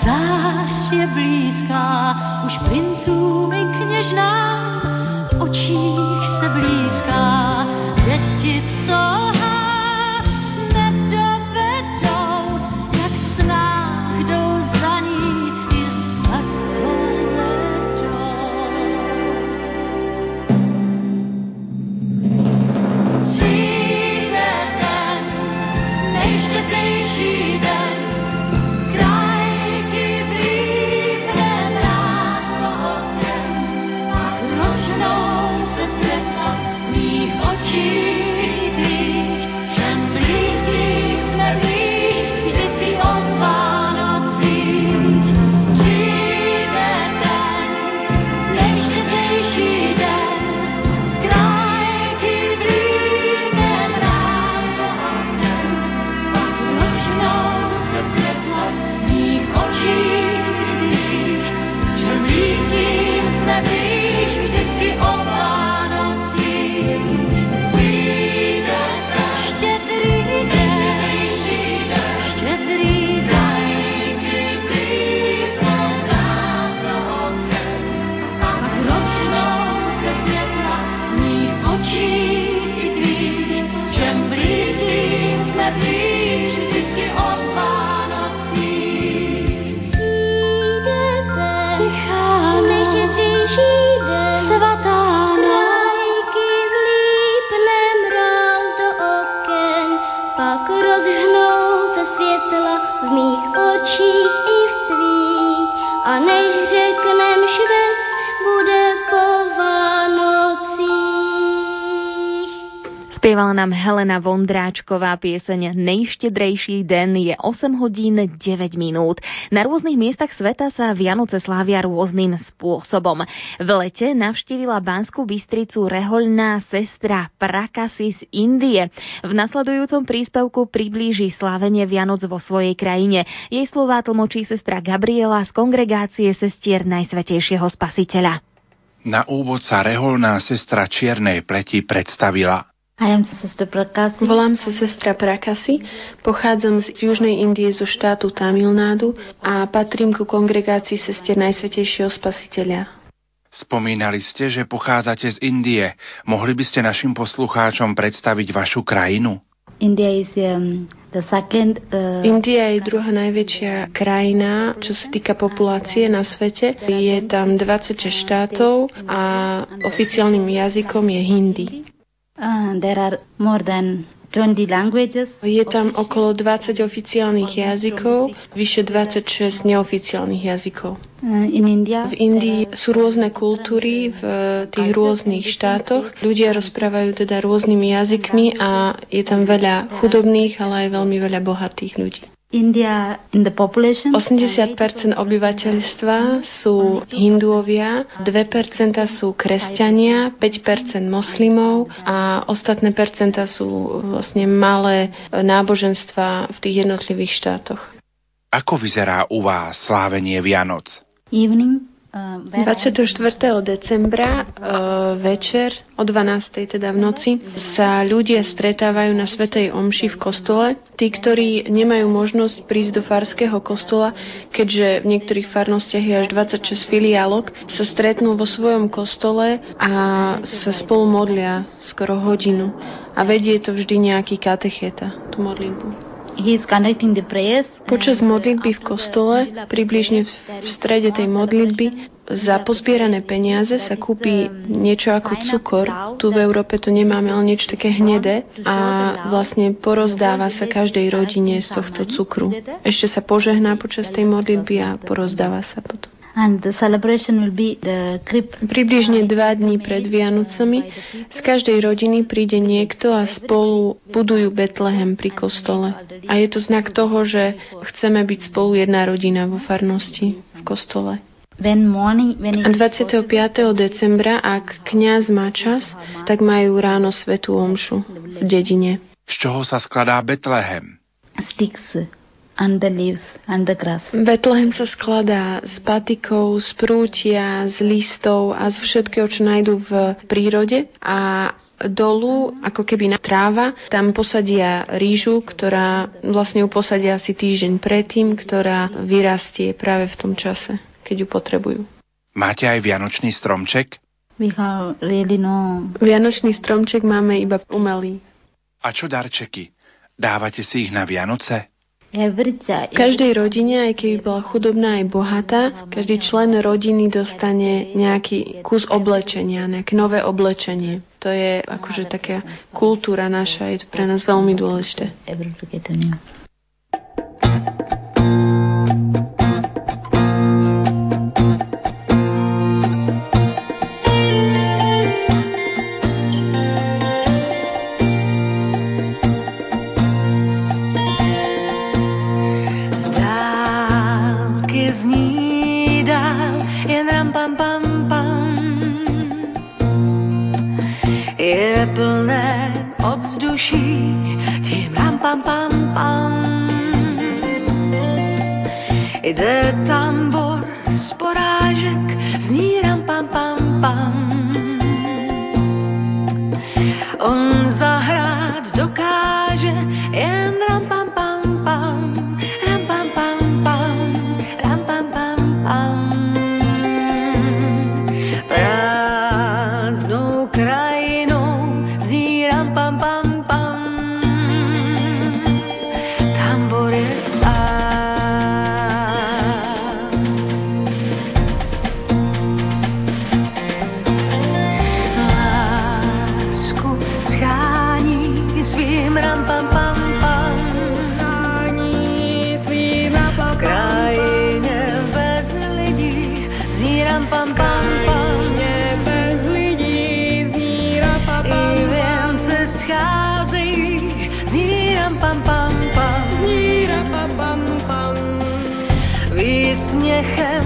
zář je blízká, už princům i kněžnám v očích se blízká. Děti, co há, nedovedou, jak v snách jdou za ní i snad dovedou. Přijde ten nejštědřejší den, Spievala nám Helena Vondráčková, pieseň Nejštedrejší den je 8 hodín 9 minút. Na rôznych miestach sveta sa Vianoce slávia rôznym spôsobom. V lete navštívila Banskú Bystricu rehoľná sestra Prakasi z Indie. V nasledujúcom príspevku priblíži slávenie Vianoc vo svojej krajine. Jej slová tlmočí sestra Gabriela z kongregácie sestier Najsvätejšieho Spasiteľa. Na úvod sa rehoľná sestra čiernej pleti predstavila. Volám sa sestra Prakasi, pochádzam z južnej Indie zo štátu Tamil Nádu a patrím ku kongregácii sestier Najsvätejšieho Spasiteľa. Spomínali ste, že pochádzate z Indie. Mohli by ste našim poslucháčom predstaviť vašu krajinu? India je druhá najväčšia krajina, čo sa týka populácie na svete. Je tam 26 štátov a oficiálnym jazykom je hindi. There are more than 20 languages. Je tam okolo 20 oficiálnych jazykov, vyše 26 neoficiálnych jazykov. V Indii sú rôzne kultúry v tých rôznych štátoch. Ľudia rozprávajú teda rôznymi jazykmi a je tam veľa chudobných, ale aj veľmi veľa bohatých ľudí. 80% obyvateľstva sú hinduovia, 2% sú kresťania, 5% moslimov a ostatné percentá sú vlastne malé náboženstva v tých jednotlivých štátoch. Ako vyzerá u vás slávenie Vianoc? 24. decembra večer o 12. teda v noci sa ľudia stretávajú na svätej omši v kostole. Tí, ktorí nemajú možnosť prísť do farského kostola, keďže v niektorých farnostiach je až 26 filiálok, sa stretnú vo svojom kostole a sa spolu modlia skoro hodinu. A vedie to vždy nejaký katechéta, tú modlitbu. Počas modlitby v kostole, približne v strede tej modlitby, za pozbierané peniaze sa kúpi niečo ako cukor. Tu v Európe to nemáme, ale niečo také hnedé. A vlastne porozdáva sa každej rodine z tohto cukru. Ešte sa požehná počas tej modlitby a porozdáva sa potom. Približne 2 dni pred Vianocami z každej rodiny príde niekto a spolu budujú Betlehem pri kostole. A je to znak toho, že chceme byť spolu jedna rodina vo farnosti v kostole. 25. decembra, ak kňaz má čas, tak majú ráno svätú omšu v dedine. Z čoho sa skladá Betlehem? Betlehem sa skladá z patikov, z prútia, z listov a z všetkého, čo nájdú v prírode. A dolu, ako keby na tráva, tam posadia rýžu, ktorá vlastne ju posadia asi týždeň predtým, ktorá vyrastie práve v tom čase, keď ju potrebujú. Máte aj vianočný stromček? Vianočný stromček máme iba umelý. A čo darčeky? Dávate si ich na Vianoce? V každej rodine, aj keby bola chudobná aj bohatá, každý člen rodiny dostane nejaký kus oblečenia, nejaké nové oblečenie. To je akože taká kultúra naša, je to pre nás veľmi dôležité. Jde tambor z porážek, zní ram pam pam pam. On zahrát dokáže, jen ram pam pam pam, ram pam pam pam, ram pam pam pam. Prázdnou krajinou zní ram pam pam pam. Tambor je sám. Pam, pam, pam, bez lidí zní ram pam pam. I Viance schá. směchem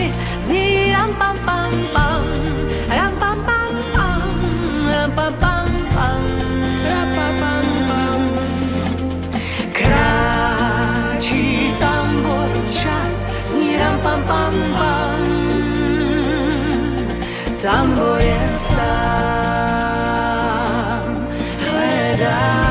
zní ram pam pam pam, ram pam pam pam, ram pam pam pam, ram pam pam pam. Kráčí tambor čas zní ram pam pam pam, tambor je sám hledá.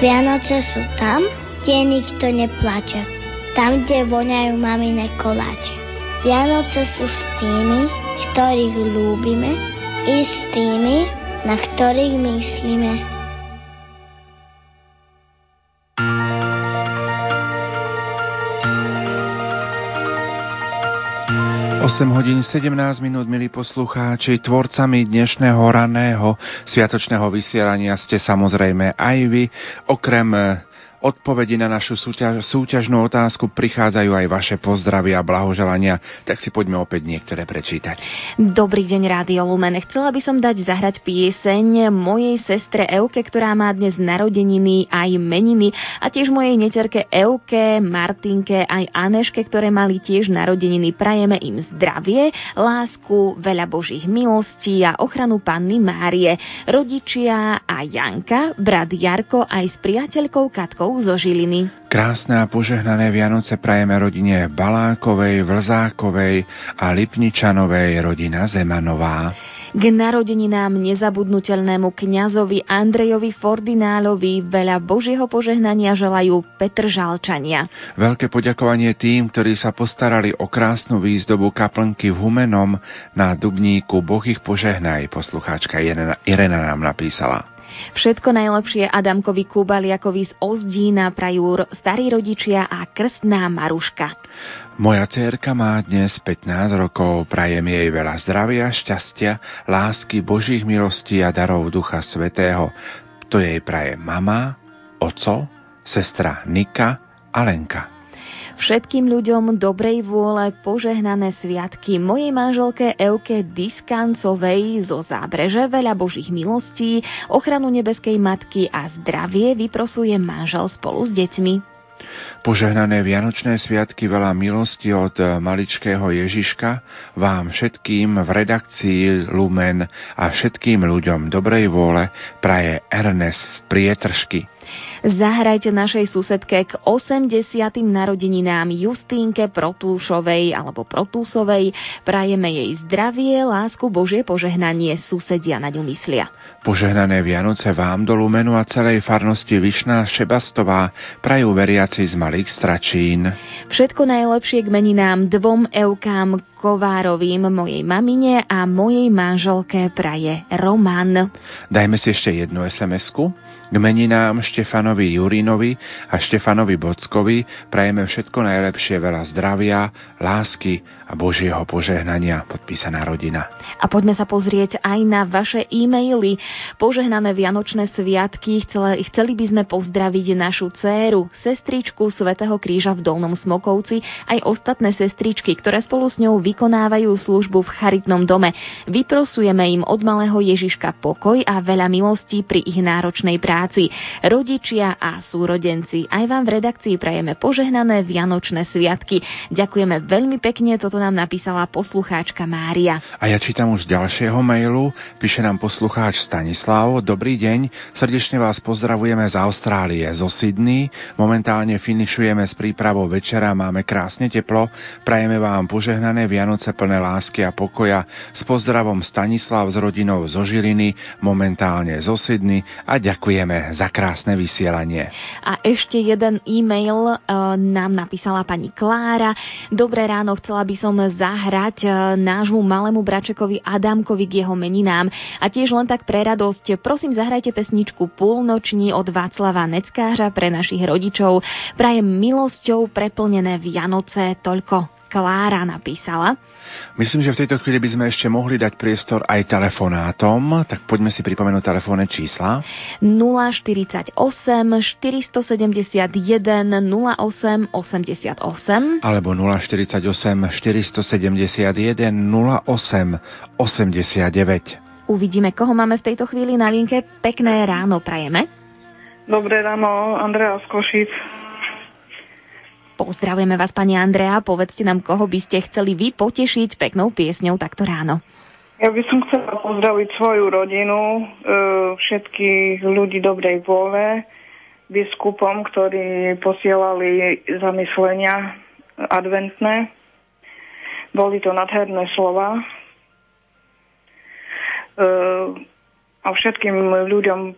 Vianoce sú tam, kde nikto neplače, tam, kde voňajú mamine koláče. Vianoce sú s tými, ktorých ľúbime, i s tými, na ktorých myslíme. Osem hodín 17 minút, milí poslucháči, tvorcami dnešného raného sviatočného vysielania ste samozrejme aj vy. Okrem odpovedí na našu súťažnú otázku prichádzajú aj vaše pozdravy a blahoželania, tak si poďme opäť niektoré prečítať. Dobrý deň, Rádio Lumen. Chcela by som dať zahrať pieseň mojej sestre Euke, ktorá má dnes narodeniny aj meniny, a tiež mojej neterke Euke, Martinke aj Aneške, ktoré mali tiež narodeniny. Prajeme im zdravie, lásku, veľa božích milostí a ochranu Panny Márie. Rodičia a Janka, brat Jarko aj s priateľkou Katkou zo Žiliny. Krásne a požehnané Vianoce prajeme rodine Balákovej, Vlzákovej a Lipničanovej, rodina Zemanová. K narodeninám nezabudnutelnému kňazovi Andrejovi Fordinálovi veľa božieho požehnania želajú Petržalčania. Veľké poďakovanie tým, ktorí sa postarali o krásnu výzdobu kaplnky v Humenom na Dubníku. Boh ich požehnaj, poslucháčka Irena nám napísala. Všetko najlepšie Adamkovi Kubaliakovi z Ozdína prajú starí rodičia a krstná Maruška. Moja dcérka má dnes 15 rokov, prajem jej veľa zdravia, šťastia, lásky, božích milostí a darov Ducha Svätého. To jej praje mama, oco, sestra Nika a Lenka. Všetkým ľuďom dobrej vôle požehnané sviatky mojej manželke Euke Diskancovej zo Zábreže veľa božích milostí, ochranu nebeskej matky a zdravie vyprosuje manžel spolu s deťmi. Požehnané Vianočné sviatky, veľa milosti od maličkého Ježiška vám všetkým v redakcii Lumen a všetkým ľuďom dobrej vôle praje Ernest z Prietržky. Zahrajte našej susedke k 80. narodeninám Justínke Protúšovej alebo Protúsovej. Prajeme jej zdravie, lásku, Božie požehnanie, susedia na ňu myslia. Požehnané Vianoce vám do Lumenu a celej farnosti Vyšná Šebastová prajú veriaci z Malých Stračín. Všetko najlepšie k meninám dvom Eukám Kovárovým, mojej mamine a mojej manželke praje Roman. Dajme si ešte jednu SMS-ku. K meninám Štefanovi Jurinovi a Štefanovi Bockovi prajeme všetko najlepšie, veľa zdravia, lásky a Božieho požehnania, podpísaná rodina. A poďme sa pozrieť aj na vaše e-maily. Požehnané Vianočné sviatky, chceli by sme pozdraviť našu dcéru, sestričku Svätého Kríža v Dolnom Smokovci, aj ostatné sestričky, ktoré spolu s ňou vykonávajú službu v charitnom dome. Vyprosujeme im od malého Ježiška pokoj a veľa milostí pri ich náročnej práci. Rodičia a súrodenci, aj vám v redakcii prajeme požehnané Vianočné sviatky. Ďakujeme veľmi pekne, toto nám napísala poslucháčka Mária. A ja čítam už ďalšieho mailu, píše nám poslucháč Stanislav. Dobrý deň, srdečne vás pozdravujeme z Austrálie, zo Sydney. Momentálne finišujeme s prípravou večera, máme krásne teplo. Prajeme vám požehnané Vianoce plné lásky a pokoja. S pozdravom Stanislav s rodinou zo Žiliny, momentálne zo Sydney, a ďakujeme za krásne vysielanie. A ešte jeden e-mail nám napísala pani Klára. Dobré ráno, chcela by som zahrať nášmu malému bračekovi Adamkovi k jeho meninám. A tiež len tak pre radosť, prosím, zahrajte pesničku Púlnoční od Václava Neckářa pre našich rodičov. Prajem milosťou preplnené Vianoce, toľko Klára napísala. Myslím, že v tejto chvíli by sme ešte mohli dať priestor aj telefonátom, tak poďme si pripomenúť telefónne čísla. 048 471 08 88 alebo 048 471 08 89. Uvidíme, koho máme v tejto chvíli na linke. Pekné ráno prajeme. Dobré ráno, Andrea z Košic. Pozdravujeme vás, pani Andrea, povedzte nám, koho by ste chceli vy potešiť peknou piesňou takto ráno. Ja by som chcela pozdraviť svoju rodinu, všetkých ľudí dobrej vôle, biskupom, ktorí posielali zamyslenia adventné. Boli to nádherné slova. A všetkým ľuďom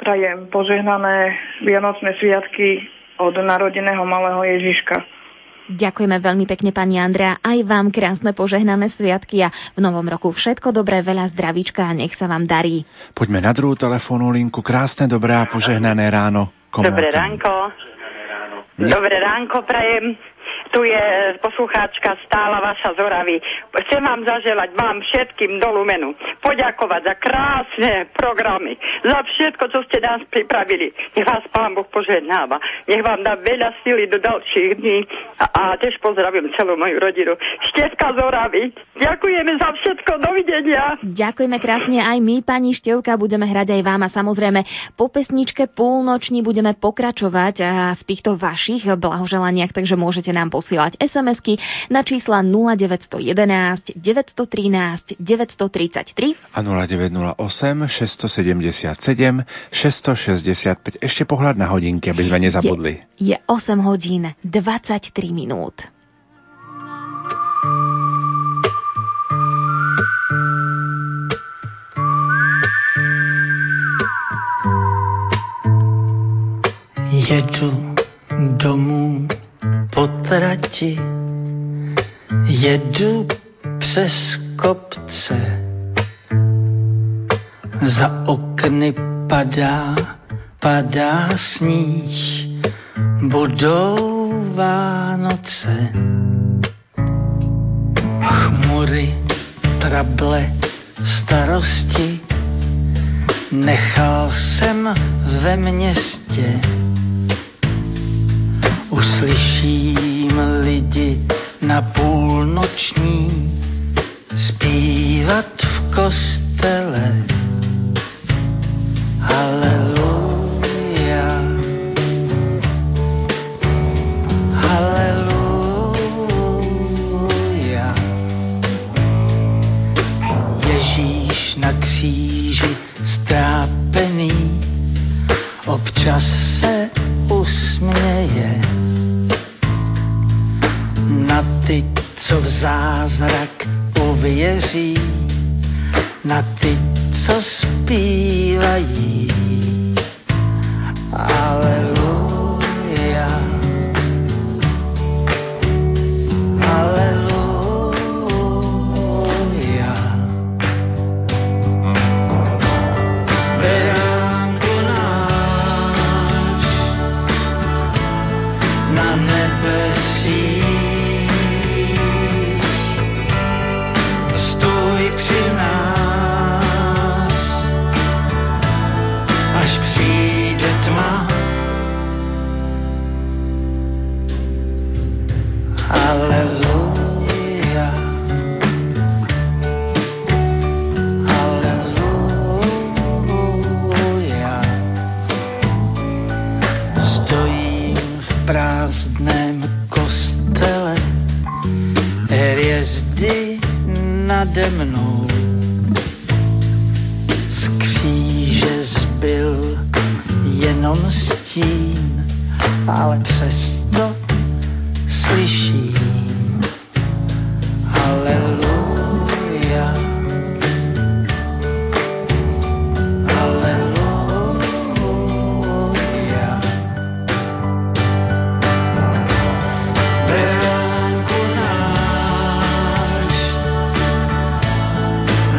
prajem požehnané Vianočné sviatky od narodeného malého Ježiška. Ďakujeme veľmi pekne, pani Andrea, aj vám krásne požehnané sviatky a v novom roku všetko dobré, veľa zdravíčka a nech sa vám darí. Poďme na druhú telefónnu linku. Krásne, dobré a požehnané ráno. Dobré ránko. Dobré ránko prajem. Tu je poslucháčka Stála vaša z Oravy. Chcem vám zaželať, vám všetkým do Lumenu, poďakovať za krásne programy, za všetko, čo ste nás pripravili. Nech vás Pán Boh požehnáva. Nech vám dá veľa síly do ďalších dní a tiež pozdravím celú moju rodinu. Števka z Oravy, ďakujeme za všetko, dovidenia. Ďakujeme krásne aj my, pani Števka, budeme hrať aj vám a samozrejme po pesničke Púlnoční budeme pokračovať v týchto vašich blahoželaniach, takže môžete nám posielať SMS-ky na čísla 0911 913 933 a 0908 677 665. Ešte pohľad na hodinky, aby sme nezabudli. Je 8 hodín 23 minút. Jedu domů po trati, jedu přes kopce, za okny padá sníh, budou Vánoce. Chmury, trable, starosti, nechal jsem ve městě. Uslyším lidi na půlnoční zpívat v kostele. Haleluja, kříži strápený, občas se usměje na ty, co v zázrak uvěří, na ty, co zpívají. Aleluja, aleluja. Beránku náš na nebesí, stoj při nás, až přijde tma. Aleluja, aleluja. Stojím v prázdném kostele, hvězdy nade mnou, z kříže zbyl jenom stín, ale přesto slyším aleluja, aleluja. Beránku náš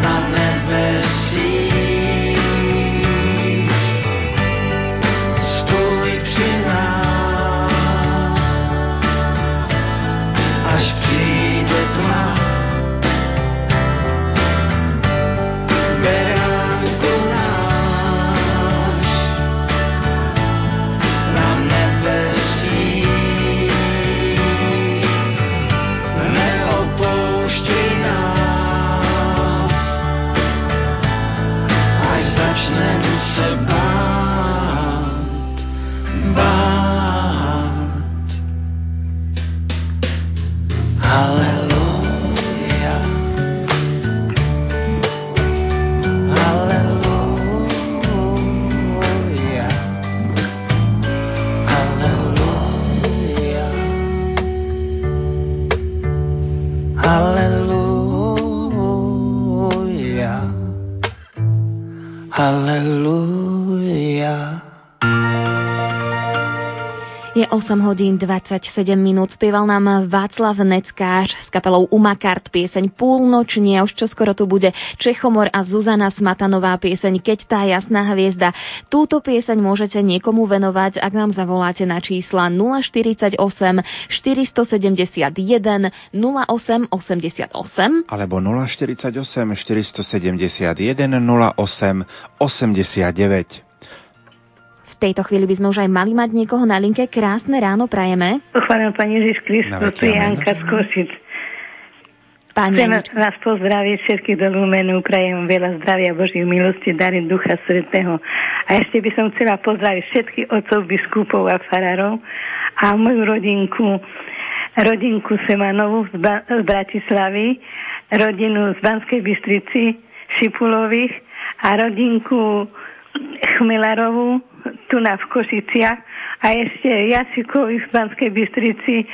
na nebesích, stoj při nás, až přijde tma. Beránku náš na nebesích, neopouštěj nás, až začnem se bát, bát. Aleluja, aleluja, aleluja, aleluja, aleluja. Je 8:27, spieval nám Václav Neckář s kapelou Umakart pieseň Púlnočne, už čoskoro tu bude Čechomor a Zuzana Smatanová pieseň Keď tá jasná hviezda. Túto pieseň môžete niekomu venovať, ak nám zavoláte na čísla 048 471 0888 alebo 048 471 0889. V tejto chvíli by sme už aj mali mať niekoho na linke. Krásne ráno prajeme. Pochváľujem Pani Ježiš Kristus, tu je Janka z Košic. Chcem vás pozdraviť všetkých do Lumenu, prajem veľa zdravia, Božích milosti, dary Ducha Svätého. A ešte by som chcela pozdraviť všetkých otcov, biskupov a farárov a moju rodinku Semanovú z Bratislavy, rodinu z Banskej Bystrici, Šipulových a rodinku Chmelarovú tu na v Košiciach a ešte Jasikovi v Banskej Bystrici,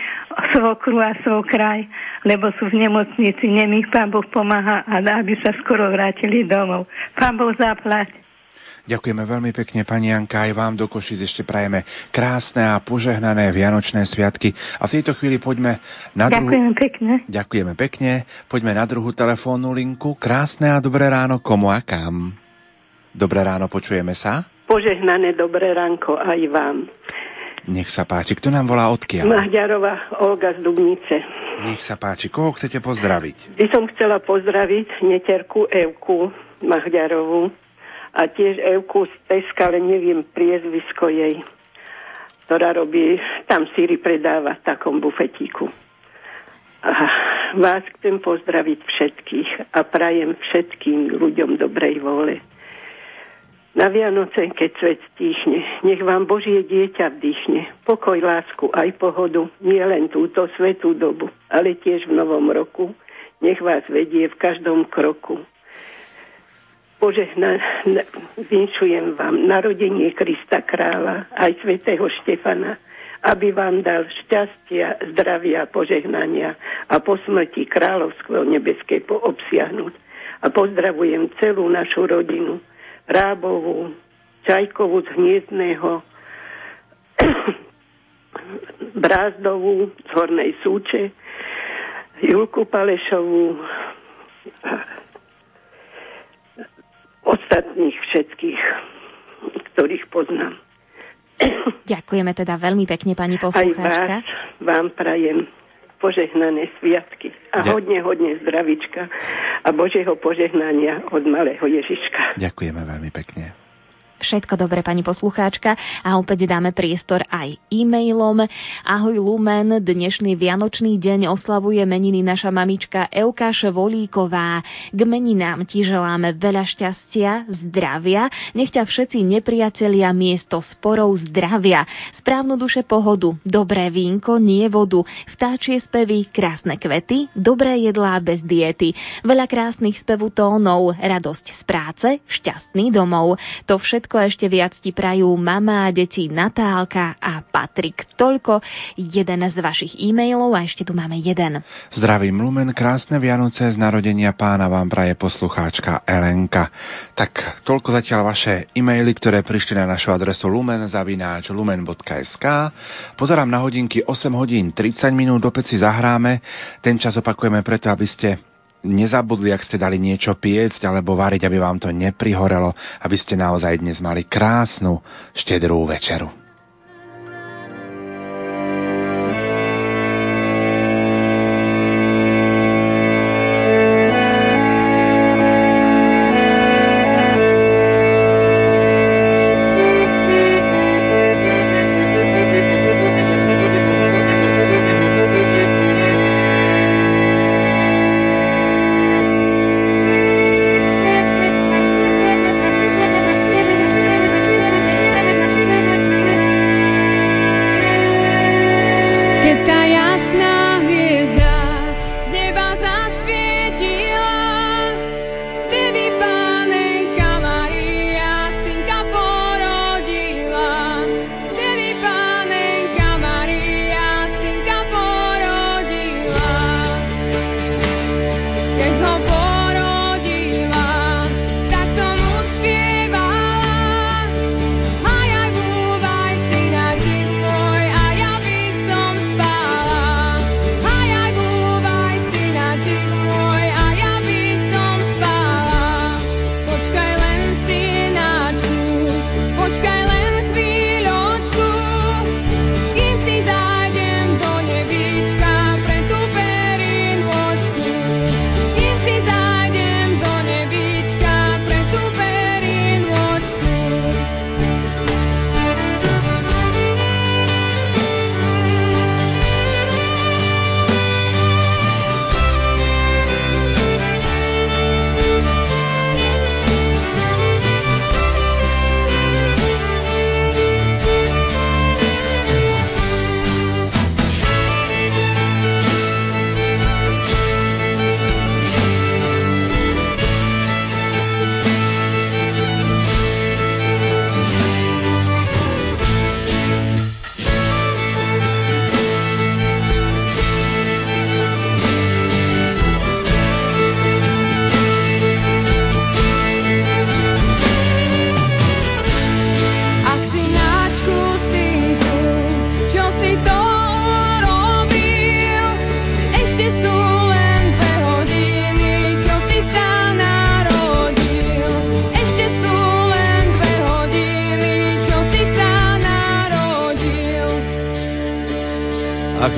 svokru a svokraj, lebo sú v nemocnici, nech Pán Boh pomáha a aby sa skoro vrátili domov. Pán Boh zaplať. Ďakujeme veľmi pekne, pani Janka, aj vám do Košic ešte prajeme krásne a požehnané vianočné sviatky. A v tejto chvíli poďme na druhú... Ďakujeme pekne. Poďme na druhú telefónnu linku. Krásne a dobré ráno komu a kam. Dobré ráno, počujeme sa? Požehnané dobré ránko aj vám. Nech sa páči, kto nám volá odkiaľ? Mahďarová Olga z Dubnice. Nech sa páči, koho chcete pozdraviť? By som chcela pozdraviť neterku Evku Mahďarovú a tiež Evku z Peska, ale neviem priezvisko jej, ktorá robí, tam síry predáva v takom bufetíku. A vás chcem pozdraviť všetkých a prajem všetkým ľuďom dobrej vôle. Na Vianoce, keď svet stíchne, nech vám Božie dieťa vdýchne pokoj, lásku aj pohodu, nie len túto svätú dobu, ale tiež v novom roku. Nech vás vedie v každom kroku. Vinčujem vám narodenie Krista Kráľa aj svätého Štefana, aby vám dal šťastia, zdravia, požehnania a po smrti kráľovského nebeské obsiahnuť. A pozdravujem celú našu rodinu, Rábovú, Čajkovú z Hniezdného, Brázdovú z Hornej Súče, Julku Palešovú, ostatných všetkých, ktorých poznám. Ďakujeme teda veľmi pekne, pani poslucháčka. Aj vám prajem požehnané sviatky a hodne zdravička a Božieho požehnania od malého Ježiška. Ďakujeme veľmi pekne. Všetko dobre, pani poslucháčka, a opäť dáme priestor aj e-mailom. Ahoj Lumen, dnešný vianočný deň oslavuje meniny naša mamička Euka Švolíková. K meninám ti želáme veľa šťastia, zdravia, nech ťa všetci nepriatelia miesto sporov zdravia, správnu duše pohodu, dobré vínko, nie vodu, vtáčie spevy, krásne kvety, dobré jedlá bez diety, veľa krásnych spevutónov, radosť z práce, šťastný domov. To všetko a ešte viac ti prajú mama, deti Natálka a Patrik. Toľko jeden z vašich e-mailov a ešte tu máme jeden. Zdravím Lumen, krásne Vianoce z narodenia pána vám praje poslucháčka Elenka. Tak toľko zatiaľ vaše e-maily, ktoré prišli na našu adresu lumen@lumen.sk. Pozerám na hodinky 8:30, opäť si zahráme. Ten čas opakujeme preto, aby ste nezabudli, ak ste dali niečo piecť alebo variť, aby vám to neprihorelo, aby ste naozaj dnes mali krásnu, štedrú večeru.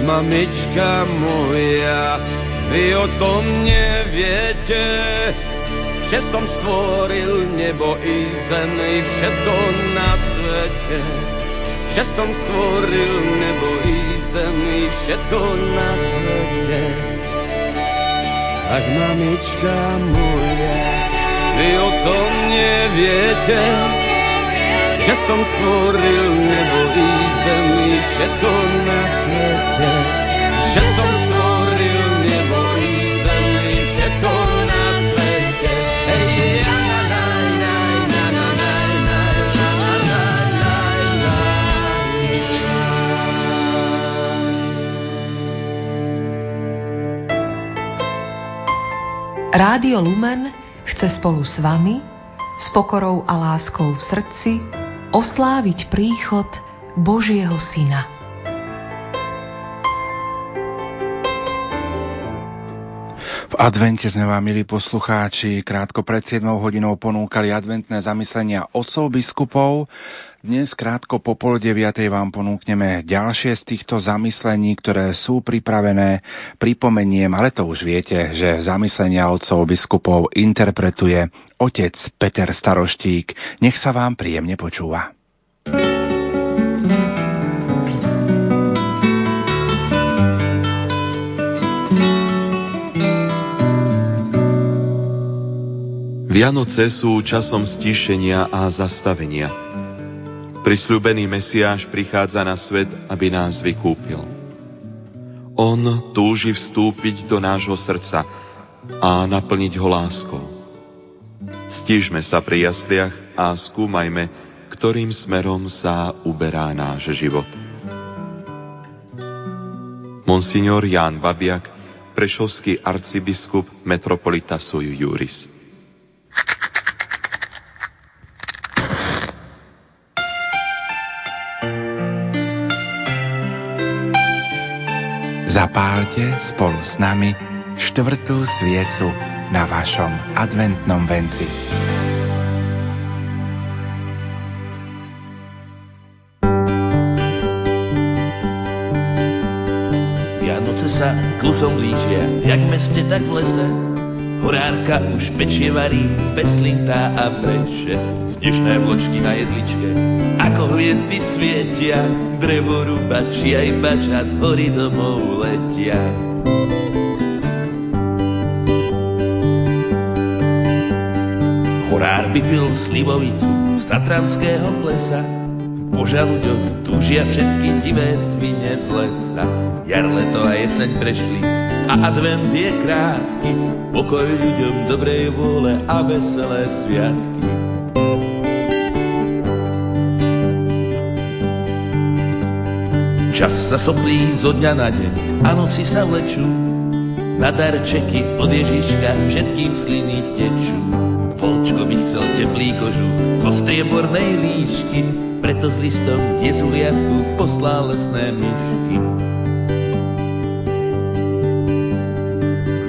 Mamička moja, vy o tom neviete, že som stvoril nebo i zem, i všetko na svete. Že som stvoril nebo i zem, i všetko na svete. Ach, mamička moja, vy o tom neviete, že som stvoril nebo i zem, i všetko na svete. Že som stvoril nebo i zem, i všetko na svete. Hej, ja, ja, ja. Rádio Lumen chce spolu s vami, s pokorou a láskou v srdci, osláviť príchod Božieho Syna. V advente sme vám, milí poslucháči, krátko pred 7 hodinou ponúkali adventné zamyslenia otcov biskupov. Dnes krátko po 8:30 vám ponúkneme ďalšie z týchto zamyslení, ktoré sú pripravené. Pripomeniem, ale to už viete, že zamyslenia otcov biskupov interpretuje otec Peter Staroštík. Nech sa vám príjemne počúva. Vianoce sú časom stíšenia a zastavenia. Prisľúbený Mesiáš prichádza na svet, aby nás vykúpil. On túži vstúpiť do nášho srdca a naplniť ho láskou. Stížme sa pri jasliach a skúmajme, ktorým smerom sa uberá náš život. Monsignor Ján Babiak, prešovský arcibiskup metropolita sui juris. Zapálte spolu s nami 4. sviecu na vašom adventnom venci. Vianoce sa k ľuďom blížia, jak v meste, tak v lese. Horárka už pečie varí, peslintá a breše, snežné vločky na jedličke. Ako hviezdy svietia, drevorúbači aj bača z hory domov letia. Horár by pil slivovicu z tatranského plesa, po žalúďoch túžia všetky divé svine z lesa. Jar, leto a jeseň prešli a advent je krátky, pokoj ľuďom dobrej vôle a veselé sviatky. Čas sa soplí zo dňa na deň a noci sa vlečú, na darčeky od Ježiška všetkým sliny tečú. Volčko by chcel teplý kožuch zo striebornej líšky, preto s listom jezuliatku poslal lesné myšky.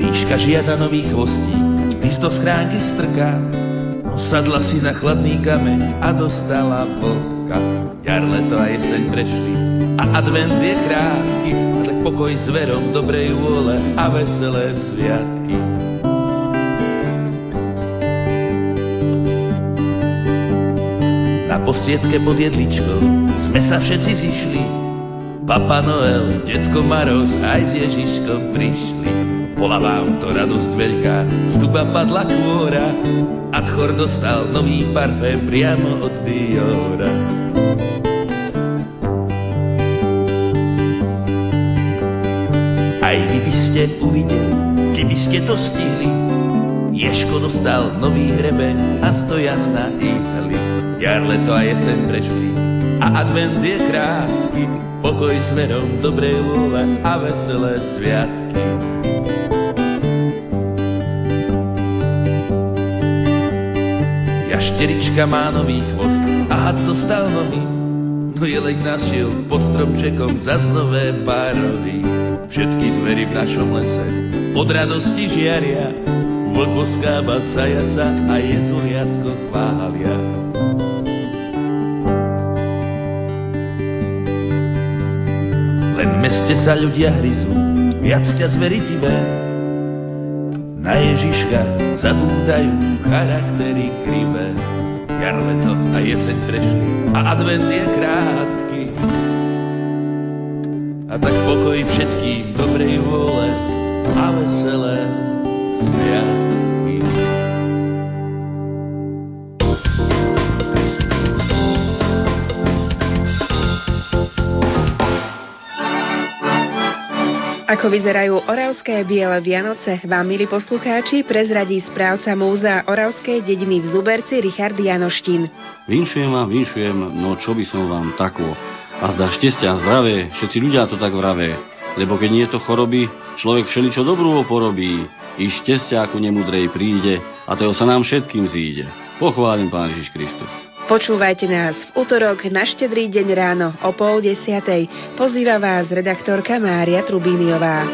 Líška žiada nový chvostík, list do schránky strká, osadla si na chladný kameň a dostala vlka. Jar, leto a jeseň prešli a advent je krátky, tak pokoj s verom dobrej vôle a veselé sviatky. Na posiedke pod jedličkou sme sa všetci zišli, Papa Noel, Detko Maroz aj s Ježiškom prišli. Bola vám to radosť veľká, z duba padla kôra a tchor dostal nový parfém priamo od Diora. Aj vy by ste uvideli, keby ste to stihli, Ježko dostal nový hrebeň a stojan na ihli. Jar, leto a jeseň prešli a advent je krátky, pokoj s verom dobrej vôle a veselé sviatky. Jašterička má nový chvost a had dostal nový, no jeleň našiel pod stromčekom zas nové párovy. Všetky zvery v našom lese od radosti žiaria, vlk boskáva zajaca a jezuliatko chvália. Len v meste sa ľudia hryzú, viac ťa zvery divé, na Ježiška zabúdajú charaktery krivé. Jar, leto a jeseň prešli a advent je krátky, a tak pokoj všetkým dobrej vôle a veselé sviatky. Ako vyzerajú oravské biele Vianoce, vám, milí poslucháči, prezradí správca múzea Oravskej dediny v Zuberci Richard Janoštín. Vinšujem, no čo by som vám tako. A zdá šťastia a zdravé, všetci ľudia to tak vravé, lebo keď nie je to choroby, človek všeličo dobrú porobí. i šťastia ku nemudrej príde a toho sa nám všetkým zíde. Pochválim Pán Ježiš Kristus. Počúvajte nás v utorok na Štedrý deň ráno o 9:30. Pozýva vás redaktorka Mária Trubíniová.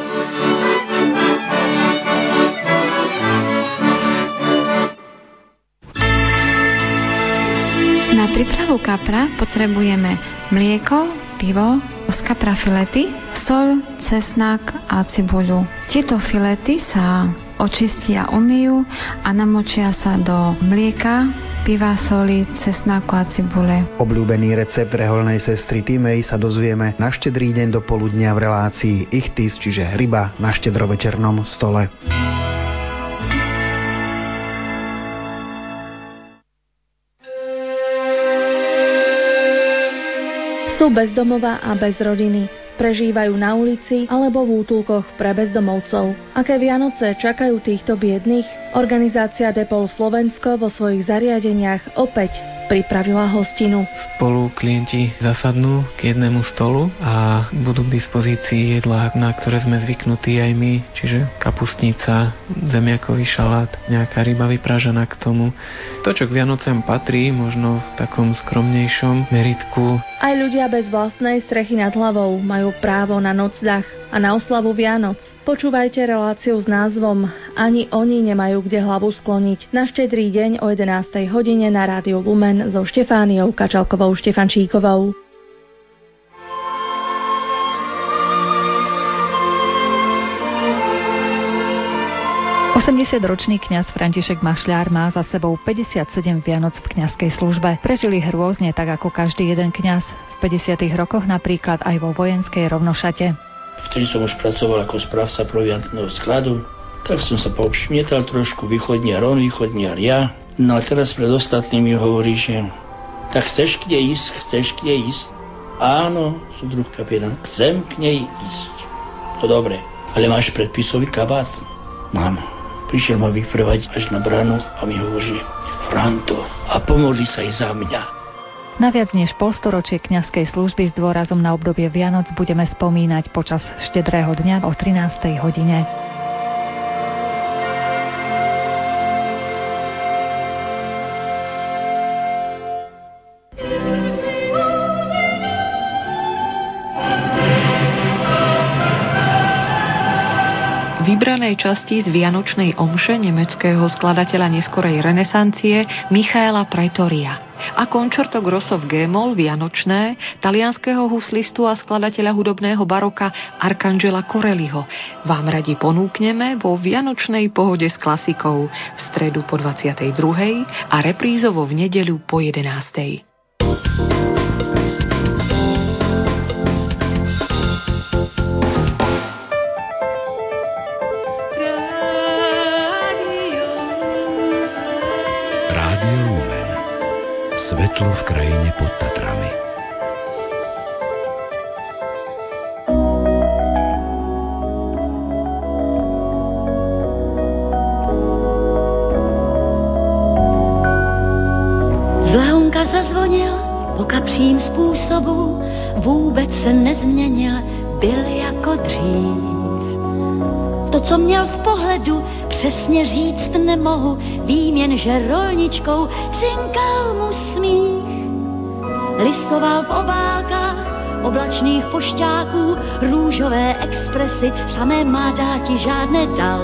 Na prípravu kapra potrebujeme mlieko, pivo, z kapra filety, soľ, cesnak a cibuľu. Tieto filety sa očistia, umyjú a namočia sa do mlieka, piva, soli, cesnáku a cibule. Obľúbený recept reholnej sestry Timej sa dozvieme na Štedrý deň do poludnia v relácii Ichtis, čiže ryba na štedrovečernom stole. Sú bez domova a bez rodiny. Prežívajú na ulici alebo v útulkoch pre bezdomovcov. Aké Vianoce čakajú týchto biedných? Organizácia Depol Slovensko vo svojich zariadeniach opäť pripravila hostinu. Spolu klienti zasadnú k jednému stolu a budú k dispozícii jedlá, na ktoré sme zvyknutí aj my, čiže kapustnica, zemiakový šalát, nejaká ryba vypražená k tomu. To, čo k Vianocem patrí, možno v takom skromnejšom meritku. Aj ľudia bez vlastnej strechy nad hlavou majú právo na nocľah a na oslavu Vianoc. Počúvajte reláciu s názvom Ani oni nemajú kde hlavu skloniť na Štedrý deň o 11:00 hodine na Rádiu Lumen so Štefániou Kačalkovou Štefančíkovou. Ročný kňaz František Mašľár má za sebou 57 Vianoc v kňazskej službe. Prežili hrôzne tak ako každý jeden kňaz. V 50. rokoch napríklad aj vo vojenskej rovnošate. Vtedy som už pracoval ako správca proviantného skladu, tak som sa poobšmietal trošku, východniar on, východniar ja. No a teraz pred ostatnými hovorí, že tak chceš kde ísť? Áno, súdruh kapitán, chcem k nej ísť. No dobre, ale máš predpisový kabát? Mám. Prišiel ma vyprevať až na bránu a mi hovorí, Franto, a pomodli sa aj za mňa. Na viac než polstoročie kňazskej služby s dôrazom na obdobie Vianoc budeme spomínať počas Štedrého dňa o 13:00 hodine. Vybranej časti z Vianočnej omše nemeckého skladateľa neskorej renesancie Michaela Praetoria a koncerto grosso v G-moll vianočné talianského huslistu a skladateľa hudobného baroka Arcangela Corelliho vám radi ponúkneme vo Vianočnej pohode s klasikou v stredu po 22. a reprízovo v nedeľu po 11:00. Svetlo v krajine pod Tatrami. Zahonka zazvonil po kapřím způsobu, vůbec se nezměnil, byl jako dřív. To, co měl v pohledu, přesně říct nemohu, vím jen, že rolničkou cinkal mu smích. Listoval v obálkách oblačných pošťáků, růžové expresy, samé mádáti žádné dal.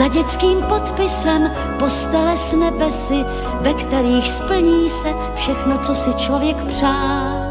Za dětským podpisem postele s nebesy, ve kterých splní se všechno, co si člověk přál.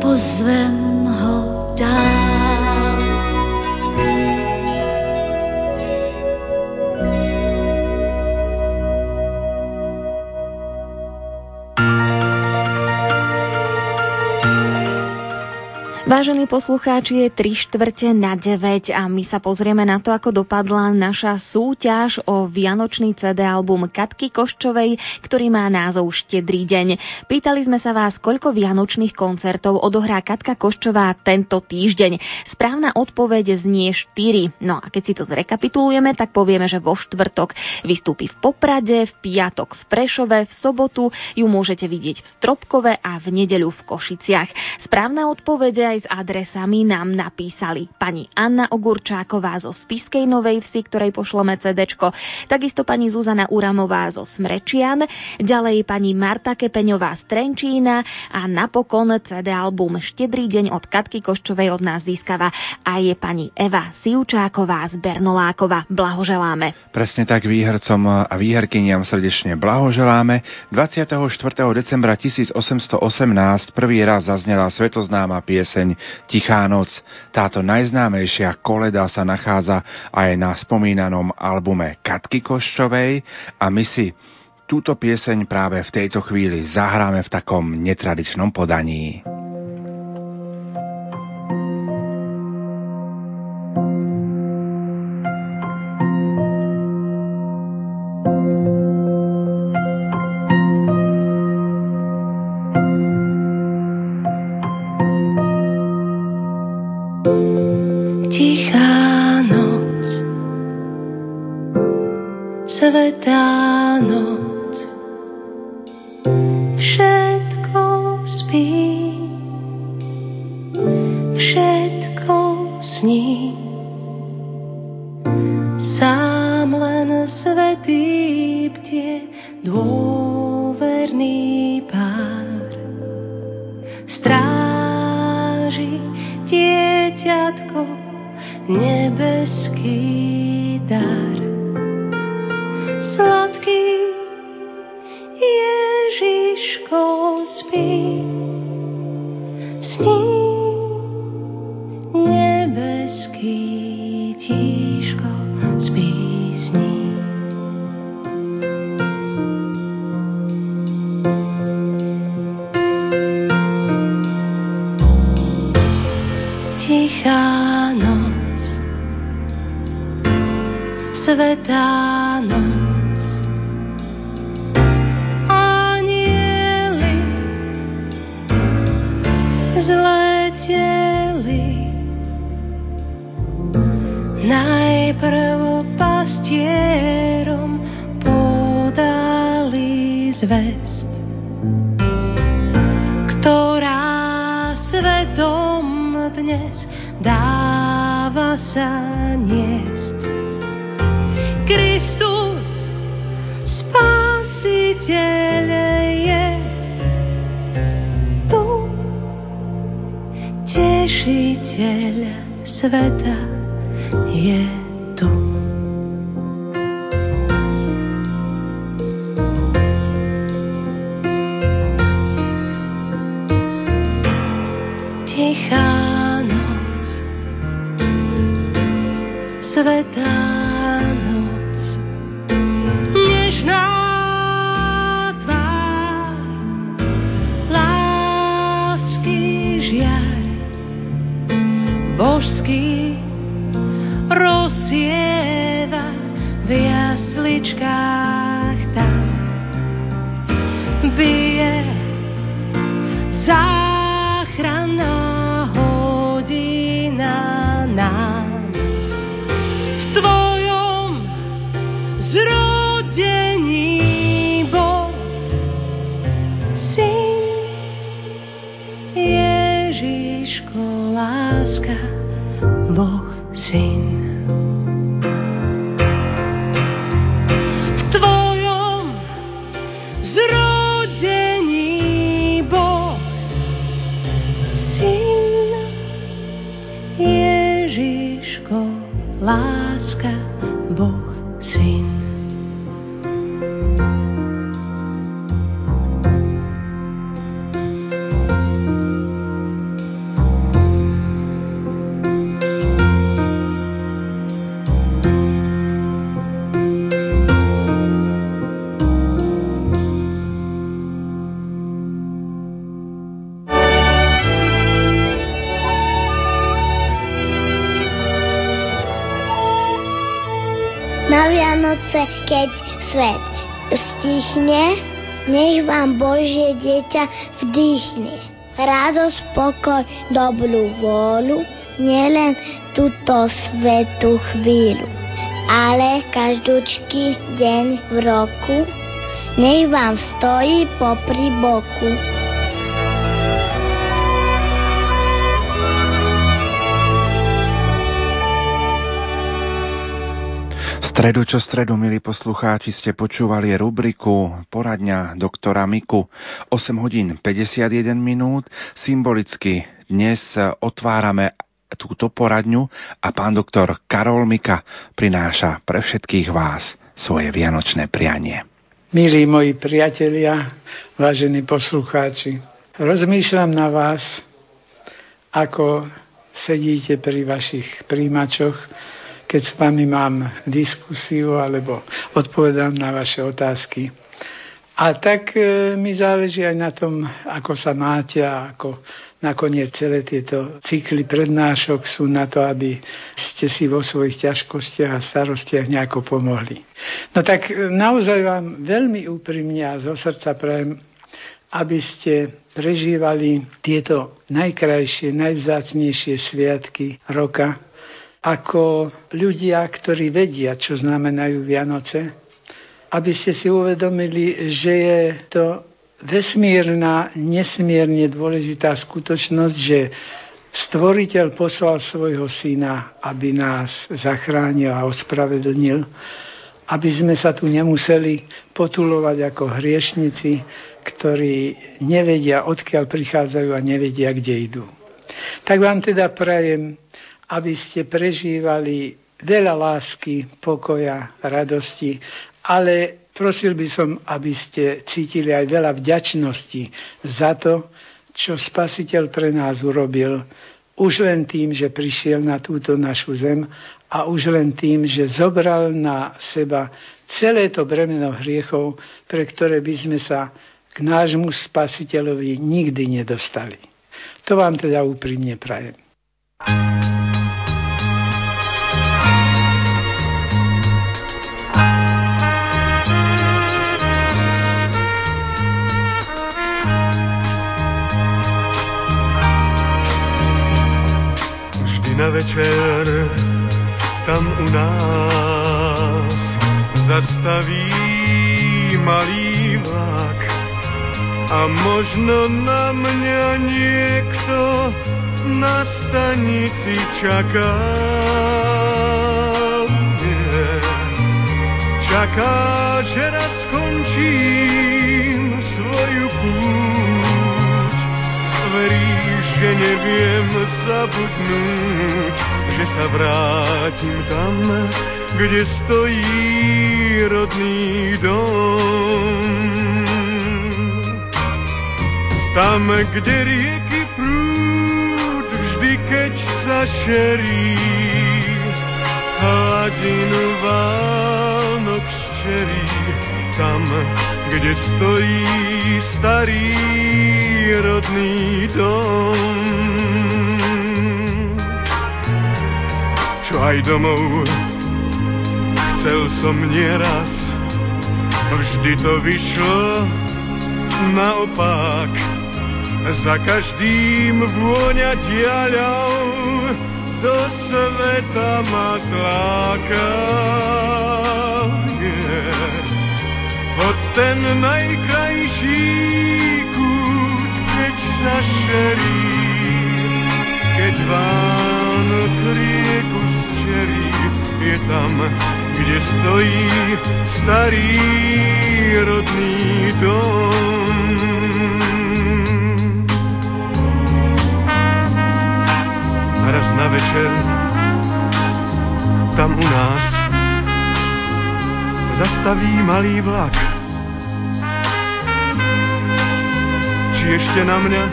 pozvem ho dál. Vážení poslucháči, je 8:45 a my sa pozrieme na to, ako dopadla naša súťaž o vianočný CD album Katky Koščovej, ktorý má názov Štedrý deň. Pýtali sme sa vás, koľko vianočných koncertov odohrá Katka Koščová tento týždeň. Správna odpoveď znie 4. No a keď si to zrekapitulujeme, tak povieme, že vo štvrtok vystúpi v Poprade, v piatok v Prešove, v sobotu ju môžete vidieť v Stropkove a v nedeľu v Košiciach. Správna odpoveď aj s adresami nám napísali pani Anna Ogurčáková zo Spišskej Novej Vsi, ktorej pošleme CD-čko, takisto pani Zuzana Uramová zo Smrečian, ďalej pani Marta Kepeňová z Trenčína a napokon CD album Štedrý deň od Katky Koščovej od nás získava a je pani Eva Sivčáková z Bernolákova. Blahoželáme. Presne tak, výhercom a výherkyniam srdečne blahoželáme. 24. decembra 1818 prvý raz zaznela svetoznáma pieseň Tichá noc. Táto najznámejšia koleda sa nachádza aj na spomínanom albume Katky Koščovej a my si túto pieseň práve v tejto chvíli zahráme v takom netradičnom podaní. Vianoce, keď svet stichne, nech vám Božie dieťa vdýchne. Radosť, pokoj, dobrú vôľu, nielen túto svetú chvíľu, ale každúčky deň v roku, nech vám stojí popri boku. Stredu čo stredu, milí poslucháči, ste počúvali rubriku Poradňa doktora Miku. 8:51, symbolicky dnes otvárame túto poradňu a pán doktor Karol Mika prináša pre všetkých vás svoje vianočné prianie. Milí moji priatelia, vážení poslucháči, rozmýšľam na vás, ako sedíte pri vašich príjimačoch, keď s vami mám diskusiu alebo odpovedám na vaše otázky. A tak mi záleží aj na tom, ako sa máte a ako nakoniec celé tieto cykly prednášok sú na to, aby ste si vo svojich ťažkostiach a starostiach nejako pomohli. No tak naozaj vám veľmi úprimne a zo srdca prajem, aby ste prežívali tieto najkrajšie, najvzácnejšie sviatky roka, ako ľudia, ktorí vedia, čo znamenajú Vianoce, aby ste si uvedomili, že je to vesmírna, nesmierne dôležitá skutočnosť, že Stvoriteľ poslal svojho syna, aby nás zachránil a ospravedlnil, aby sme sa tu nemuseli potulovať ako hriešnici, ktorí nevedia, odkiaľ prichádzajú a nevedia, kde idú. Tak vám teda prajem, aby ste prežívali veľa lásky, pokoja, radosti, ale prosil by som, aby ste cítili aj veľa vďačnosti za to, čo Spasiteľ pre nás urobil, už len tým, že prišiel na túto našu zem a už len tým, že zobral na seba celé to bremeno hriechov, pre ktoré by sme sa k nášmu Spasiteľovi nikdy nedostali. To vám teda úprimne prajem. Na večer tam u nás zastaví malý vlak a možno na mňa niekto na stanici čaká. Nie. Čaká, že raz skončím svoju púť. Verí, že neviem zabudnúť, že sa vrátim tam, kde stojí rodný dom. Tam, kde rieky prúd, vždy keď sa šerí, hladinu Vánok ščerí. Tam, kde stojí starý rodný dom. Čo aj domov chcel som nieraz, vždy to vyšlo naopak. Za každým vôňa diaľou do sveta ma zláka. Yeah. Hoď ten najkrajší sa šerí, keď Vánok rieku šerí, je tam, kde stojí starý rodný dom. Raz na večer tam u nás zastaví malý vlak. Či ešte na mňa,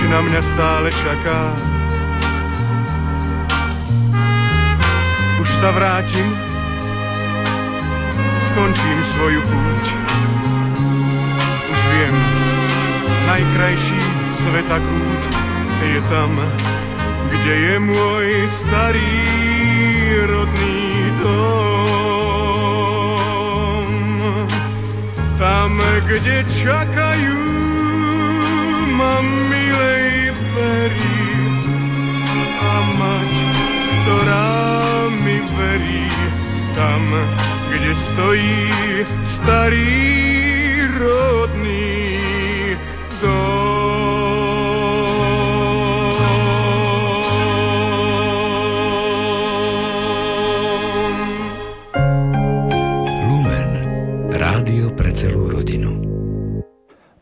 či na mňa stále čaká. Už sa vrátim, skončím svoju púť. Už viem, najkrajší sveta kút je tam, kde je môj starý rodný dom. tam, kde čakajú ma milej pery a mať, ktorá mi verí, tam, kde stojí starý rodný dom. Celú rodinu.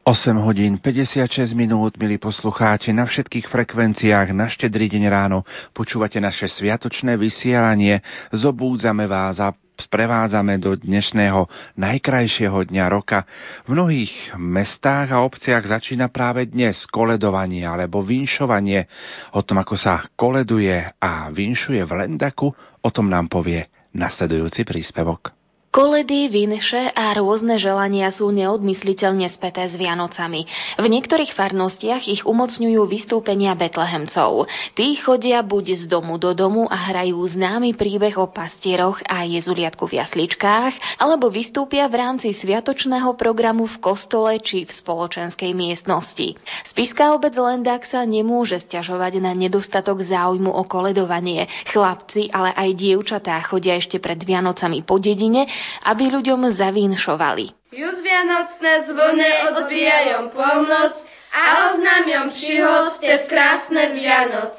8 hodín 56 minút, milí poslucháči, na všetkých frekvenciách na Štedrý deň ráno počúvate naše sviatočné vysielanie. Zobúdzame vás a sprevádzame do dnešného najkrajšieho dňa roka. V mnohých mestách a obciach začína práve dnes koledovanie alebo vinšovanie. O tom, ako sa koleduje a vinšuje v Lendaku, o tom nám povie nasledujúci príspevok. Koledy, vinše a rôzne želania sú neodmysliteľne späté s Vianocami. V niektorých farnostiach ich umocňujú vystúpenia betlehemcov. Tí chodia buď z domu do domu a hrajú známy príbeh o pastieroch a jezuliatku v jasličkách, alebo vystúpia v rámci sviatočného programu v kostole či v spoločenskej miestnosti. Spišská obec Lendak sa nemôže sťažovať na nedostatok záujmu o koledovanie. Chlapci, ale aj dievčatá chodia ešte pred Vianocami po dedine, aby ľuďom zavinšovali. Už vianocné zvony odbijajú polnoc a oznámiam přihoďte v krásne Vianoc.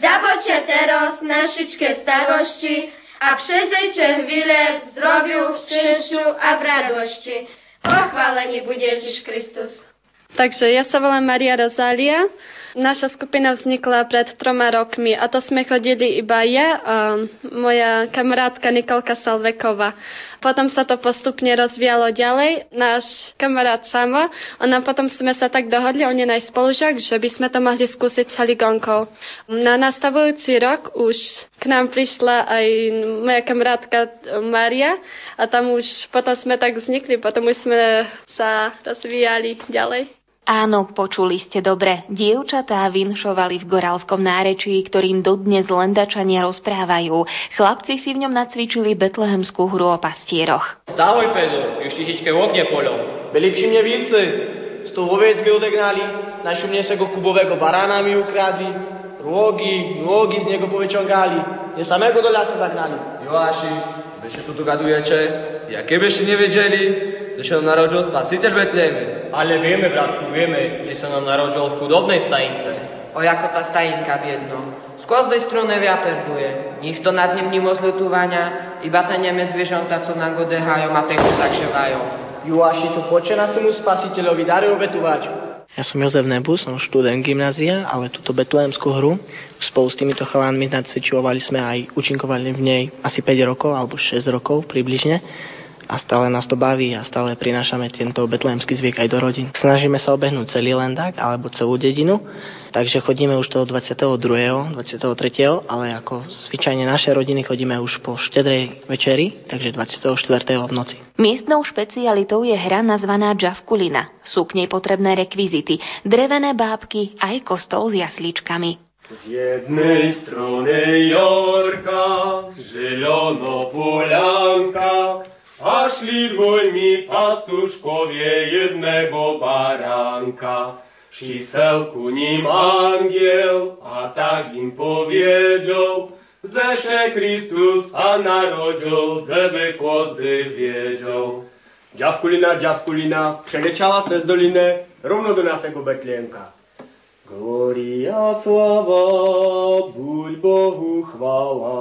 Zabočte teraz našičke starosti a přezejte chvíle v zdroviu, v šťastiu a v radosti. Pochválený bude Ježiš Kristus. Takže ja sa volám Maria Rozália. Naša skupina vznikla pred 3 rokmi a to sme chodili iba ja a moja kamarátka Nikolka Salveková. Potom sa to postupne rozvíjalo ďalej. Náš kamarát Samo, ona potom sme sa tak dohodli, on je náš spolužiak, že by sme to mohli skúsiť s haligonkou. Na nastavujúci rok už k nám prišla aj moja kamarátka Mária a tam už potom sme tak vznikli, potom už sme sa rozvíjali ďalej. Áno, počuli ste dobre. Dievčatá vinšovali v goralskom nárečí, ktorým dodnes Lendačania rozprávajú. Chlapci si v ňom nacvičili betlehemskú hru o pastieroch. Stávoj, Pedro, už tišičke v okne poľom. Byli všimne vinci, z toho oviec mi odegnali, najšumnejšieho kubového barána mi ukradli, rogi, nogi z niego povyciągali, nie samego do lasa zagnali. Joasi, wy się tu dogadujecie, jakie byście nie wiedzieli, že sa nám narodil spasiteľ Betlejeme. Ale vieme, bratku, vieme, že sa nám narodil v chudobnej stajnice. O, jako ta stajinka biedno. Z každej strony viater duje. Nikto nad ním nimo zlutúvania, iba te neme zvieřonta, co nám go dehajú a tenku tak ževajú. Juáši, to poče na semu spasiteľovi darujú betuvaču. Ja som Jozef Nebu, som študent gymnázia, ale túto betlehemskú hru spolu s týmito chalánmi nacvičovali sme aj účinkovali v nej asi 5 rokov alebo 6 rokov približne. A stále nás to baví a stále prinášame tento betlehemský zvyk aj do rodín. Snažíme sa obehnúť celý Lendak alebo celú dedinu, takže chodíme už toho 22., 23., ale ako zvyčajne naše rodiny chodíme už po štedrej večeri, takže 24. v noci. Miestnou špecialitou je hra nazvaná džavkulina. Sú k nej potrebné rekvizity, drevené bábky aj kostol s jasličkami. Z jednej strony Jorka, zielono polánka, a šli dvojmi pastuškovie jednego baranka. Šli sel ku nim angiel, a tak im powiedział, że się Chrystus a narodził, żeby każdy wiedział. Dziawkulina, dziawkulina, przeleciała przez dolinę, równo do naszego Betlejemka. Gloria, sława, bój Bohu chwała,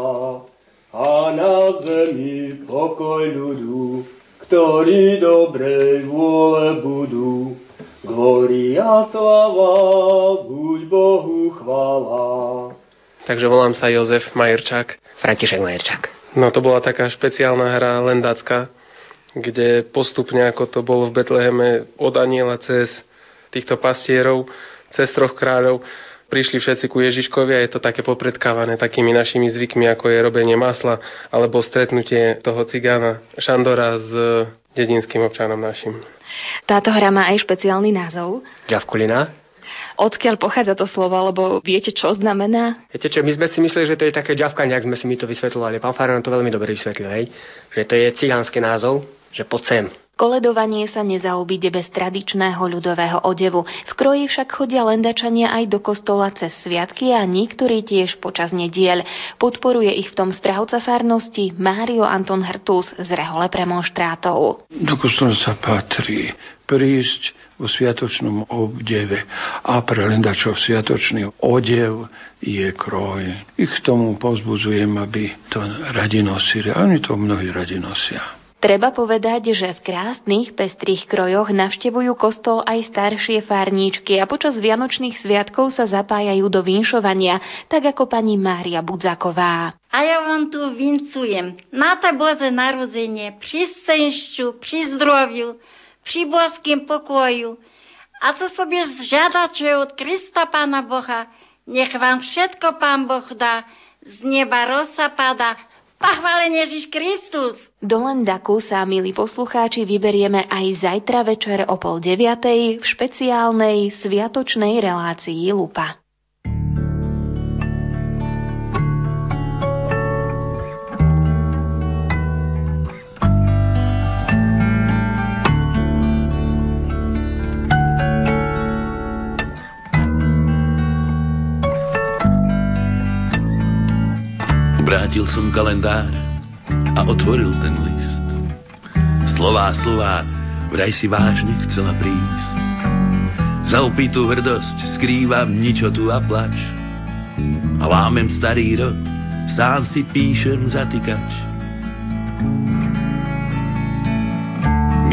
a na zemi pokoj ľudu, ktorí dobrej vôle budú. Gloria, sláva, buď Bohu chvála. Takže volám sa Jozef Majerčák. František Majerčák. No to bola taká špeciálna hra lendácka, kde postupne, ako to bolo v Betleheme, od aniela cez týchto pastierov, cez troch kráľov, prišli všetci ku Ježiškovi a je to také popredkávané takými našimi zvykmi, ako je robenie masla alebo stretnutie toho cigána Šandora s dedinským občanom našim. Táto hra má aj špeciálny názov. Džavkulina. Odkiaľ pochádza to slovo, alebo viete, čo znamená? Viete čo, my sme si mysleli, že to je také džavkanie, ak sme si my to vysvetľovali. Pán Fára nám to veľmi dobre vysvetlil, hej? Že to je cigánske názov, že poď sem. Koledovanie sa nezaobíde bez tradičného ľudového odevu. V kroji však chodia lendačania aj do kostola cez sviatky a niektorí tiež počas nediel. Podporuje ich v tom správca farnosti Mário Anton Hrtus z Rehole premonštrátov. Do kostola sa patrí prísť v sviatočnom obdeve a pre lendačov sviatočný odev je kroj. Ich k tomu povzbudzujem, aby to radi nosili. A oni to mnohí radi nosia. Treba povedať, že v krásnych pestrých krojoch navštevujú kostol aj staršie farníčky a počas vianočných sviatkov sa zapájajú do vinšovania, tak ako pani Mária Budzaková. A ja vám tu vincujem. Na to Bože narodenie, pri šťastiu, pri zdraviu, pri božském pokoju. A co sobie žiadate od Krista Pána Boha, nech vám všetko Pán Boh dá, z neba rosa padá. Pochválený Ježiš Kristus! Do Lendaku sa, milí poslucháči, vyberieme aj zajtra večer o 20:30 v špeciálnej sviatočnej relácii Lupa. Vrátil som kalendár a otvoril ten list. Slová, vraj si vážne chcela prísť. Za opitú hrdosť skrývam ničotu a plač. A lámem starý rok, sám si píšem zatýkač.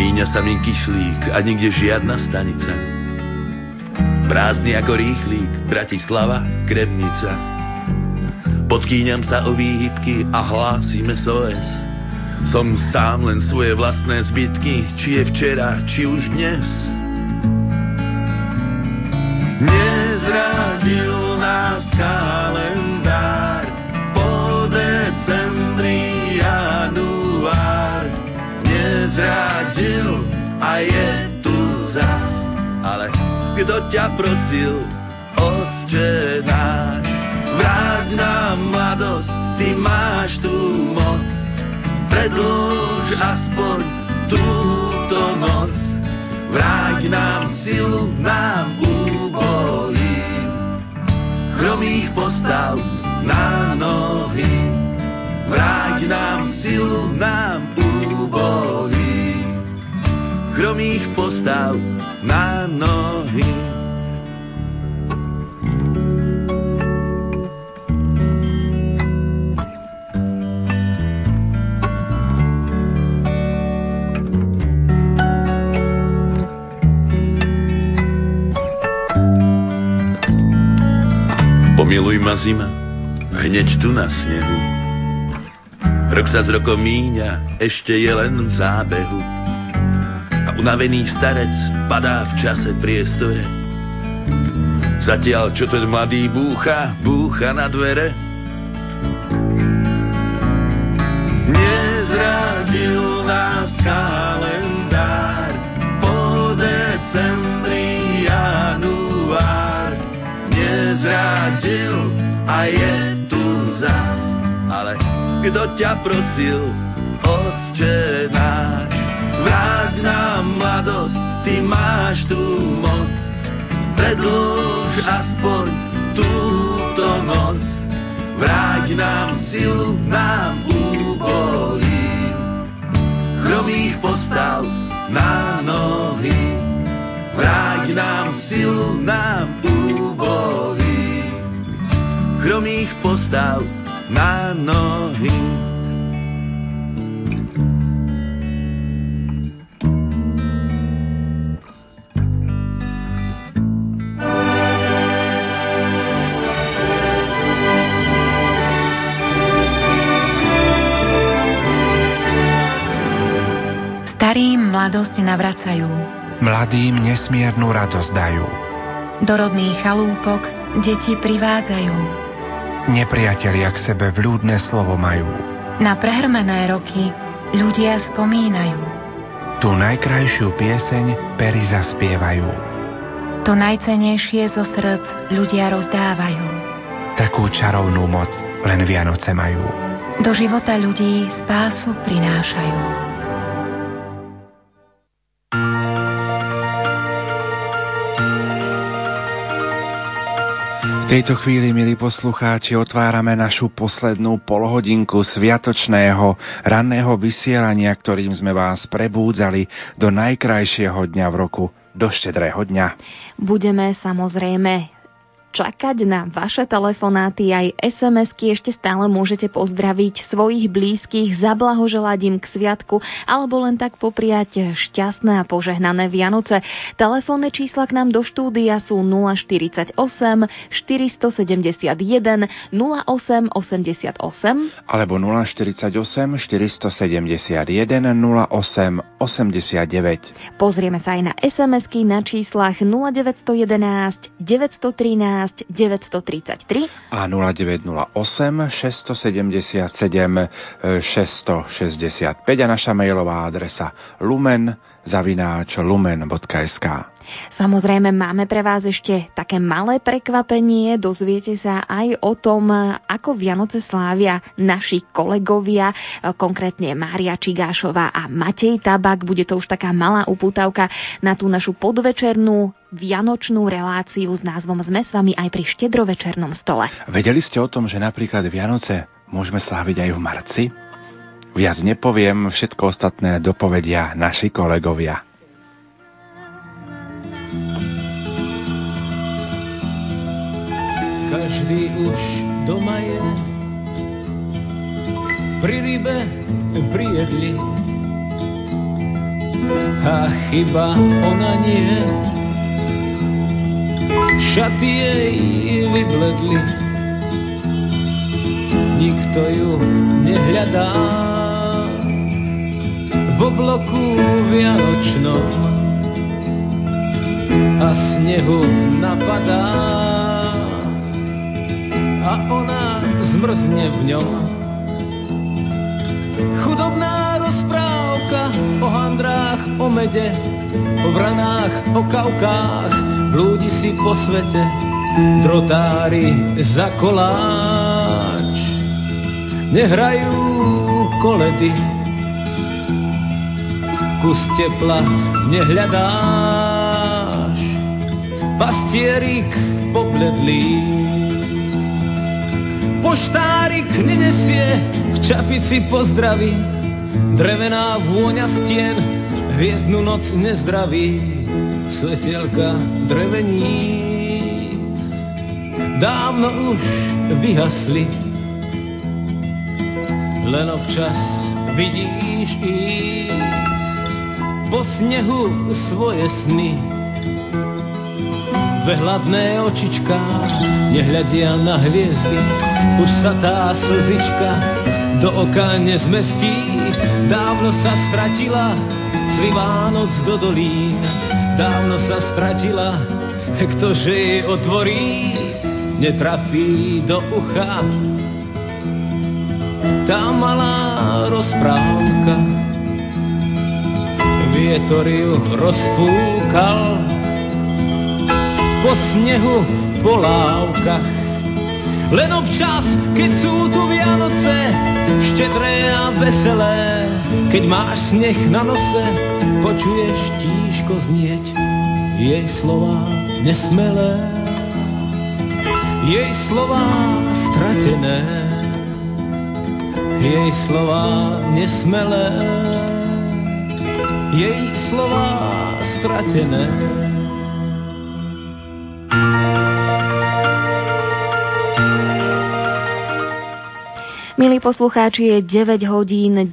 Míňa sa mi kyšlík a nikde žiadna stanica. Prázdny ako rýchlík, Bratislava, Kremnica. Podkýňam sa o výhybky a hlásim SOS. Som sám len svoje vlastné zbytky, či je včera, či už dnes. Nezradil nás kalendár, po decembri, január. Nezradil a je tu zas, ale kto ťa prosil, Otče náš. Vráť nám mladosť, ty máš tú moc, predĺž aspoň túto noc. Vráť nám silu, nám úbojí, chromých postav na nohy. Vráť nám silu, nám úbojí, chromých postav na nohy. Miluj ma zima, hneď tu na snehu. Rok sa z rokom míňa, ešte je len v zábehu. A unavený starec padá v čase priestore. Zatiaľ, čo ten mladý búcha na dvere. Nezradil nás kalendár, po decembri, január. Nezradil a je tu zas, ale kto ťa prosil, Otče náš. Vráť nám mladosť, ty máš tú moc, predĺž aspoň túto noc. Vráť nám silu, nám úbolí, chromých postav na nohy. Vráť nám silu, nám úbolí, chromých postav na nohy. Starým mladosť navracajú, mladým nesmiernu radosť dajú. Do rodných chalúpok deti privádzajú, nepriatelia k sebe vľúdne slovo majú. Na prehrmené roky ľudia spomínajú. Tu najkrajšiu pieseň pery zaspievajú. To najcennejšie zo srdc ľudia rozdávajú. Takú čarovnú moc len Vianoce majú. Do života ľudí spásu prinášajú. V tejto chvíli, milí poslucháči, otvárame našu poslednú polhodinku sviatočného ranného vysielania, ktorým sme vás prebúdzali do najkrajšieho dňa v roku, do štedrého dňa. Budeme samozrejme čakať na vaše telefonáty aj SMS-ky. Ešte stále môžete pozdraviť svojich blízkych, zablahoželať im k sviatku alebo len tak popriať šťastné a požehnané Vianoce. Telefónne čísla k nám do štúdia sú 048 471 0888 alebo 048 471 0889. Pozrieme sa aj na SMS-ky na číslach 0911 913 933 a 0908 677 665 a naša mailová adresa lumen@lumen.sk. Samozrejme, máme pre vás ešte také malé prekvapenie. Dozviete sa aj o tom, ako Vianoce slávia naši kolegovia, konkrétne Mária Čigášová a Matej Tabak. Bude to už taká malá upútavka na tú našu podvečernú vianočnú reláciu s názvom Sme s vami aj pri štedrovečernom stole. Vedeli ste o tom, že napríklad Vianoce môžeme sláviť aj v marci? Viac nepoviem, všetko ostatné dopovedia naši kolegovia. Každý už doma je, pri rybe prijedli, a chyba ona nie, šaty jej vybledli, nikto ju nehľadá, v obloku vianočnom a snehu napadá. A ona zmrzne v ňom. Chudobná rozprávka o handrách, o mede, o vranách, o kaukách. Blúdi si po svete, trotári za koláč. Nehrajú koledy, kus tepla nehľadáš. Pastierik popledlý, poštárik nenesie, v čapici pozdraví, drevená vôňa stien, hviezdnu noc nezdraví, svetielka dreveníc dávno už vyhasli, len občas vidíš ísť po snehu svoje sny. Dve hladné očička nehľadia na hviezdy, už sa tá slzička do oka nezmestí. Dávno sa stratila z Vánoc do dolín, dávno sa stratila, ktože jej otvorí, netrafí do ucha tá malá rozprávka. Vietor ju rozpúkal po snehu, po lávkach. Len občas, keď sú tu Vianoce, štedré a veselé, keď máš sneh na nose, počuješ tížko znieť jej slova nesmelé, jej slova stratené, jej slova nesmelé, jej slova stratené. Milí poslucháči, je 9 hodín 10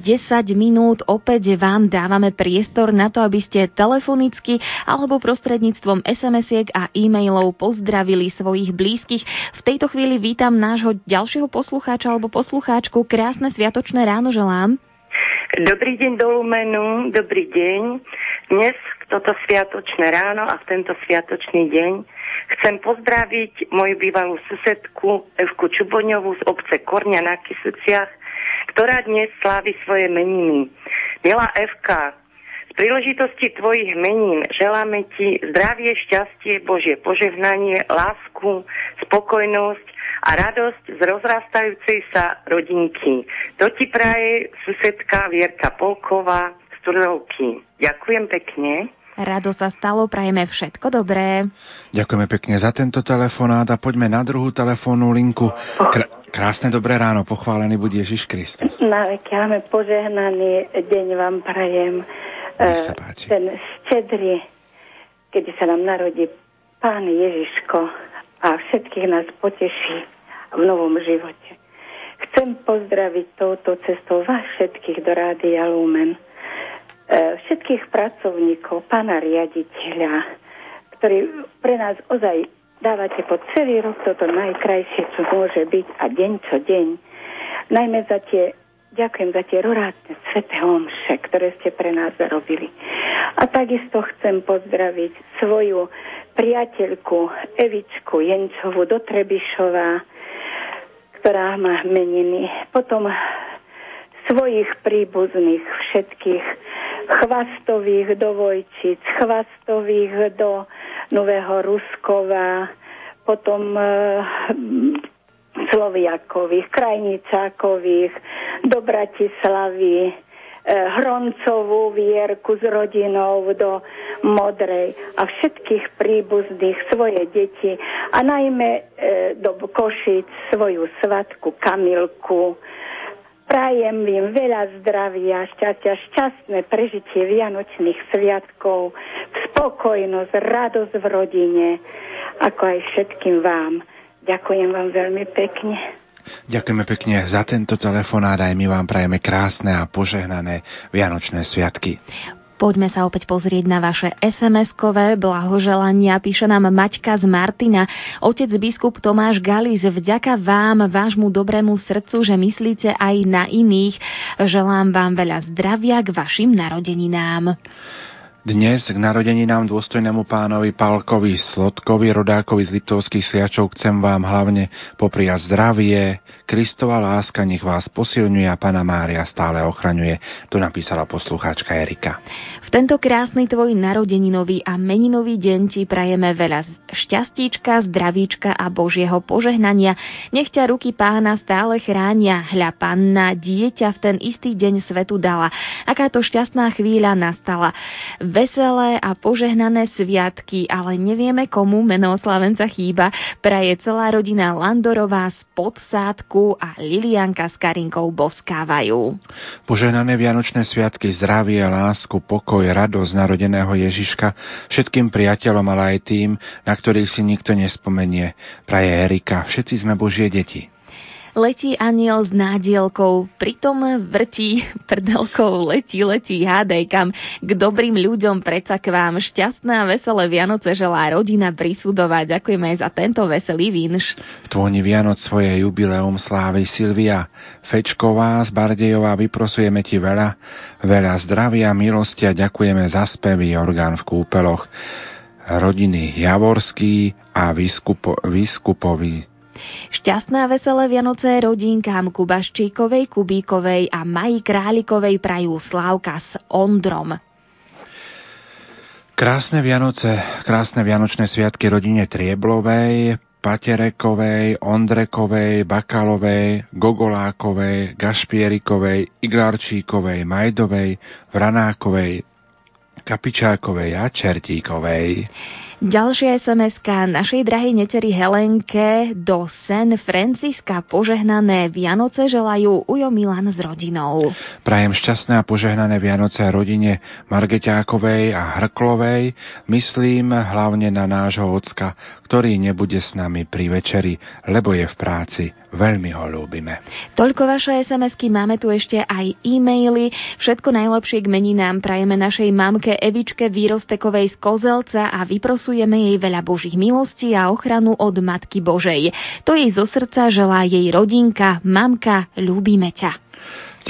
minút. Opäť vám dávame priestor na to, aby ste telefonicky alebo prostredníctvom SMS-iek a e-mailov pozdravili svojich blízkych. V tejto chvíli vítam nášho ďalšieho poslucháča alebo poslucháčku. Krásne sviatočné ráno želám. Dobrý deň do Lumenu, dobrý deň. Dnes toto sviatočné ráno a v tento sviatočný deň chcem pozdraviť moju bývalú susedku Evku Čuboňovú z obce Korňa na Kysuciach, ktorá dnes slávi svoje meniny. Milá Evka, z príležitosti tvojich menín želáme ti zdravie, šťastie, Božie požehnanie, lásku, spokojnosť a radosť z rozrastajúcej sa rodinky. To ti praje susedka Vierka Polková z Turlovky. Ďakujem pekne. Rado sa stalo, prajeme všetko dobré. Ďakujeme pekne za tento telefonát a poďme na druhú telefónnu linku. Krásne dobré ráno, pochválený buď Ježiš Kristus. Na veky, áme, požehnaný deň vám prajem. Nech sa páči. Ten štedrý, keď sa nám narodí Pán Ježiško a všetkých nás poteší v novom živote. Chcem pozdraviť touto cestou vás všetkých do Rádia Lumen. Všetkých pracovníkov, pána riaditeľa, ktorý pre nás ozaj dávate po celý rok toto najkrajšie, čo môže byť a deň čo deň. Najmä za tie, ďakujem za tie rorátne sväté omše, ktoré ste pre nás zarobili. A takisto chcem pozdraviť svoju priateľku Evičku Jenčovu do Trebišova, ktorá má meniny. Potom svojich príbuzných všetkých Chvastových do Vojčic, Chvastových do Nového Ruskova, potom Sloviakových, Krajničákových, do Bratislavy, Hroncovú Vierku s rodinou do Modrej a všetkých príbuzných, svoje deti a najmä do Košic svoju svatku Kamilku. Prajem im veľa zdravia, šťastia, šťastné prežitie vianočných sviatkov, spokojnosť, radosť v rodine, ako aj všetkým vám. Ďakujem vám veľmi pekne. Ďakujeme pekne za tento telefonát a my vám prajeme krásne a požehnané vianočné sviatky. Poďme sa opäť pozrieť na vaše SMS-kové blahoželania. Píše nám Maťka z Martina. Otec biskup Tomáš Galis, vďaka vám, vášmu dobrému srdcu, že myslíte aj na iných. Želám vám veľa zdravia k vašim narodeninám. Dnes k narodeninám dôstojnému pánovi Pálkovi Slodkovi, rodákovi z Liptovských Sliačov, chcem vám hlavne popriať zdravie. Kristova láska nech vás posilňuje a Panna Mária stále ochraňuje. To napísala poslucháčka Erika. V tento krásny tvoj narodeninový a meninový deň ti prajeme veľa šťastíčka, zdravíčka a Božieho požehnania. Nech ťa ruky Pána stále chránia. Hľa Panna, dieťa v ten istý deň svetu dala. Akáto šťastná chvíľa nastala. Veselé a požehnané sviatky, ale nevieme, komu meno oslávenca chýba. Praje celá rodina Landorová z Podsádku a Lilianka s Karinkou Boskávajú. Požehnané vianočné sviatky, zdravie, lásku, pokoj, radosť narodeného Ježiška všetkým priateľom, ale aj tým, na ktorých si nikto nespomenie. Praje Erika, všetci sme Božie deti. Letí aniel s nádielkou, pritom vrtí prdelkou, letí, hádej kam. K dobrým ľuďom predsa k vám. Šťastné a veselé Vianoce želá rodina Prisudová. Ďakujeme aj za tento veselý vinš. V tvoni Vianoc svoje jubileum slávi Silvia Fečková z Bardejová. Vyprosujeme ti veľa, veľa zdravia, milosti a ďakujeme za spevy Orgán v kúpeloch rodiny Javorský a Vyskupovi. Šťastné a veselé Vianoce rodinkám Kubaščíkovej, Kubíkovej a Maji Králikovej prajú Slávka s Ondrom. Krásne Vianoce, krásne vianočné sviatky rodine Trieblovej, Paterekovej, Ondrekovej, Bakalovej, Gogolákovej, Gašpierikovej, Iglarčíkovej, Majdovej, Vranákovej, Kapičákovej a Čertíkovej. Ďalšia SMS-ka našej drahej netery Helenke do San Francisca. Požehnané Vianoce želajú Ujo Milan s rodinou. Prajem šťastné a požehnané Vianoce rodine Margeťákovej a Hrklovej. Myslím hlavne na nášho ocka, ktorý nebude s nami pri večeri, lebo je v práci. Veľmi ho ľúbime. Toľko vaše SMS-ky, máme tu ešte aj e-maily. Všetko najlepšie k meninám prajeme našej mamke Evičke Výrostekovej z Kozelca a vyprosujeme jej veľa Božích milostí a ochranu od Matky Božej. To jej zo srdca želá jej rodinka. Mamka, ľúbime ťa.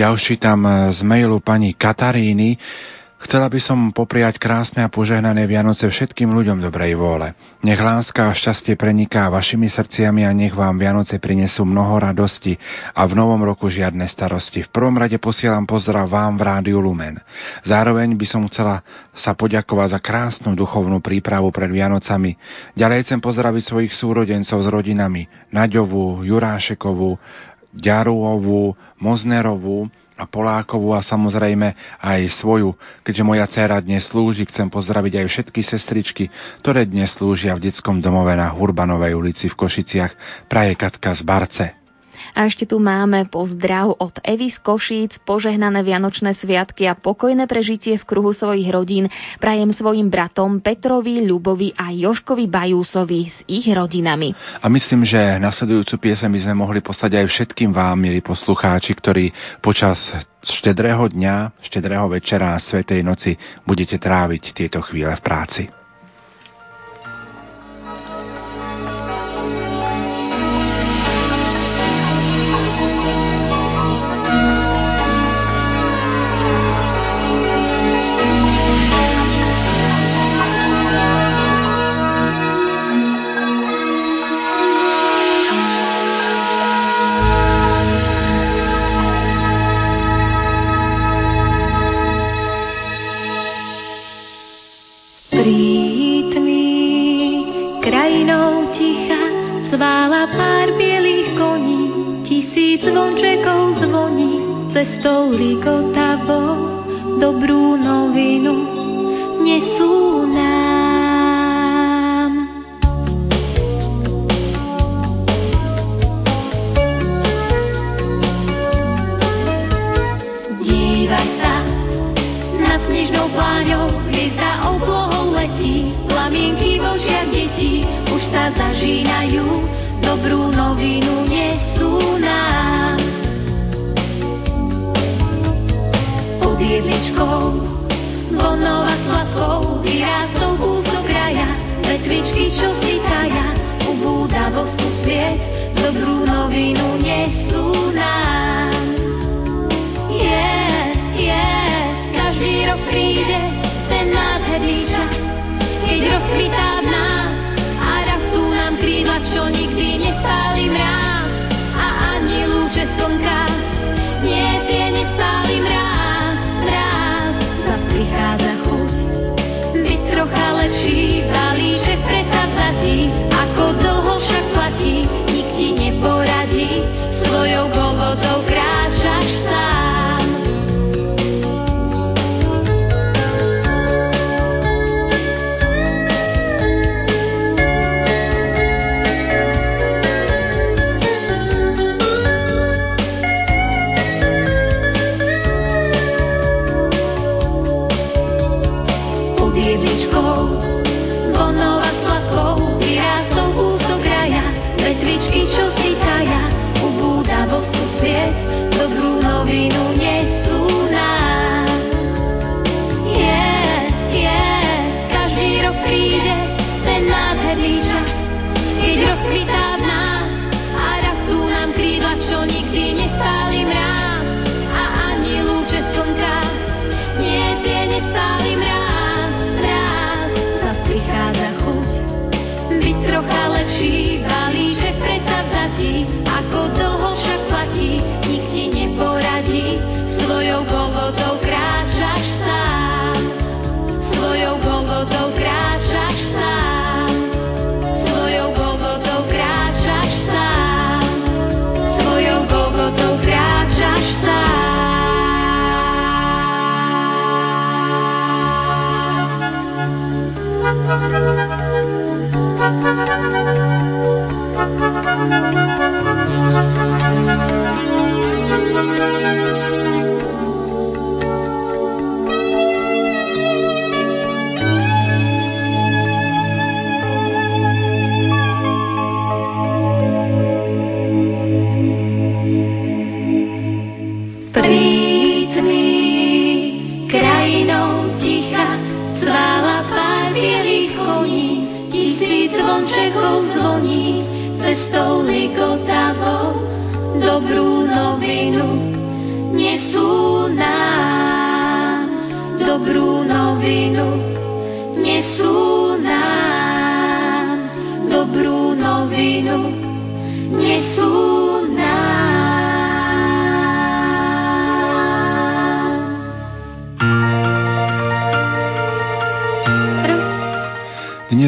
Ja už čítam z mailu pani Kataríny. Chcela by som popriať krásne a požehnané Vianoce všetkým ľuďom dobrej vôle. Nech láska a šťastie preniká vašimi srdciami a nech vám Vianoce prinesú mnoho radosti a v novom roku žiadne starosti. V prvom rade posielam pozdrav vám v Rádiu Lumen. Zároveň by som chcela sa poďakovať za krásnu duchovnú prípravu pred Vianocami. Ďalej chcem pozdraviť svojich súrodencov s rodinami Naďovú, Jurášekovú, Ďaruovú, Moznerovú, a Polákovú a samozrejme aj svoju. Keďže moja dcéra dnes slúži, chcem pozdraviť aj všetky sestričky, ktoré dnes slúžia v detskom domove na Hurbanovej ulici v Košiciach. Praje Katka z Barce. A ešte tu máme pozdrav od Evy z Košíc, požehnané vianočné sviatky a pokojné prežitie v kruhu svojich rodín prajem svojim bratom Petrovi, Ľubovi a Joškovi Bajúsovi s ich rodinami. A myslím, že nasledujúcu pieseň by sme mohli poslať aj všetkým vám, milí poslucháči, ktorí počas štedrého dňa, štedrého večera a svätej noci budete tráviť tieto chvíle v práci.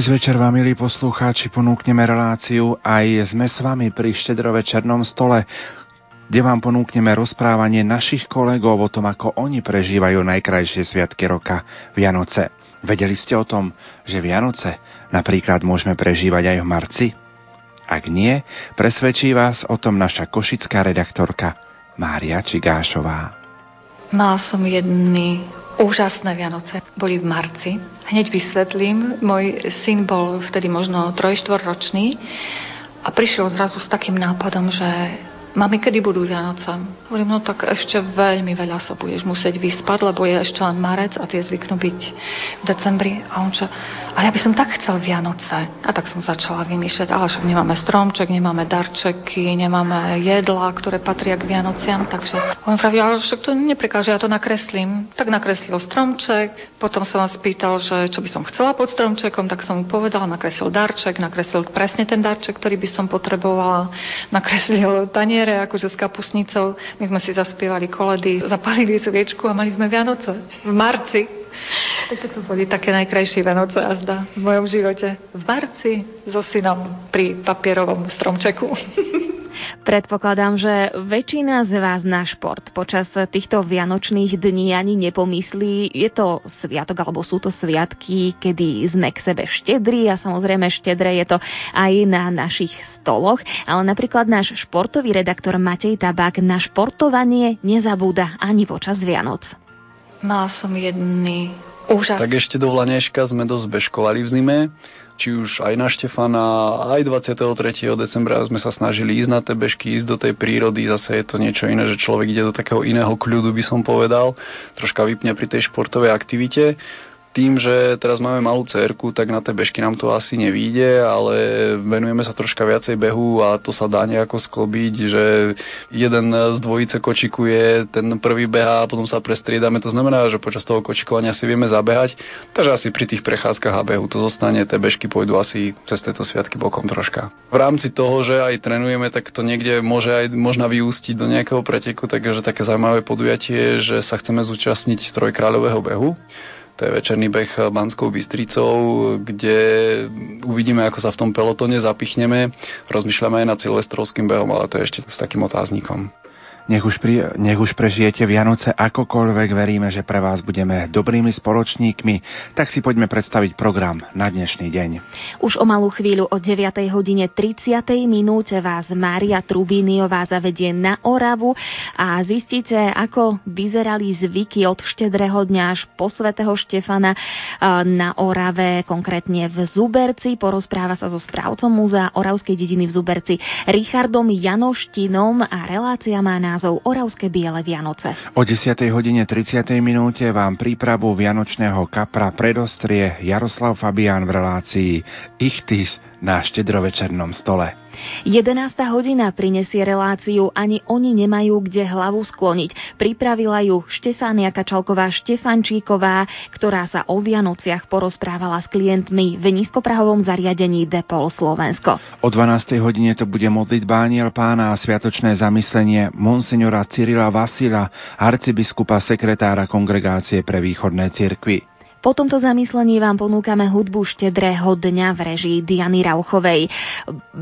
Večer vám, milí poslucháči, ponúkneme reláciu Aj sme s vami pri štedrovečernom stole, kde vám ponúkneme rozprávanie našich kolegov o tom, ako oni prežívajú najkrajšie sviatky roka, Vianoce. Vedeli ste o tom, že Vianoce napríklad môžeme prežívať aj v marci? Ak nie, presvedčí vás o tom naša košická redaktorka Mária Čigášová. Mala som jedny úžasné Vianoce. Boli v marci. Hneď vysvetlím, môj syn bol vtedy možno 3-4-ročný a prišiel zrazu s takým nápadom, že mami, kedy budú Vianoce? Hovorím, no tak ešte veľmi veľa sa budeš musieť vyspať, lebo je ešte len marec a tie zvyknú byť v decembri. A on že, ale ja by som tak chcel Vianoce. A tak som začala vymýšľať, ale však nemáme stromček, nemáme darčeky, nemáme jedlá, ktoré patria k Vianociam. Takže on praví, ale však to neprekáže, ja to nakreslím. Tak nakreslil stromček, potom sa ma spýtal, že čo by som chcela pod stromčekom, tak som mu povedala, nakreslil darček, nakreslil presne ten darček, ktorý by som potrebovala, nakreslil tanier, akože s kapusnicou. My sme si zaspievali koledy, zapalili sviečku a mali sme Vianoce v marci. Takže to boli také najkrajšie Vianoce azda v mojom živote. V marci so synom pri papierovom stromčeku. Predpokladám, že väčšina z vás na šport počas týchto vianočných dní ani nepomyslí. Je to sviatok, alebo sú to sviatky, kedy sme k sebe štedri a samozrejme štedré je to aj na našich stoloch. Ale napríklad náš športový redaktor Matej Tabák na športovanie nezabúda ani počas Vianoc. Mala som jedný úžas. Tak ešte do Vlaňajška sme dosť bežkovali v zime. Či už aj na Štefana, aj 23. decembra sme sa snažili ísť na tie bežky, ísť do tej prírody, zase je to niečo iné, že človek ide do takého iného kľudu, by som povedal, troška vypne pri tej športovej aktivite. Tým, že teraz máme malú dcérku, tak na tie bežky nám to asi nevíde, ale venujeme sa troška viacej behu a to sa dá nejako sklobiť, že jeden z dvojice kočikuje, ten prvý behá a potom sa prestriedame. To znamená, že počas toho kočikovania si vieme zabehať, takže asi pri tých prechádzkach a behu to zostane, tie bežky pôjdu asi cez tieto sviatky bokom troška. V rámci toho, že aj trénujeme, tak to niekde môže aj možno vyústiť do nejakého preteku, takže také zaujímavé podujatie, že sa chceme zúčastniť trojkráľového behu. To je večerný beh Banskou Bystricou, kde uvidíme, ako sa v tom pelotone zapichneme. Rozmýšľame aj nad silvestrovským behom, ale to je ešte s takým otáznikom. Nech už prežijete Vianoce akokoľvek, veríme, že pre vás budeme dobrými spoločníkmi, tak si poďme predstaviť program na dnešný deň. Už o malú chvíľu o 9:30 vás Mária Trubíniová zavedie na Oravu a zistíte, ako vyzerali zvyky od štedrého dňa až po svätého Štefana na Orave, konkrétne v Zuberci. Porozpráva sa so správcom múzea Oravskej dediny v Zuberci Richardom Janoštinom a relácia má názov Oravské biele Vianoce. O 10:30 vám prípravu vianočného kapra predostrie Jaroslav Fabián v relácii Ichtis na štedrovečernom stole. 11:00 prinesie reláciu Ani oni nemajú kde hlavu skloniť. Pripravila ju Štefánia Kačalková Štefančíková, ktorá sa o Vianociach porozprávala s klientmi v nízkoprahovom zariadení Depol Slovensko. O 12:00 to bude modlitba Aniel Pána a sviatočné zamyslenie monsignora Cyrila Vasila, arcibiskupa sekretára Kongregácie pre východné cirkvi. Po tomto zamyslení vám ponúkame hudbu štedrého dňa v režii Diany Rauchovej.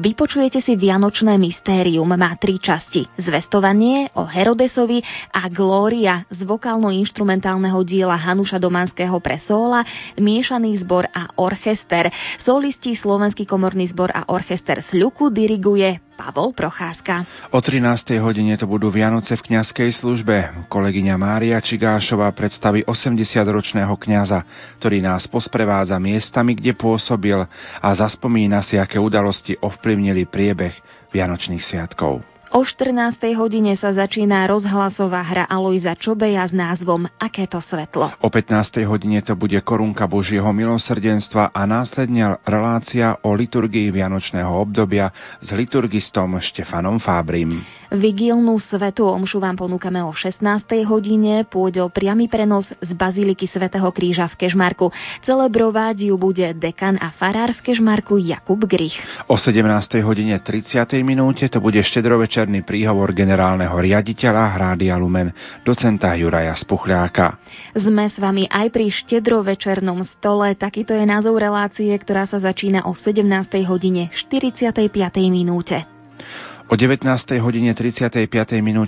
Vypočujete si Vianočné mystérium, má 3 časti. Zvestovanie o Herodesovi a Glória z vokálno-inštrumentálneho diela Hanuša Domanského pre sóla, miešaný zbor a orchester. Solisti Slovenský komorný zbor a orchester Sľuku diriguje Pavol Procházka. O 13:00 to budú Vianoce v kňazskej službe. Kolegyňa Mária Čigášová predstaví 80-ročného kňaza, ktorý nás posprevádza miestami, kde pôsobil a zaspomína si, aké udalosti ovplyvnili priebeh Vianočných sviatkov. O 14:00 sa začína rozhlasová hra Alojza Čobeja s názvom Aké to svetlo. O 15:00 to bude Korunka Božieho milosrdenstva a následne relácia o liturgii vianočného obdobia s liturgistom Štefanom Fábrym. Vigílnu svätú omšu vám ponúkame o 16:00, pôjde o priamy prenos z Bazíliky svätého Kríža v Kešmarku. Celebrovať ju bude dekan a farár v Kešmarku Jakub Grich. O 17:30 to bude štedrovečer príhovor generálneho riaditeľa Rádia Lumen, docenta Juraja Spuchľáka. Sme s vami aj pri štedrovečernom stole. Takýto je názov relácie, ktorá sa začína o 17:45. O 19:35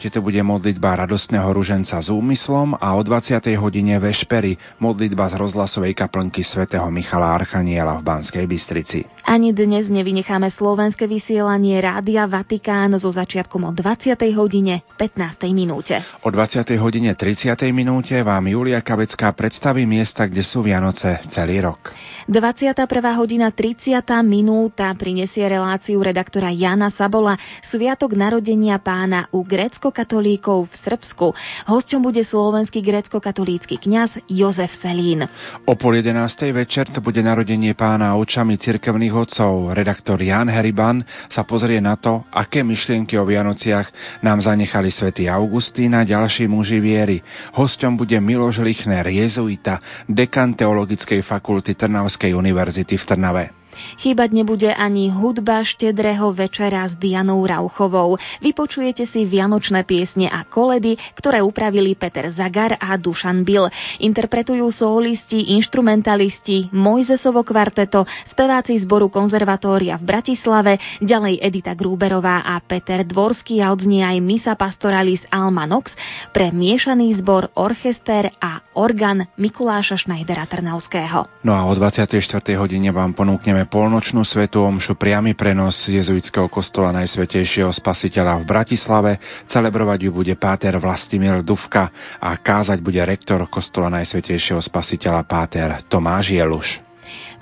to bude modlitba radostného ruženca s úmyslom a o 20:00 vešpery modlitba z rozhlasovej kaplnky svätého Michala Archaniela v Banskej Bystrici. Ani dnes nevynecháme slovenské vysielanie Rádia Vatikán so začiatkom o 20:15. O 20:30 vám Julia Kavecká predstaví miesta, kde sú Vianoce celý rok. 21:30 prinesie reláciu redaktora Jána Sabola Sviatok narodenia pána u gréckokatolíkov v Srbsku. Hosťom bude slovenský gréckokatolícky kňaz Jozef Selín. O 23:00 to bude narodenie pána očami cirkevných otcov. Redaktor Ján Heriban sa pozrie na to, aké myšlienky o Vianociach nám zanechali svätý Augustín a ďalší muži viery. Hosťom bude Miloš Lichner, jezuita, dekan Teologickej fakulty Trnavskej univerzity v Trnave. Chýbať nebude ani hudba Štedrého večera s Dianou Rauchovou. Vypočujete si vianočné piesne a koledy, ktoré upravili Peter Zagar a Dušan Bil. Interpretujú solisti, inštrumentalisti, Mojzesovo kvarteto, speváci zboru konzervatória v Bratislave, ďalej Edita Grúberová a Peter Dvorský a odznie aj Missa Pastoralis Alma Nox pre miešaný zbor, orchester a orgán Mikuláša Šnajdera Trnavského. No a o 24:00 vám ponúkneme polnočnú svätú omšu, priamy prenos jezuitského kostola Najsvätejšieho Spasiteľa v Bratislave. Celebrovať ju bude páter Vlastimil Dufka a kázať bude rektor kostola Najsvätejšieho Spasiteľa páter Tomáš Jeluš.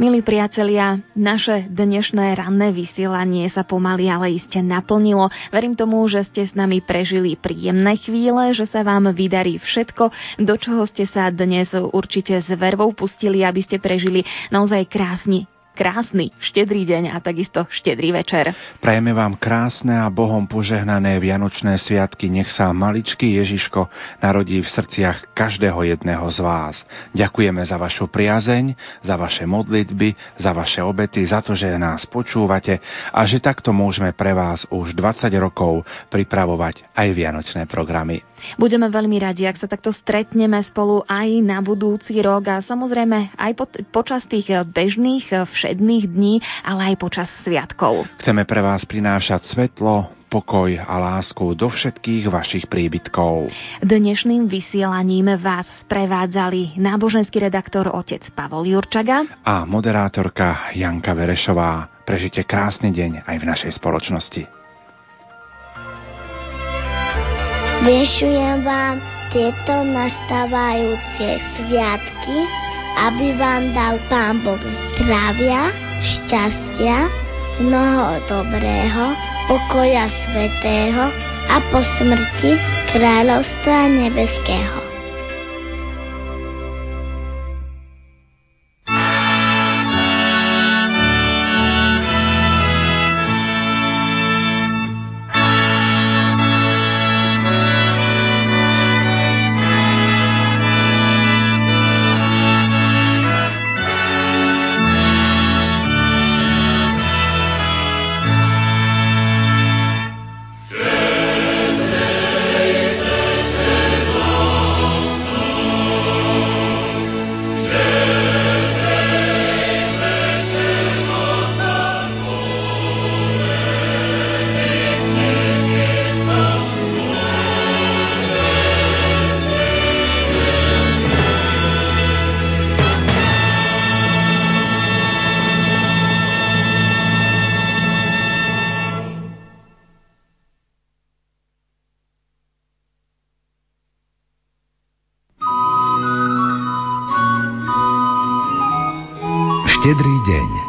Milí priatelia, naše dnešné ranné vysielanie sa pomaly, ale iste naplnilo. Verím tomu, že ste s nami prežili príjemné chvíle, že sa vám vydarí všetko, do čoho ste sa dnes určite s vervou pustili, aby ste prežili naozaj krásny, štedrý deň a takisto štedrý večer. Prajeme vám krásne a Bohom požehnané vianočné sviatky. Nech sa maličký Ježiško narodí v srdciach každého jedného z vás. Ďakujeme za vašu priazeň, za vaše modlitby, za vaše obety, za to, že nás počúvate a že takto môžeme pre vás už 20 rokov pripravovať aj vianočné programy. Budeme veľmi radi, ak sa takto stretneme spolu aj na budúci rok a samozrejme aj počas tých bežných všedných dní, ale aj počas sviatkov. Chceme pre vás prinášať svetlo, pokoj a lásku do všetkých vašich príbytkov. Dnešným vysielaním vás sprevádzali náboženský redaktor otec Pavol Jurčaga a moderátorka Janka Verešová. Prežite krásny deň aj v našej spoločnosti. Vyšujem vám tieto nastávajúce sviatky, aby vám dal Pán Boh zdravia, šťastia, mnoho dobrého, pokoja svätého a po smrti kráľovstva nebeského. Štedrý deň